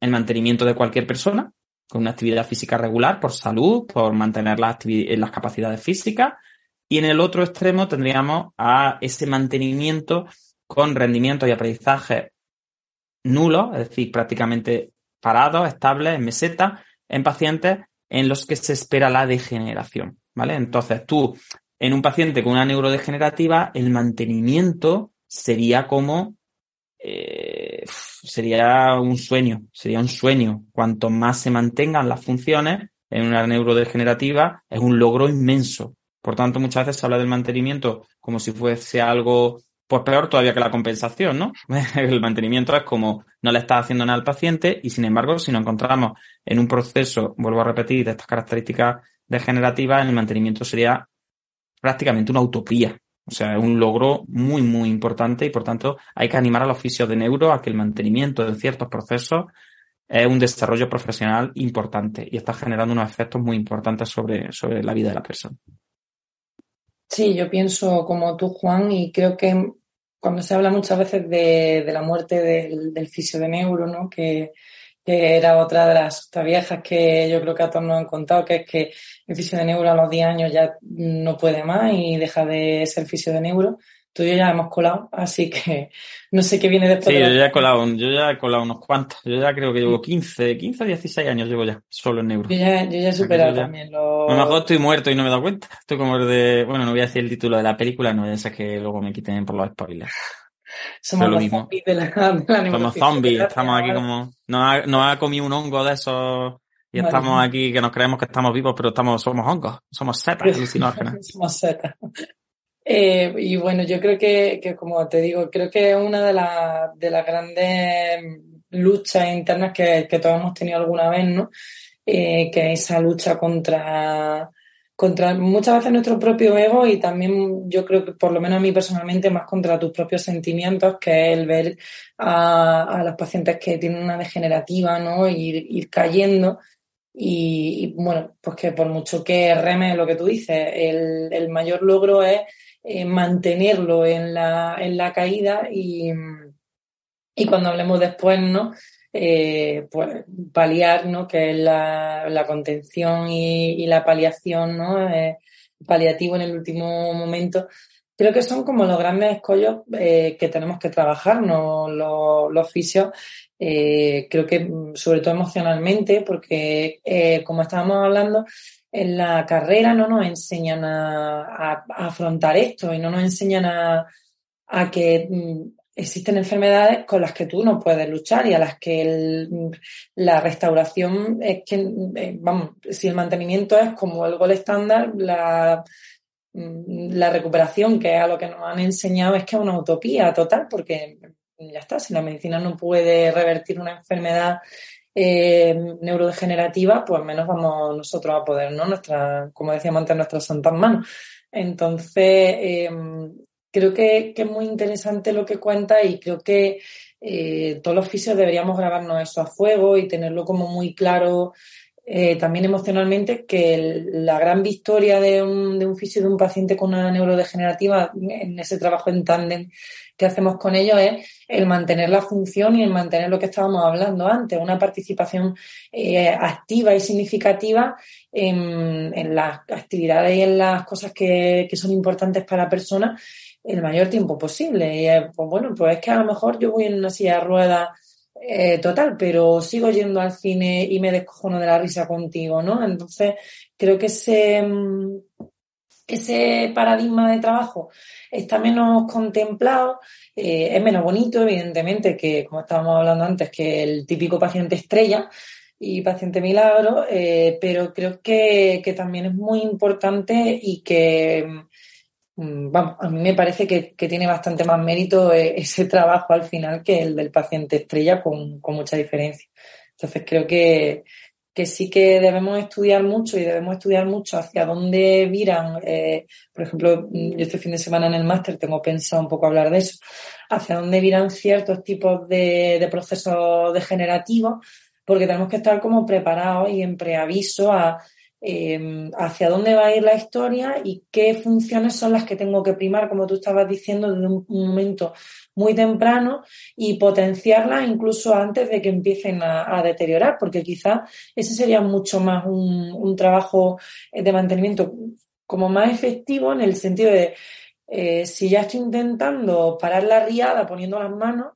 el mantenimiento de cualquier persona, con una actividad física regular, por salud, por mantener las capacidades físicas. Y en el otro extremo tendríamos a ese mantenimiento con rendimientos y aprendizajes nulos, es decir, prácticamente parados, estables, en meseta, en pacientes en los que se espera la degeneración, ¿vale? Entonces tú, en un paciente con una neurodegenerativa, el mantenimiento sería como... sería un sueño. Cuanto más se mantengan las funciones en una neurodegenerativa, es un logro inmenso. Por tanto, muchas veces se habla del mantenimiento como si fuese algo, pues peor todavía que la compensación, ¿no? El mantenimiento es como no le estás haciendo nada al paciente y, sin embargo, si nos encontramos en un proceso, vuelvo a repetir, de estas características degenerativas, el mantenimiento sería prácticamente una utopía. O sea, es un logro muy, muy importante y, por tanto, hay que animar a los fisios de neuro a que el mantenimiento de ciertos procesos es un desarrollo profesional importante y está generando unos efectos muy importantes sobre la vida de la persona. Sí, yo pienso como tú, Juan, y creo que cuando se habla muchas veces de la muerte del fisio de neuro, ¿no? Que era otra de las hostas viejas que yo creo que a todos nos han contado, que es que el fisio de neuro a los 10 años ya no puede más y deja de ser fisio de neuro. Tú y yo ya hemos colado, así que no sé qué viene después. Sí, yo ya he colado unos cuantos. Yo ya creo que llevo 16 años llevo ya solo en neuro. Yo ya he superado también lo... A lo mejor estoy muerto y no me he dado cuenta. Estoy como el de... Bueno, no voy a decir el título de la película, no voy a decir que luego me quiten por los spoilers. Somos los zombies de la neurofisiología. Somos zombies, estamos aquí como... Nos ha comido un hongo de esos... Y vale. Estamos aquí que nos creemos que estamos vivos, pero somos hongos, somos setas alucinógenas. Somos setas. Y bueno, yo creo que como te digo, creo que es una de las grandes luchas internas que todos hemos tenido alguna vez, ¿no? Que es esa lucha contra muchas veces nuestro propio ego y también yo creo que, por lo menos a mí personalmente, más contra tus propios sentimientos, que es el ver a los pacientes que tienen una degenerativa, ¿no? Ir cayendo. Y bueno, pues que por mucho que reme lo que tú dices, el mayor logro es mantenerlo en la caída y cuando hablemos después, ¿no? Pues paliar, ¿no? Que es la contención y la paliación, ¿no? Paliativo en el último momento. Creo que son como los grandes escollos que tenemos que trabajar, ¿no? Los fisios. Creo que sobre todo emocionalmente, porque como estábamos hablando, en la carrera no nos enseñan a afrontar esto y no nos enseñan a que existen enfermedades con las que tú no puedes luchar y a las que la restauración es que, vamos, si el mantenimiento es como el gol estándar, la recuperación, que es a lo que nos han enseñado, es que es una utopía total, porque... Ya está, si la medicina no puede revertir una enfermedad neurodegenerativa, pues menos vamos nosotros a poder, ¿no? Como decíamos antes, nuestras santas manos. Entonces, creo que es muy interesante lo que cuenta y creo que todos los fisios deberíamos grabarnos eso a fuego y tenerlo como muy claro también emocionalmente, que la gran victoria de un fisio, de un paciente con una neurodegenerativa, en ese trabajo en tándem que hacemos con ellos, es el mantener la función y el mantener lo que estábamos hablando antes, una participación activa y significativa en las actividades y en las cosas que son importantes para la persona el mayor tiempo posible. Y, pues es que a lo mejor yo voy en una silla de ruedas total, pero sigo yendo al cine y me descojono de la risa contigo, ¿no? Entonces, creo que ese paradigma de trabajo está menos contemplado, es menos bonito, evidentemente, que, como estábamos hablando antes, que el típico paciente estrella y paciente milagro, pero creo que también es muy importante y que... Vamos, a mí me parece que tiene bastante más mérito ese trabajo al final que el del paciente estrella, con mucha diferencia. Entonces creo que sí que debemos estudiar mucho y hacia dónde viran. Por ejemplo, yo este fin de semana en el máster tengo pensado un poco hablar de eso, hacia dónde viran ciertos tipos de procesos degenerativos, porque tenemos que estar como preparados y en preaviso a... hacia dónde va a ir la historia y qué funciones son las que tengo que primar, como tú estabas diciendo, desde un momento muy temprano, y potenciarlas incluso antes de que empiecen a deteriorar, porque quizás ese sería mucho más un trabajo de mantenimiento como más efectivo, en el sentido de si ya estoy intentando parar la riada poniendo las manos,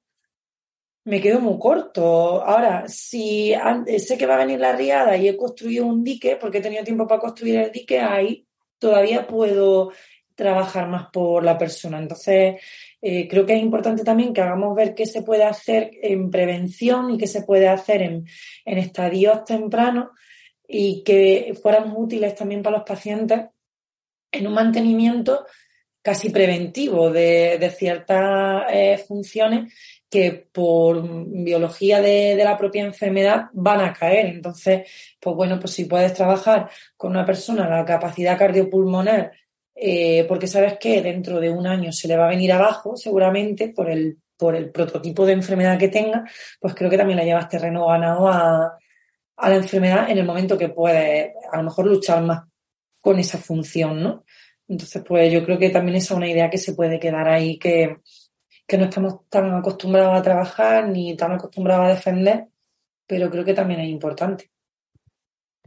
me quedo muy corto. Ahora, si sé que va a venir la riada y he construido un dique, porque he tenido tiempo para construir el dique, ahí todavía puedo trabajar más por la persona. Entonces, creo que es importante también que hagamos ver qué se puede hacer en prevención y qué se puede hacer en estadios tempranos, y que fueran útiles también para los pacientes en un mantenimiento casi preventivo de ciertas funciones que por biología de la propia enfermedad van a caer. Entonces, pues si puedes trabajar con una persona la capacidad cardiopulmonar, porque sabes que dentro de un año se le va a venir abajo seguramente por el prototipo de enfermedad que tenga, pues creo que también le llevas terreno ganado a la enfermedad en el momento que puedes a lo mejor luchar más con esa función, ¿no? Entonces, pues yo creo que también esa es una idea que se puede quedar ahí, que no estamos tan acostumbrados a trabajar ni tan acostumbrados a defender, pero creo que también es importante.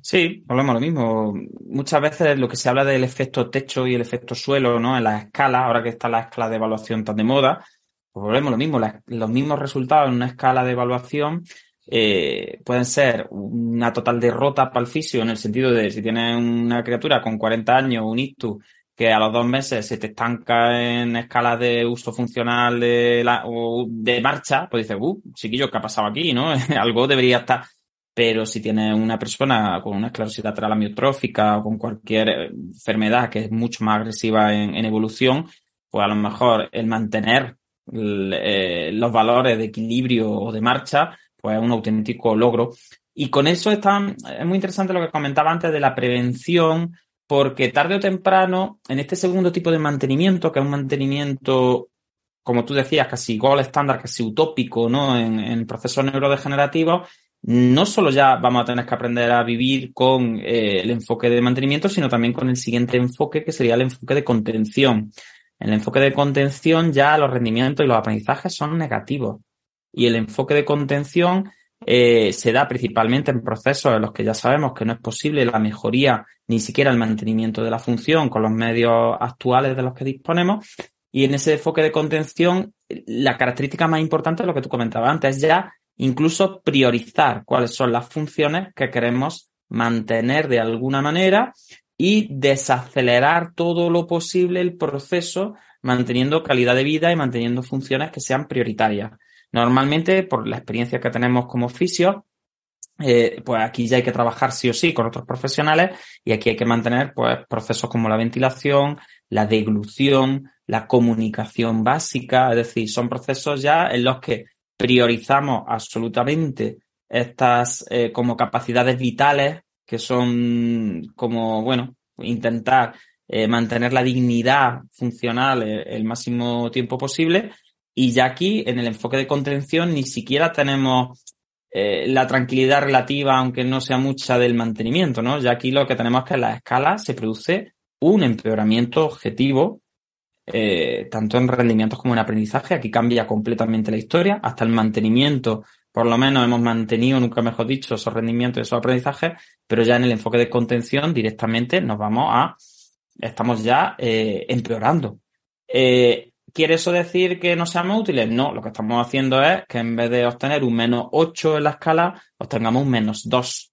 Sí, volvemos a lo mismo. Muchas veces lo que se habla del efecto techo y el efecto suelo, ¿no?, en las escalas, ahora que está la escala de evaluación tan de moda, pues volvemos a lo mismo. Los mismos resultados en una escala de evaluación pueden ser una total derrota para el fisio, en el sentido de si tienes una criatura con 40 años, un ictus, que a los 2 meses se te estanca en escalas de uso funcional o de marcha, pues dices, chiquillo, ¿qué ha pasado aquí?, ¿no? Algo debería estar. Pero si tienes una persona con una esclerosis lateral amiotrófica o con cualquier enfermedad que es mucho más agresiva en evolución, pues a lo mejor el mantener los valores de equilibrio o de marcha, pues es un auténtico logro. Y con eso es muy interesante lo que comentaba antes de la prevención, porque tarde o temprano, en este segundo tipo de mantenimiento, que es un mantenimiento, como tú decías, casi gold estándar, casi utópico, ¿no?, en procesos neurodegenerativos, no solo ya vamos a tener que aprender a vivir con el enfoque de mantenimiento, sino también con el siguiente enfoque, que sería el enfoque de contención. En el enfoque de contención ya los rendimientos y los aprendizajes son negativos. Y el enfoque de contención se da principalmente en procesos en los que ya sabemos que no es posible la mejoría, ni siquiera el mantenimiento de la función con los medios actuales de los que disponemos. Y en ese enfoque de contención, la característica más importante es lo que tú comentabas antes, ya incluso priorizar cuáles son las funciones que queremos mantener de alguna manera y desacelerar todo lo posible el proceso, manteniendo calidad de vida y manteniendo funciones que sean prioritarias. Normalmente, por la experiencia que tenemos como fisios, pues aquí ya hay que trabajar sí o sí con otros profesionales, y aquí hay que mantener pues procesos como la ventilación, la deglución, la comunicación básica. Es decir, son procesos ya en los que priorizamos absolutamente estas como capacidades vitales, que son como, intentar mantener la dignidad funcional el máximo tiempo posible. Y ya aquí, en el enfoque de contención, ni siquiera tenemos la tranquilidad relativa, aunque no sea mucha, del mantenimiento, ¿no? Ya aquí lo que tenemos es que en la escala se produce un empeoramiento objetivo, tanto en rendimientos como en aprendizaje. Aquí cambia completamente la historia. Hasta el mantenimiento, por lo menos hemos mantenido, nunca mejor dicho, esos rendimientos y esos aprendizajes, pero ya en el enfoque de contención directamente nos vamos a... Estamos ya empeorando. ¿Quiere eso decir que no seamos útiles? No, lo que estamos haciendo es que en vez de obtener un -8 en la escala, obtengamos un -2.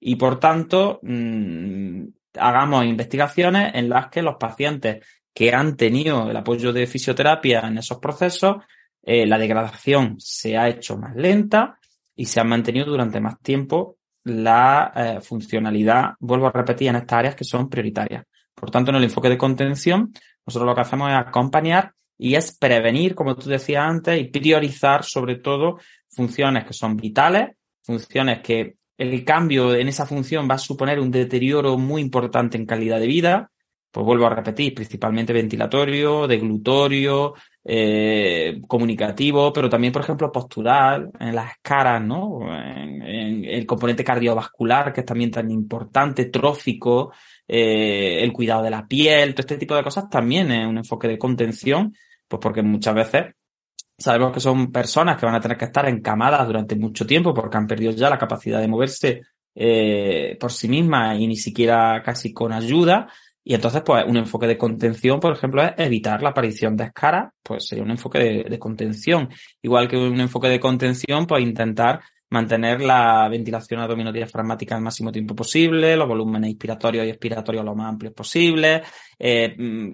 Y por tanto, hagamos investigaciones en las que los pacientes que han tenido el apoyo de fisioterapia en esos procesos, la degradación se ha hecho más lenta y se ha mantenido durante más tiempo la funcionalidad, vuelvo a repetir, en estas áreas que son prioritarias. Por tanto, en el enfoque de contención, nosotros lo que hacemos es acompañar y es prevenir, como tú decías antes, y priorizar sobre todo funciones que son vitales, funciones que el cambio en esa función va a suponer un deterioro muy importante en calidad de vida. Pues vuelvo a repetir, principalmente ventilatorio, deglutorio, comunicativo, pero también, por ejemplo, postural, en las caras, ¿no? En el componente cardiovascular, que es también tan importante, trófico, el cuidado de la piel, todo este tipo de cosas también es un enfoque de contención, pues porque muchas veces sabemos que son personas que van a tener que estar encamadas durante mucho tiempo porque han perdido ya la capacidad de moverse por sí mismas y ni siquiera casi con ayuda. Y entonces, pues, un enfoque de contención, por ejemplo, es evitar la aparición de escaras, pues sería un enfoque de contención. Igual que un enfoque de contención, pues intentar mantener la ventilación abdominodiafragmática al máximo tiempo posible, los volúmenes inspiratorios y expiratorios lo más amplios posible,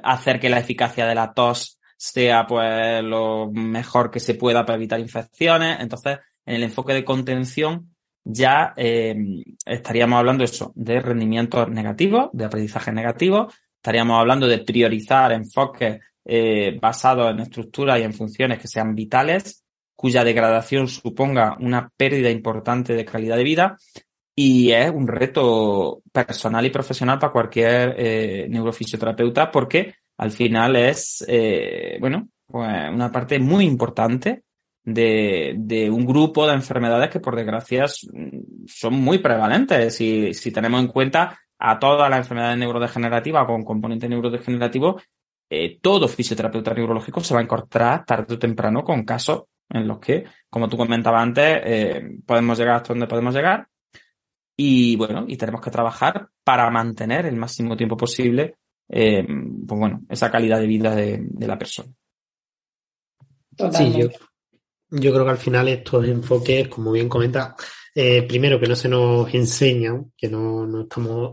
hacer que la eficacia de la tos sea, pues, lo mejor que se pueda para evitar infecciones. Entonces, en el enfoque de contención, ya estaríamos hablando eso, de rendimientos negativos, de aprendizajes negativos, estaríamos hablando de priorizar enfoques basados en estructuras y en funciones que sean vitales, cuya degradación suponga una pérdida importante de calidad de vida, y es un reto personal y profesional para cualquier neurofisioterapeuta, porque al final es pues una parte muy importante de un grupo de enfermedades que por desgracia son muy prevalentes. Si tenemos en cuenta a todas las enfermedades neurodegenerativas con componente neurodegenerativo, todo fisioterapeuta neurológico se va a encontrar tarde o temprano con casos en los que, como tú comentabas antes, podemos llegar hasta donde podemos llegar y tenemos que trabajar para mantener el máximo tiempo posible esa calidad de vida de la persona. Totalmente. Sí, Yo creo que al final estos enfoques, como bien comenta, primero que no se nos enseñan, que no estamos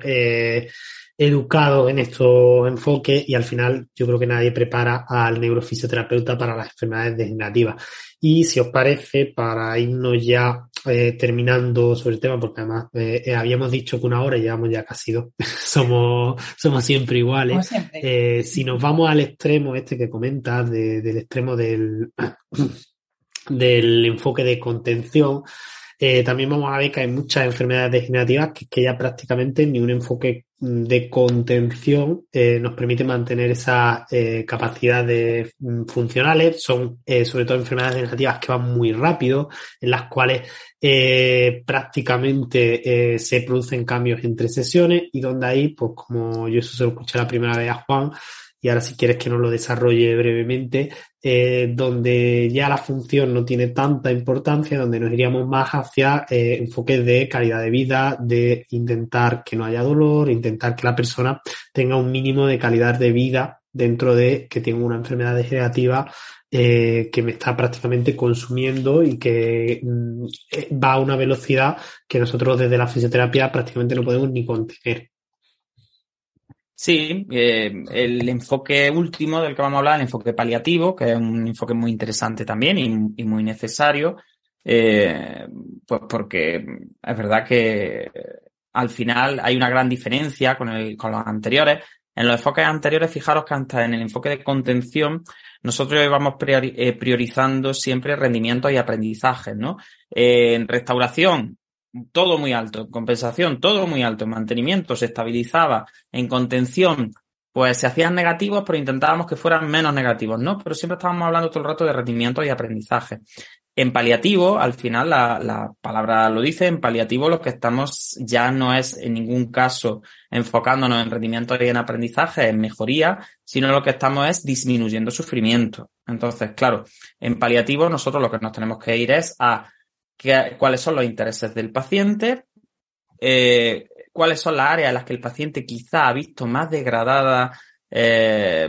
educados en estos enfoques, y al final yo creo que nadie prepara al neurofisioterapeuta para las enfermedades degenerativas. Y si os parece, para irnos ya terminando sobre el tema, porque además habíamos dicho que una hora y llevamos ya casi 2, somos siempre iguales. Como siempre. Si nos vamos al extremo este que comentas, del extremo del enfoque de contención, también vamos a ver que hay muchas enfermedades degenerativas que ya prácticamente ni un enfoque de contención nos permite mantener esas capacidades funcionales. Son sobre todo enfermedades degenerativas que van muy rápido, en las cuales prácticamente se producen cambios entre sesiones, y donde ahí, pues como yo eso se lo escuché la primera vez a Juan, y ahora si quieres que nos lo desarrolle brevemente, donde ya la función no tiene tanta importancia, donde nos iríamos más hacia enfoques de calidad de vida, de intentar que no haya dolor, intentar que la persona tenga un mínimo de calidad de vida dentro de que tengo una enfermedad degenerativa que me está prácticamente consumiendo y que va a una velocidad que nosotros desde la fisioterapia prácticamente no podemos ni contener. Sí, el enfoque último del que vamos a hablar, el enfoque paliativo, que es un enfoque muy interesante también y muy necesario, pues porque es verdad que al final hay una gran diferencia con los anteriores. En los enfoques anteriores, fijaros que hasta en el enfoque de contención nosotros vamos priorizando siempre rendimientos y aprendizajes, ¿no? En restauración, todo muy alto, compensación, todo muy alto, mantenimiento se estabilizaba, en contención pues se hacían negativos pero intentábamos que fueran menos negativos, ¿no? Pero siempre estábamos hablando todo el rato de rendimiento y aprendizaje. En paliativo, al final la palabra lo dice, en paliativo lo que estamos ya no es en ningún caso enfocándonos en rendimiento y en aprendizaje, en mejoría, sino lo que estamos es disminuyendo sufrimiento. Entonces, claro, en paliativo nosotros lo que nos tenemos que ir es a cuáles son los intereses del paciente, cuáles son las áreas en las que el paciente quizá ha visto más degradada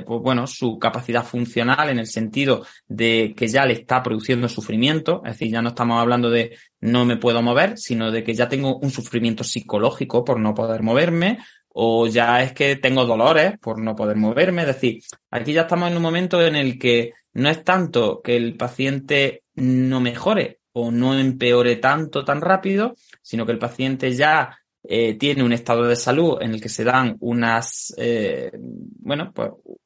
pues bueno, su capacidad funcional en el sentido de que ya le está produciendo sufrimiento, es decir, ya no estamos hablando de no me puedo mover, sino de que ya tengo un sufrimiento psicológico por no poder moverme, o ya es que tengo dolores por no poder moverme, es decir, aquí ya estamos en un momento en el que no es tanto que el paciente no mejore o no empeore tanto tan rápido, sino que el paciente ya tiene un estado de salud en el que se dan unas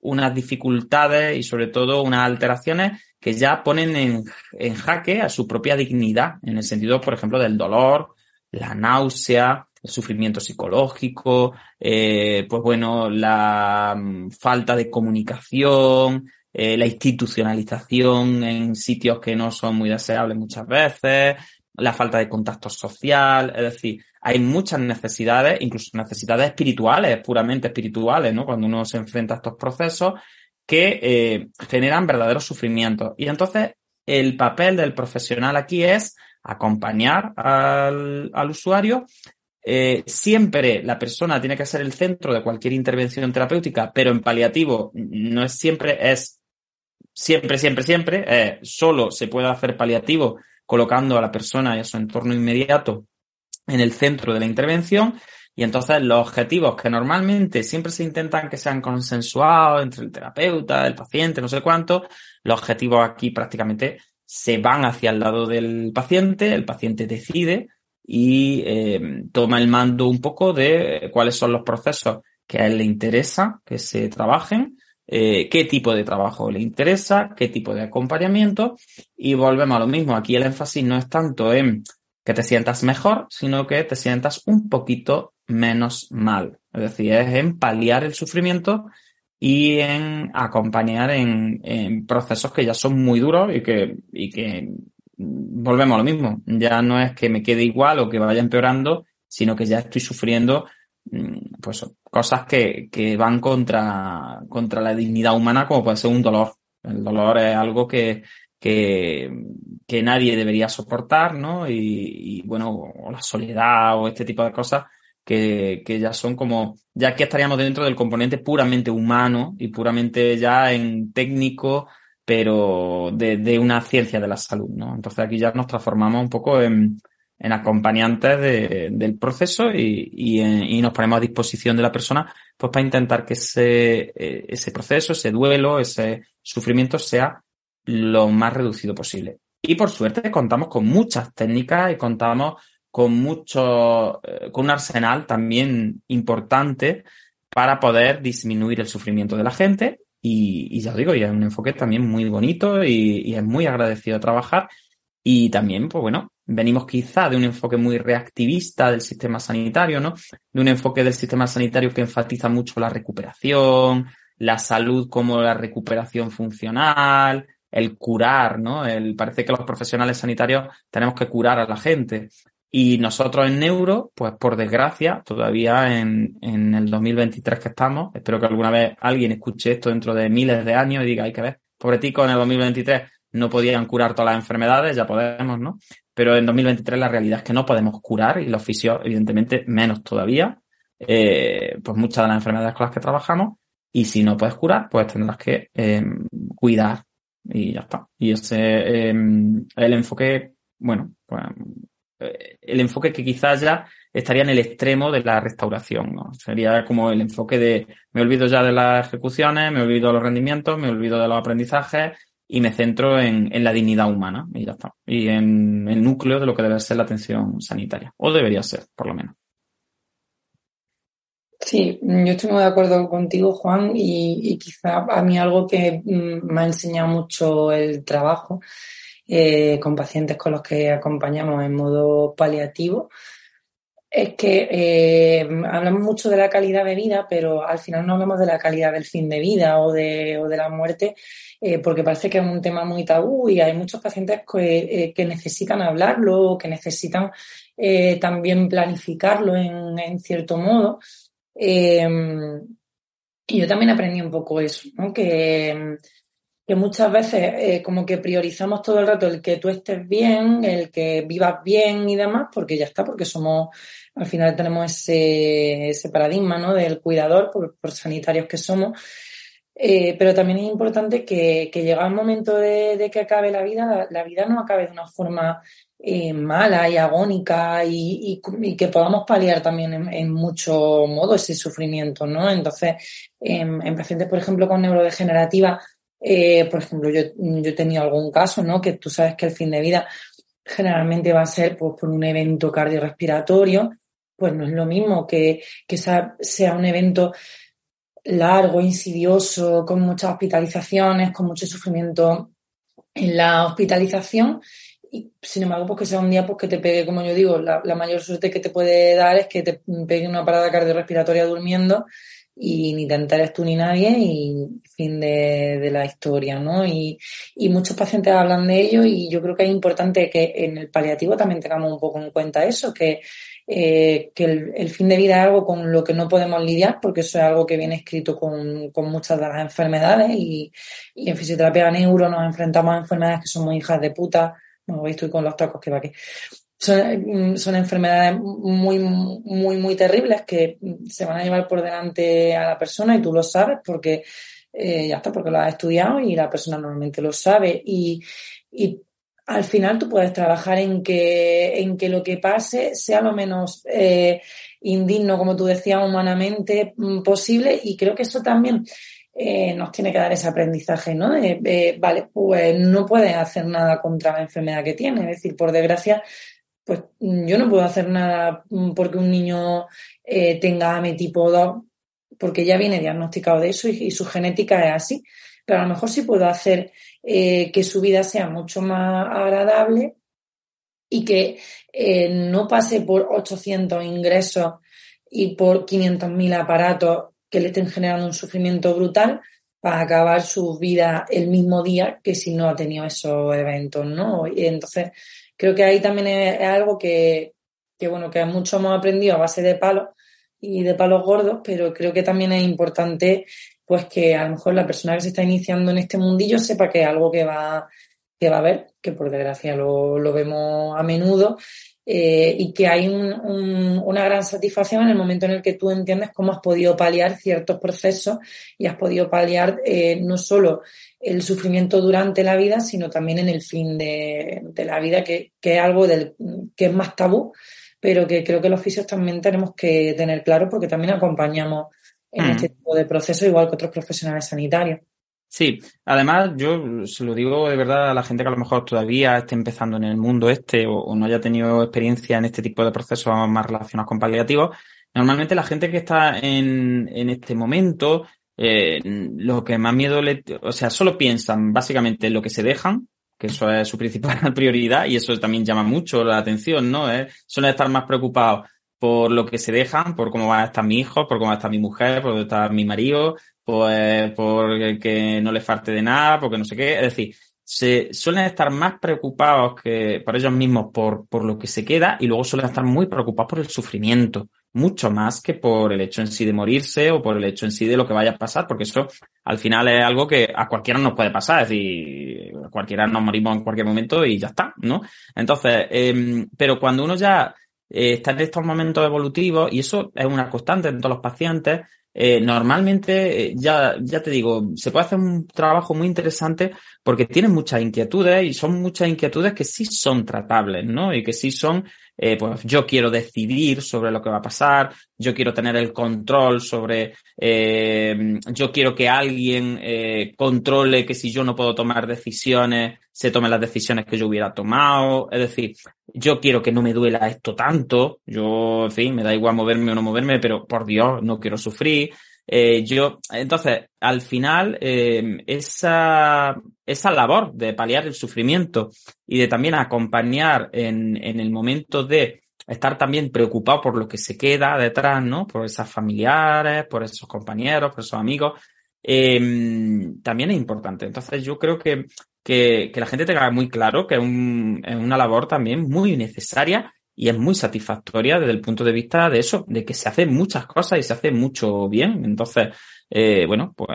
unas dificultades y sobre todo unas alteraciones que ya ponen en jaque a su propia dignidad, en el sentido, por ejemplo, del dolor, la náusea, el sufrimiento psicológico, la falta de comunicación, la institucionalización en sitios que no son muy deseables muchas veces, la falta de contacto social, es decir, hay muchas necesidades, incluso necesidades espirituales, puramente espirituales, ¿no? Cuando uno se enfrenta a estos procesos que generan verdaderos sufrimientos. Y entonces el papel del profesional aquí es acompañar al usuario. Siempre la persona tiene que ser el centro de cualquier intervención terapéutica, pero en paliativo no es siempre, solo se puede hacer paliativo colocando a la persona y a su entorno inmediato en el centro de la intervención, y entonces los objetivos que normalmente siempre se intentan que sean consensuados entre el terapeuta, el paciente, no sé cuánto, los objetivos aquí prácticamente se van hacia el lado del paciente, el paciente decide y toma el mando un poco de cuáles son los procesos que a él le interesa que se trabajen, qué tipo de trabajo le interesa, qué tipo de acompañamiento, y volvemos a lo mismo, aquí el énfasis no es tanto en que te sientas mejor, sino que te sientas un poquito menos mal. Es decir, es en paliar el sufrimiento y en acompañar en procesos que ya son muy duros y que volvemos a lo mismo. Ya no es que me quede igual o que vaya empeorando, sino que ya estoy sufriendo pues cosas que van contra la dignidad humana, como puede ser un dolor. El dolor es algo que nadie debería soportar, ¿no? O la soledad o este tipo de cosas que ya son como, ya que estaríamos dentro del componente puramente humano y puramente ya en técnico, pero de una ciencia de la salud, ¿no? Entonces aquí ya nos transformamos un poco en acompañantes del proceso y nos ponemos a disposición de la persona pues para intentar que ese proceso, ese duelo, ese sufrimiento sea lo más reducido posible. Y por suerte contamos con muchas técnicas y contamos con un arsenal también importante para poder disminuir el sufrimiento de la gente y ya os digo, y es un enfoque también muy bonito y es muy agradecido trabajar, y también, pues bueno, venimos quizá de un enfoque muy reactivista del sistema sanitario, ¿no? De un enfoque del sistema sanitario que enfatiza mucho la recuperación, la salud como la recuperación funcional, el curar, ¿no? Parece que los profesionales sanitarios tenemos que curar a la gente. Y nosotros en neuro, pues por desgracia, todavía en el 2023 que estamos, espero que alguna vez alguien escuche esto dentro de miles de años y diga, hay que ver, pobre tico, en el 2023 no podían curar todas las enfermedades, ya podemos, ¿no? Pero en 2023 la realidad es que no podemos curar, y los fisios evidentemente menos todavía, pues muchas de las enfermedades con las que trabajamos, y si no puedes curar, pues tendrás que cuidar. Y ya está. Y ese el enfoque, el enfoque que quizás ya estaría en el extremo de la restauración, ¿no? Sería como el enfoque de me olvido ya de las ejecuciones, me olvido de los rendimientos, me olvido de los aprendizajes y me centro en la dignidad humana, y ya está. Y en el núcleo de lo que debe ser la atención sanitaria, o debería ser, por lo menos. Sí, yo estoy muy de acuerdo contigo, Juan, y quizá a mí algo que me ha enseñado mucho el trabajo con pacientes con los que acompañamos en modo paliativo es que hablamos mucho de la calidad de vida, pero al final no hablamos de la calidad del fin de vida o de la muerte, porque parece que es un tema muy tabú y hay muchos pacientes que necesitan hablarlo, que necesitan también planificarlo en cierto modo. Y yo también aprendí un poco eso, ¿no? Que muchas veces como que priorizamos todo el rato el que tú estés bien, el que vivas bien y demás, porque ya está, porque somos, al final tenemos ese paradigma, ¿no?, del cuidador por sanitarios que somos. Pero también es importante que llega el momento de que acabe la vida, la vida no acabe de una forma mala y agónica y que podamos paliar también en mucho modo ese sufrimiento, ¿no? Entonces, en pacientes, por ejemplo, con neurodegenerativa, por ejemplo, yo he tenido algún caso, ¿no?, que tú sabes que el fin de vida generalmente va a ser, pues, por un evento cardiorrespiratorio. Pues no es lo mismo que sea un evento largo, insidioso, con muchas hospitalizaciones, con mucho sufrimiento en la hospitalización, y sin embargo, pues que sea un día, pues, que te pegue, como yo digo, la mayor suerte que te puede dar es que te pegue una parada cardiorrespiratoria durmiendo y ni te enteres tú ni nadie y fin de la historia, ¿no? Y muchos pacientes hablan de ello y yo creo que es importante que en el paliativo también tengamos un poco en cuenta eso, que el fin de vida es algo con lo que no podemos lidiar, porque eso es algo que viene escrito con muchas de las enfermedades y en fisioterapia neuro nos enfrentamos a enfermedades que somos hijas de puta. Bueno, hoy estoy con los tacos que va aquí. Son enfermedades muy, muy, muy terribles que se van a llevar por delante a la persona y tú lo sabes porque ya está, porque lo has estudiado y la persona normalmente lo sabe y al final tú puedes trabajar en que lo que pase sea lo menos indigno, como tú decías, humanamente posible, y creo que eso también nos tiene que dar ese aprendizaje, ¿no? Vale, pues no puedes hacer nada contra la enfermedad que tienes, es decir, por desgracia, pues yo no puedo hacer nada porque un niño tenga AME tipo 2, porque ya viene diagnosticado de eso y su genética es así, pero a lo mejor sí puedo hacer que su vida sea mucho más agradable y que no pase por 800 ingresos y por 500.000 aparatos que le estén generando un sufrimiento brutal para acabar su vida el mismo día que si no ha tenido esos eventos, ¿no? Y entonces creo que ahí también es algo que bueno, que mucho hemos aprendido a base de palos y de palos gordos, pero creo que también es importante, pues, que a lo mejor la persona que se está iniciando en este mundillo sepa que es algo que va a ver, que por desgracia lo vemos a menudo, y que hay una gran satisfacción en el momento en el que tú entiendes cómo has podido paliar ciertos procesos y has podido paliar no solo el sufrimiento durante la vida, sino también en el fin de la vida, que es algo que es más tabú, pero que creo que los fisios también tenemos que tener claro porque también acompañamos en este tipo de proceso, igual que otros profesionales sanitarios. Sí, además yo se lo digo de verdad a la gente que a lo mejor todavía esté empezando en el mundo o no haya tenido experiencia en este tipo de procesos más relacionados con paliativos. Normalmente la gente que está en este momento, lo que más miedo solo piensan básicamente en lo que se dejan, que eso es su principal prioridad y eso también llama mucho la atención, ¿no? Suelen estar más preocupados por lo que se dejan, por cómo va a estar mi hijo, por cómo va a estar mi mujer, por cómo está mi marido, por que no le falte de nada, porque no sé qué. Es decir, se suelen estar más preocupados que por ellos mismos por lo que se queda, y luego suelen estar muy preocupados por el sufrimiento, mucho más que por el hecho en sí de morirse o por el hecho en sí de lo que vaya a pasar, porque eso al final es algo que a cualquiera nos puede pasar, es decir, a cualquiera nos morimos en cualquier momento y ya está, ¿no? Entonces, pero cuando uno ya está en estos momentos evolutivos, y eso es una constante en todos los pacientes, normalmente, ya te digo, se puede hacer un trabajo muy interesante porque tienen muchas inquietudes y son muchas inquietudes que sí son tratables, ¿no? Y que sí son, pues yo quiero decidir sobre lo que va a pasar, yo quiero tener el control sobre, yo quiero que alguien controle que si yo no puedo tomar decisiones, se tomen las decisiones que yo hubiera tomado, es decir, yo quiero que no me duela esto tanto, yo, en fin, me da igual moverme o no moverme, pero por Dios, no quiero sufrir. Entonces, al final, esa labor de paliar el sufrimiento y de también acompañar en el momento de estar también preocupado por lo que se queda detrás, ¿no? Por esas familiares, por esos compañeros, por esos amigos, también es importante. Entonces yo creo que la gente tenga muy claro que es una labor también muy necesaria y es muy satisfactoria desde el punto de vista de eso, de que se hacen muchas cosas y se hace mucho bien. Entonces, bueno, pues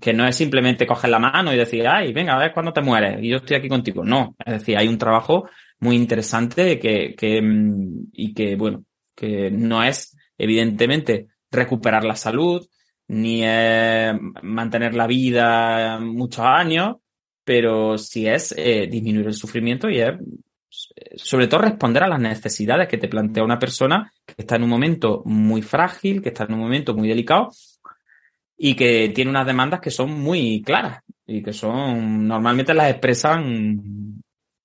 que no es simplemente coger la mano y decir, ay, venga, a ver cuándo te mueres y yo estoy aquí contigo. No, es decir, hay un trabajo muy interesante que bueno, que no es evidentemente recuperar la salud ni mantener la vida muchos años, pero sí es disminuir el sufrimiento y es sobre todo responder a las necesidades que te plantea una persona que está en un momento muy frágil, que está en un momento muy delicado y que tiene unas demandas que son muy claras y que son normalmente las expresan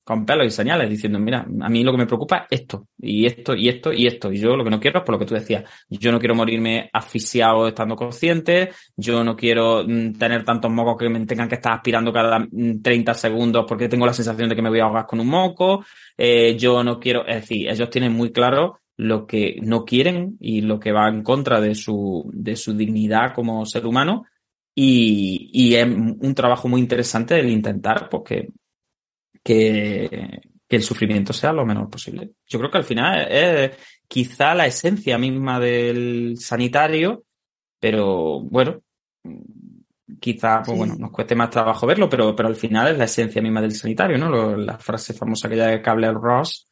con pelos y señales, diciendo, mira, a mí lo que me preocupa es esto, y esto, y esto, y esto. Y yo lo que no quiero es por lo que tú decías. Yo no quiero morirme asfixiado estando consciente, yo no quiero tener tantos mocos que me tengan que estar aspirando cada 30 segundos porque tengo la sensación de que me voy a ahogar con un moco. Yo no quiero... Es decir, ellos tienen muy claro lo que no quieren y lo que va en contra de su dignidad como ser humano, y es un trabajo muy interesante el intentar pues, que el sufrimiento sea lo menor posible. Yo creo que al final es quizá la esencia misma del sanitario, pero bueno, quizá pues, sí, bueno, nos cueste más trabajo verlo, pero al final es la esencia misma del sanitario, ¿no? La frase famosa aquella de Kübler-Ross.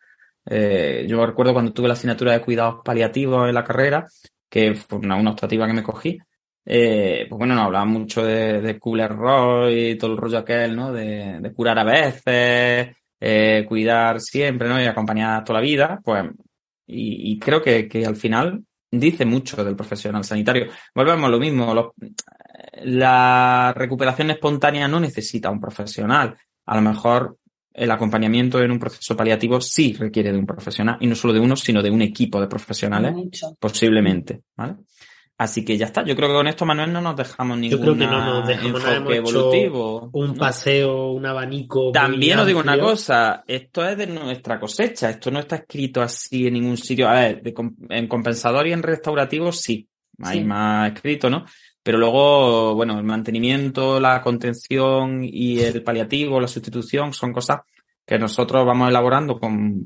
Yo recuerdo cuando tuve la asignatura de cuidados paliativos en la carrera, que fue una optativa que me cogí, pues bueno, nos hablaba mucho de Kübler-Ross y todo el rollo aquel, ¿no? De curar a veces, cuidar siempre, ¿no? Y acompañar toda la vida, pues, y creo que al final dice mucho del profesional sanitario. Volvemos a lo mismo, la recuperación espontánea no necesita un profesional. A lo mejor el acompañamiento en un proceso paliativo sí requiere de un profesional, y no solo de uno, sino de un equipo de profesionales, posiblemente, ¿vale? Así que ya está. Yo creo que con esto, Manuel, no nos dejamos ningún enfoque evolutivo. Un paseo, un abanico. También os digo una cosa, esto es de nuestra cosecha, esto no está escrito así en ningún sitio. A ver, en compensador y en restaurativo sí, hay más escrito, ¿no? Pero luego, bueno, el mantenimiento, la contención y el paliativo, la sustitución, son cosas que nosotros vamos elaborando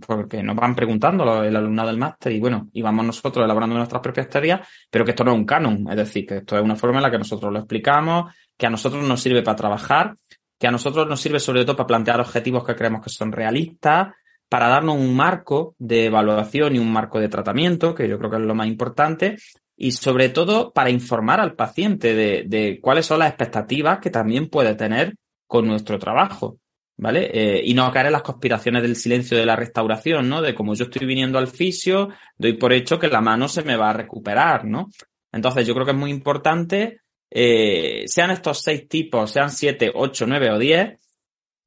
porque nos van preguntando el alumnado del máster y bueno, y vamos nosotros elaborando nuestras propias teorías, pero que esto no es un canon, es decir, que esto es una forma en la que nosotros lo explicamos, que a nosotros nos sirve para trabajar, que a nosotros nos sirve sobre todo para plantear objetivos que creemos que son realistas, para darnos un marco de evaluación y un marco de tratamiento, que yo creo que es lo más importante, y sobre todo para informar al paciente de cuáles son las expectativas que también puede tener con nuestro trabajo, ¿vale? Y no caer en las conspiraciones del silencio de la restauración, ¿no? De como yo estoy viniendo al fisio, doy por hecho que la mano se me va a recuperar, ¿no? Entonces yo creo que es muy importante, sean estos 6 tipos, sean 7, 8, 9 o 10,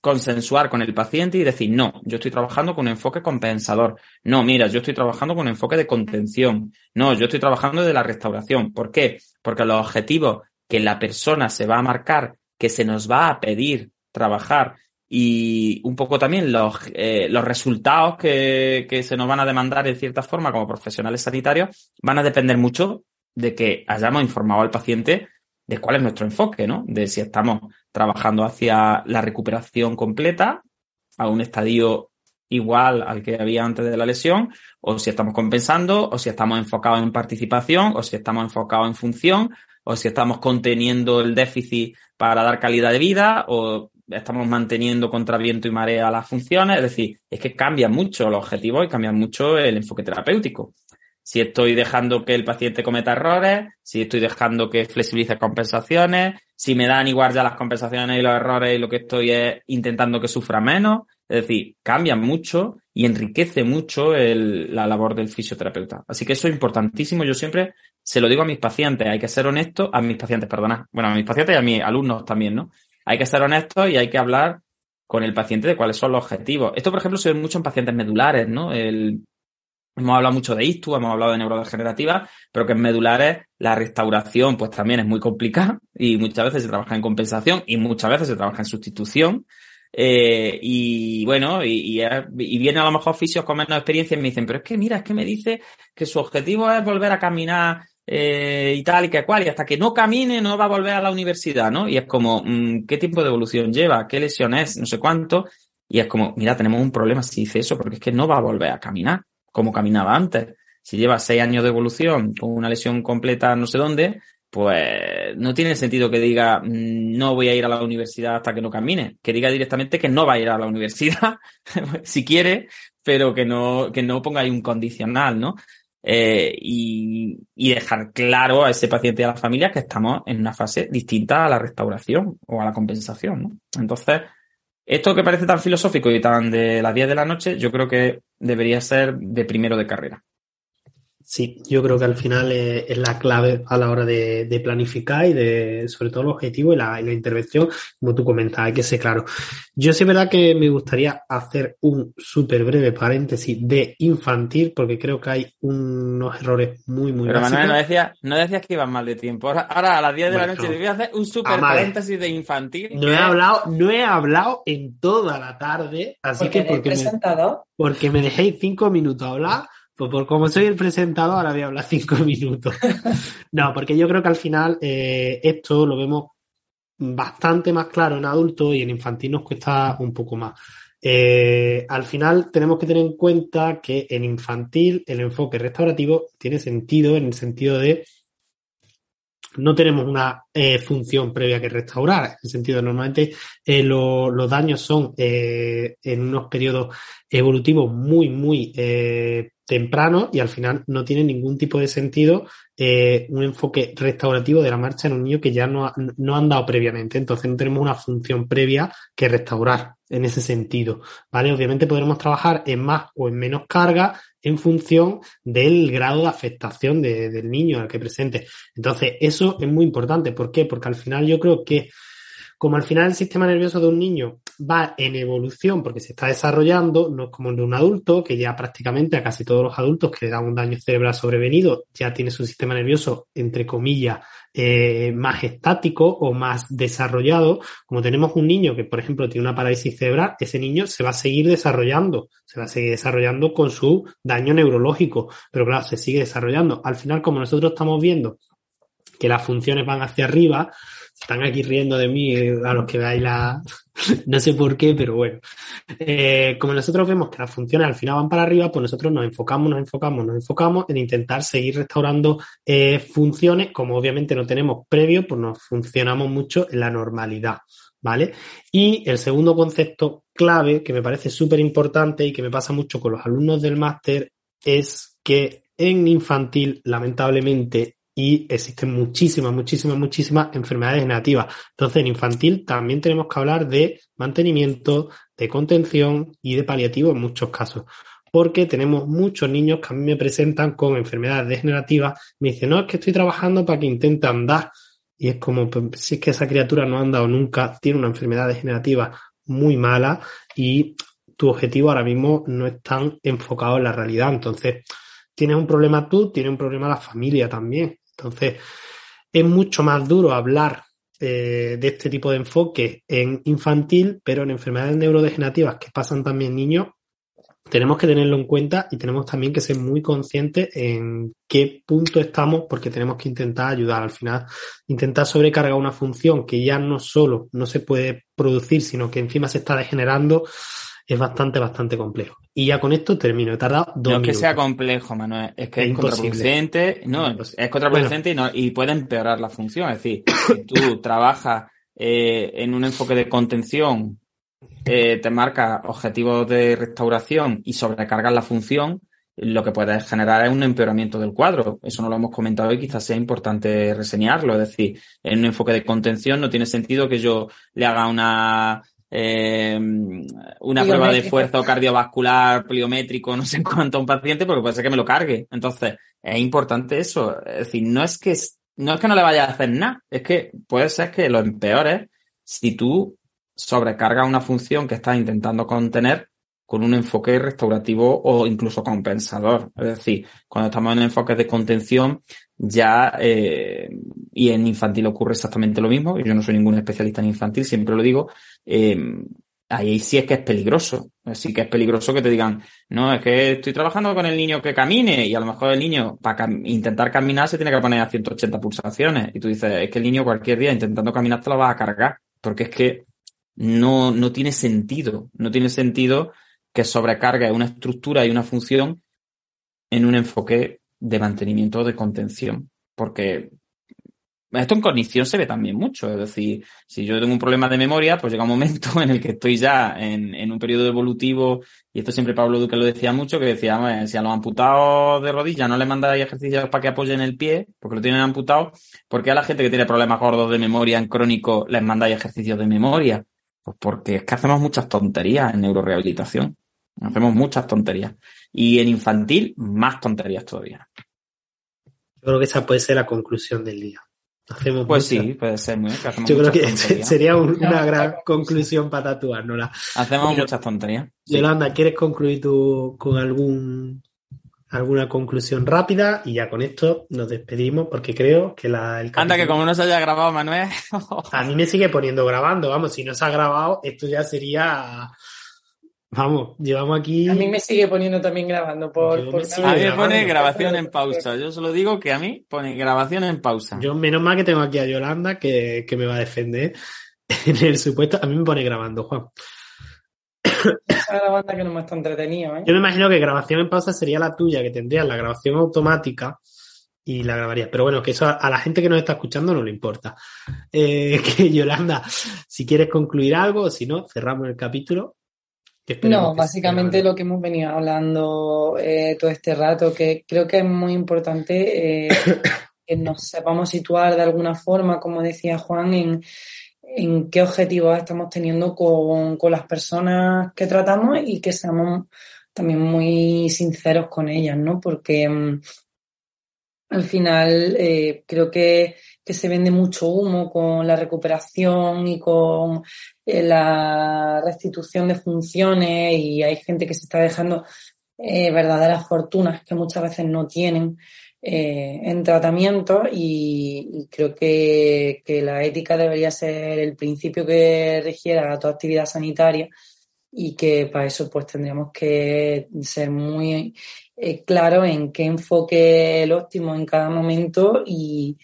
consensuar con el paciente y decir, no, yo estoy trabajando con un enfoque compensador. No, mira, yo estoy trabajando con un enfoque de contención. No, yo estoy trabajando de la restauración. ¿Por qué? Porque los objetivos que la persona se va a marcar, que se nos va a pedir trabajar y un poco también los resultados que se nos van a demandar en cierta forma como profesionales sanitarios van a depender mucho de que hayamos informado al paciente de cuál es nuestro enfoque, ¿no? De si estamos trabajando hacia la recuperación completa a un estadio igual al que había antes de la lesión, o si estamos compensando, o si estamos enfocados en participación, o si estamos enfocados en función, o si estamos conteniendo el déficit para dar calidad de vida, o estamos manteniendo contra viento y marea las funciones. Es decir, es que cambian mucho los objetivos y cambian mucho el enfoque terapéutico. Si estoy dejando que el paciente cometa errores, si estoy dejando que flexibilice compensaciones, si me dan igual ya las compensaciones y los errores y lo que estoy es intentando que sufra menos. Es decir, cambia mucho y enriquece mucho la labor del fisioterapeuta. Así que eso es importantísimo. Yo siempre se lo digo a mis pacientes. Hay que ser honestos, a mis pacientes y a mis alumnos también, ¿no? Hay que ser honestos y hay que hablar con el paciente de cuáles son los objetivos. Esto, por ejemplo, se ve mucho en pacientes medulares, ¿no? Hemos hablado mucho de ISTU, hemos hablado de neurodegenerativa, pero que en medulares la restauración pues también es muy complicada y muchas veces se trabaja en compensación y muchas veces se trabaja en sustitución. Y bueno, y vienen a lo mejor fisios con menos experiencia y me dicen, pero es que mira, es que me dice que su objetivo es volver a caminar y tal y que cual, y hasta que no camine no va a volver a la universidad, ¿no? Y es como, ¿qué tipo de evolución lleva? ¿Qué lesión es? No sé cuánto. Y es como, mira, tenemos un problema si dice eso, porque es que no va a volver a caminar como caminaba antes. Si lleva 6 años de evolución con una lesión completa no sé dónde, pues no tiene sentido que diga no voy a ir a la universidad hasta que no camine. Que diga directamente que no va a ir a la universidad, si quiere, pero que no ponga ahí un condicional, ¿no? Y dejar claro a ese paciente y a la familia que estamos en una fase distinta a la restauración o a la compensación, ¿no? Entonces, esto que parece tan filosófico y tan de las 10 de la noche, yo creo que debería ser de primero de carrera. Sí, yo creo que al final es la clave a la hora de planificar y de, sobre todo, el objetivo y la intervención, como tú comentabas, hay que ser claro. Yo sí es verdad que me gustaría hacer un súper breve paréntesis de infantil, porque creo que hay unos errores muy, muy básicos. Pero Manuel, no decías que ibas mal de tiempo. Ahora a las 10 de la noche debías hacer un súper paréntesis de infantil. No he hablado en toda la tarde, así que porque me dejéis 5 minutos a hablar. Por como soy el presentador, ahora voy a hablar 5 minutos. No, porque yo creo que al final esto lo vemos bastante más claro en adultos y en infantil nos cuesta un poco más. Al final tenemos que tener en cuenta que en infantil el enfoque restaurativo tiene sentido en el sentido de no tenemos una función previa que restaurar, en el sentido de normalmente los daños son en unos periodos evolutivos muy, muy tempranos y al final no tiene ningún tipo de sentido un enfoque restaurativo de la marcha en un niño que ya no han dado previamente. Entonces no tenemos una función previa que restaurar en ese sentido, ¿vale? Obviamente podremos trabajar en más o en menos carga en función del grado de afectación del niño al que presente. Entonces, eso es muy importante. ¿Por qué? Porque al final yo creo que, como al final el sistema nervioso de un niño va en evolución porque se está desarrollando, no es como el de un adulto, que ya prácticamente a casi todos los adultos que le dan un daño cerebral sobrevenido ya tiene su sistema nervioso, entre comillas, más estático o más desarrollado. Como tenemos un niño que, por ejemplo, tiene una parálisis cerebral, ese niño se va a seguir desarrollando con su daño neurológico, pero claro, se sigue desarrollando. Al final, como nosotros estamos viendo que las funciones van hacia arriba, están aquí riendo de mí a los que veáis la... no sé por qué, pero bueno. Como nosotros vemos que las funciones al final van para arriba, pues nosotros nos enfocamos en intentar seguir restaurando funciones, como obviamente no tenemos previo, pues nos funcionamos mucho en la normalidad, ¿vale? Y el segundo concepto clave, que me parece súper importante y que me pasa mucho con los alumnos del máster, es que en infantil, lamentablemente, y existen muchísimas enfermedades negativas. Entonces, en infantil también tenemos que hablar de mantenimiento, de contención y de paliativo en muchos casos. Porque tenemos muchos niños que a mí me presentan con enfermedades degenerativas. Me dicen, no, es que estoy trabajando para que intente andar. Y es como, pues, si es que esa criatura no ha andado nunca, tiene una enfermedad degenerativa muy mala y tu objetivo ahora mismo no es tan enfocado en la realidad. Entonces, tienes un problema tú, tienes un problema la familia también. Entonces, es mucho más duro hablar de este tipo de enfoque en infantil, pero en enfermedades neurodegenerativas que pasan también niños, tenemos que tenerlo en cuenta y tenemos también que ser muy conscientes en qué punto estamos, porque tenemos que intentar ayudar. Al final, intentar sobrecargar una función que ya no solo no se puede producir, sino que encima se está degenerando, es bastante complejo. Y ya con esto termino. He tardado 2 minutos. No es que sea complejo, Manuel. Es que es contraproducente. No, es contraproducente, bueno. y puede empeorar la función. Es decir, si tú trabajas en un enfoque de contención, te marcas objetivos de restauración y sobrecargas la función, lo que puedes generar es un empeoramiento del cuadro. Eso no lo hemos comentado y quizás sea importante reseñarlo. Es decir, en un enfoque de contención no tiene sentido que yo le haga una prueba de esfuerzo cardiovascular, pliométrico, no sé cuánto a un paciente, porque puede ser que me lo cargue. Entonces, es importante eso. Es decir, no es que no le vayas a hacer nada, es que puede ser que lo empeores si tú sobrecargas una función que estás intentando contener con un enfoque restaurativo o incluso compensador. Es decir, cuando estamos en enfoques de contención, ya y en infantil ocurre exactamente lo mismo. Yo no soy ningún especialista en infantil, siempre lo digo. ahí sí es que es peligroso. Sí que es peligroso que te digan, no, es que estoy trabajando con el niño que camine, y a lo mejor el niño para intentar caminar se tiene que poner a 180 pulsaciones. Y tú dices, es que el niño cualquier día intentando caminar te lo vas a cargar, porque es que no tiene sentido. No tiene sentido que sobrecargue una estructura y una función en un enfoque de mantenimiento o de contención. Porque esto en cognición se ve también mucho. Es decir, si yo tengo un problema de memoria, pues llega un momento en el que estoy ya en un periodo evolutivo, y esto siempre Pablo Duque lo decía mucho, que decía, si a los amputados de rodilla no le mandáis ejercicios para que apoyen el pie, porque lo tienen amputado, ¿por qué a la gente que tiene problemas gordos de memoria en crónico les mandáis ejercicios de memoria? Pues porque es que hacemos muchas tonterías en neurorehabilitación. Hacemos muchas tonterías. Y en infantil, más tonterías todavía. Yo creo que esa puede ser la conclusión del día. Hacemos pues muchas. Sí, puede ser. ¿No? Yo creo que tonterías. Sería una gran conclusión para tatuárnosla. Hacemos muchas tonterías. Sí. Yolanda, ¿quieres concluir tú con alguna conclusión rápida? Y ya con esto nos despedimos, porque creo que anda, que como no se haya grabado, Manuel. A mí me sigue poniendo grabando, vamos. Si no se ha grabado, esto ya sería... Vamos, llevamos aquí... A mí me sigue poniendo también grabando. A mí me pone grabación en pausa. Yo solo digo que a mí pone grabación en pausa. Yo menos mal que tengo aquí a Yolanda, que me va a defender en el supuesto. A mí me pone grabando, Juan. Esa grabanda que no me está entretenido, ¿eh? Yo me imagino que grabación en pausa sería la tuya, que tendrías la grabación automática y la grabarías. Pero bueno, que eso a la gente que nos está escuchando no le importa. Que Yolanda, si quieres concluir algo, o si no, cerramos el capítulo. No, básicamente lo que hemos venido hablando todo este rato, que creo que es muy importante que nos sepamos situar de alguna forma, como decía Juan, en qué objetivos estamos teniendo con las personas que tratamos, y que seamos también muy sinceros con ellas, ¿no? Porque al final creo que se vende mucho humo con la recuperación y con la restitución de funciones, y hay gente que se está dejando verdaderas fortunas que muchas veces no tienen en tratamiento, y creo que la ética debería ser el principio que rigiera toda actividad sanitaria, y que para eso pues tendríamos que ser muy claros en qué enfoque el óptimo en cada momento, y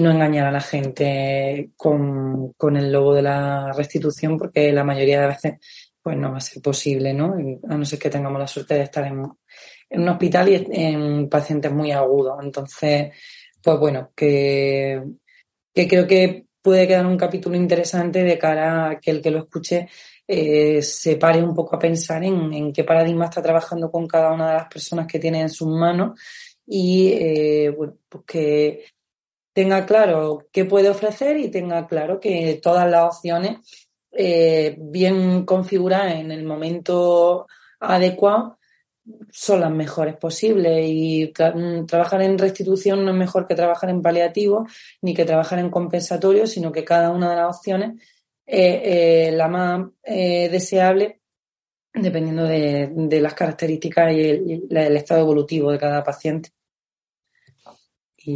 no engañar a la gente con el logo de la restitución, porque la mayoría de veces pues no va a ser posible, ¿no? A no ser que tengamos la suerte de estar en un hospital y en pacientes muy agudos. Entonces, pues bueno, que creo que puede quedar un capítulo interesante de cara a que el que lo escuche se pare un poco a pensar en qué paradigma está trabajando con cada una de las personas que tiene en sus manos, y bueno, pues que tenga claro qué puede ofrecer, y tenga claro que todas las opciones bien configuradas en el momento adecuado son las mejores posibles, y trabajar en restitución no es mejor que trabajar en paliativo ni que trabajar en compensatorio, sino que cada una de las opciones es la más deseable, dependiendo de las características y el estado evolutivo de cada paciente.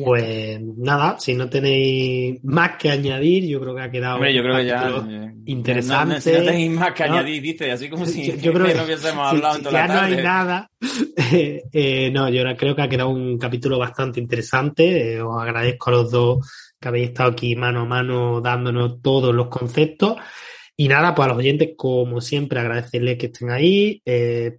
Pues nada, si no tenéis más que añadir, yo creo que ha quedado interesante. No, si no tenéis más que añadir, dice, así como si yo creo que no hubiésemos hablado en toda la tarde. Ya no hay nada. No, yo creo que ha quedado un capítulo bastante interesante. Os agradezco a los dos que habéis estado aquí mano a mano dándonos todos los conceptos. Y nada, pues a los oyentes, como siempre, agradecerles que estén ahí,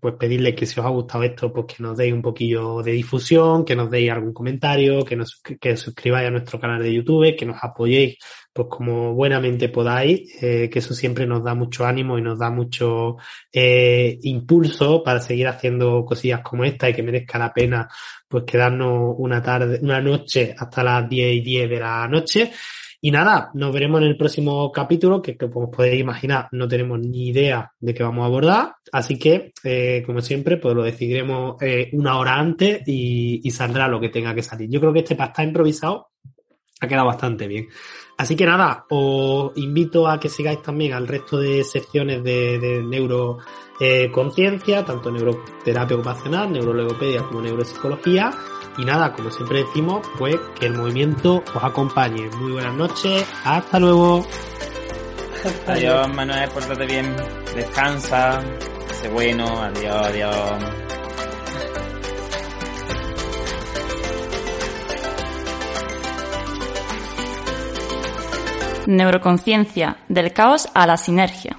pues pedirles que si os ha gustado esto, pues que nos deis un poquillo de difusión, que nos deis algún comentario, que os suscribáis a nuestro canal de YouTube, que nos apoyéis pues como buenamente podáis, que eso siempre nos da mucho ánimo y nos da mucho impulso para seguir haciendo cosillas como esta, y que merezca la pena pues quedarnos una noche hasta las 10:10 de la noche. Y nada, nos veremos en el próximo capítulo, que como podéis imaginar no tenemos ni idea de qué vamos a abordar, así que como siempre pues lo decidiremos una hora antes y saldrá lo que tenga que salir. Yo creo que este pastá improvisado ha quedado bastante bien. Así que nada, os invito a que sigáis también al resto de secciones de neuroconciencia, tanto neuroterapia ocupacional, neurolegopedia como neuropsicología. Y nada, como siempre decimos, pues que el movimiento os acompañe. Muy buenas noches, hasta luego. Adiós, Manuel, pórtate bien. Descansa, sé bueno, adiós, adiós. Neuroconciencia, del caos a la sinergia.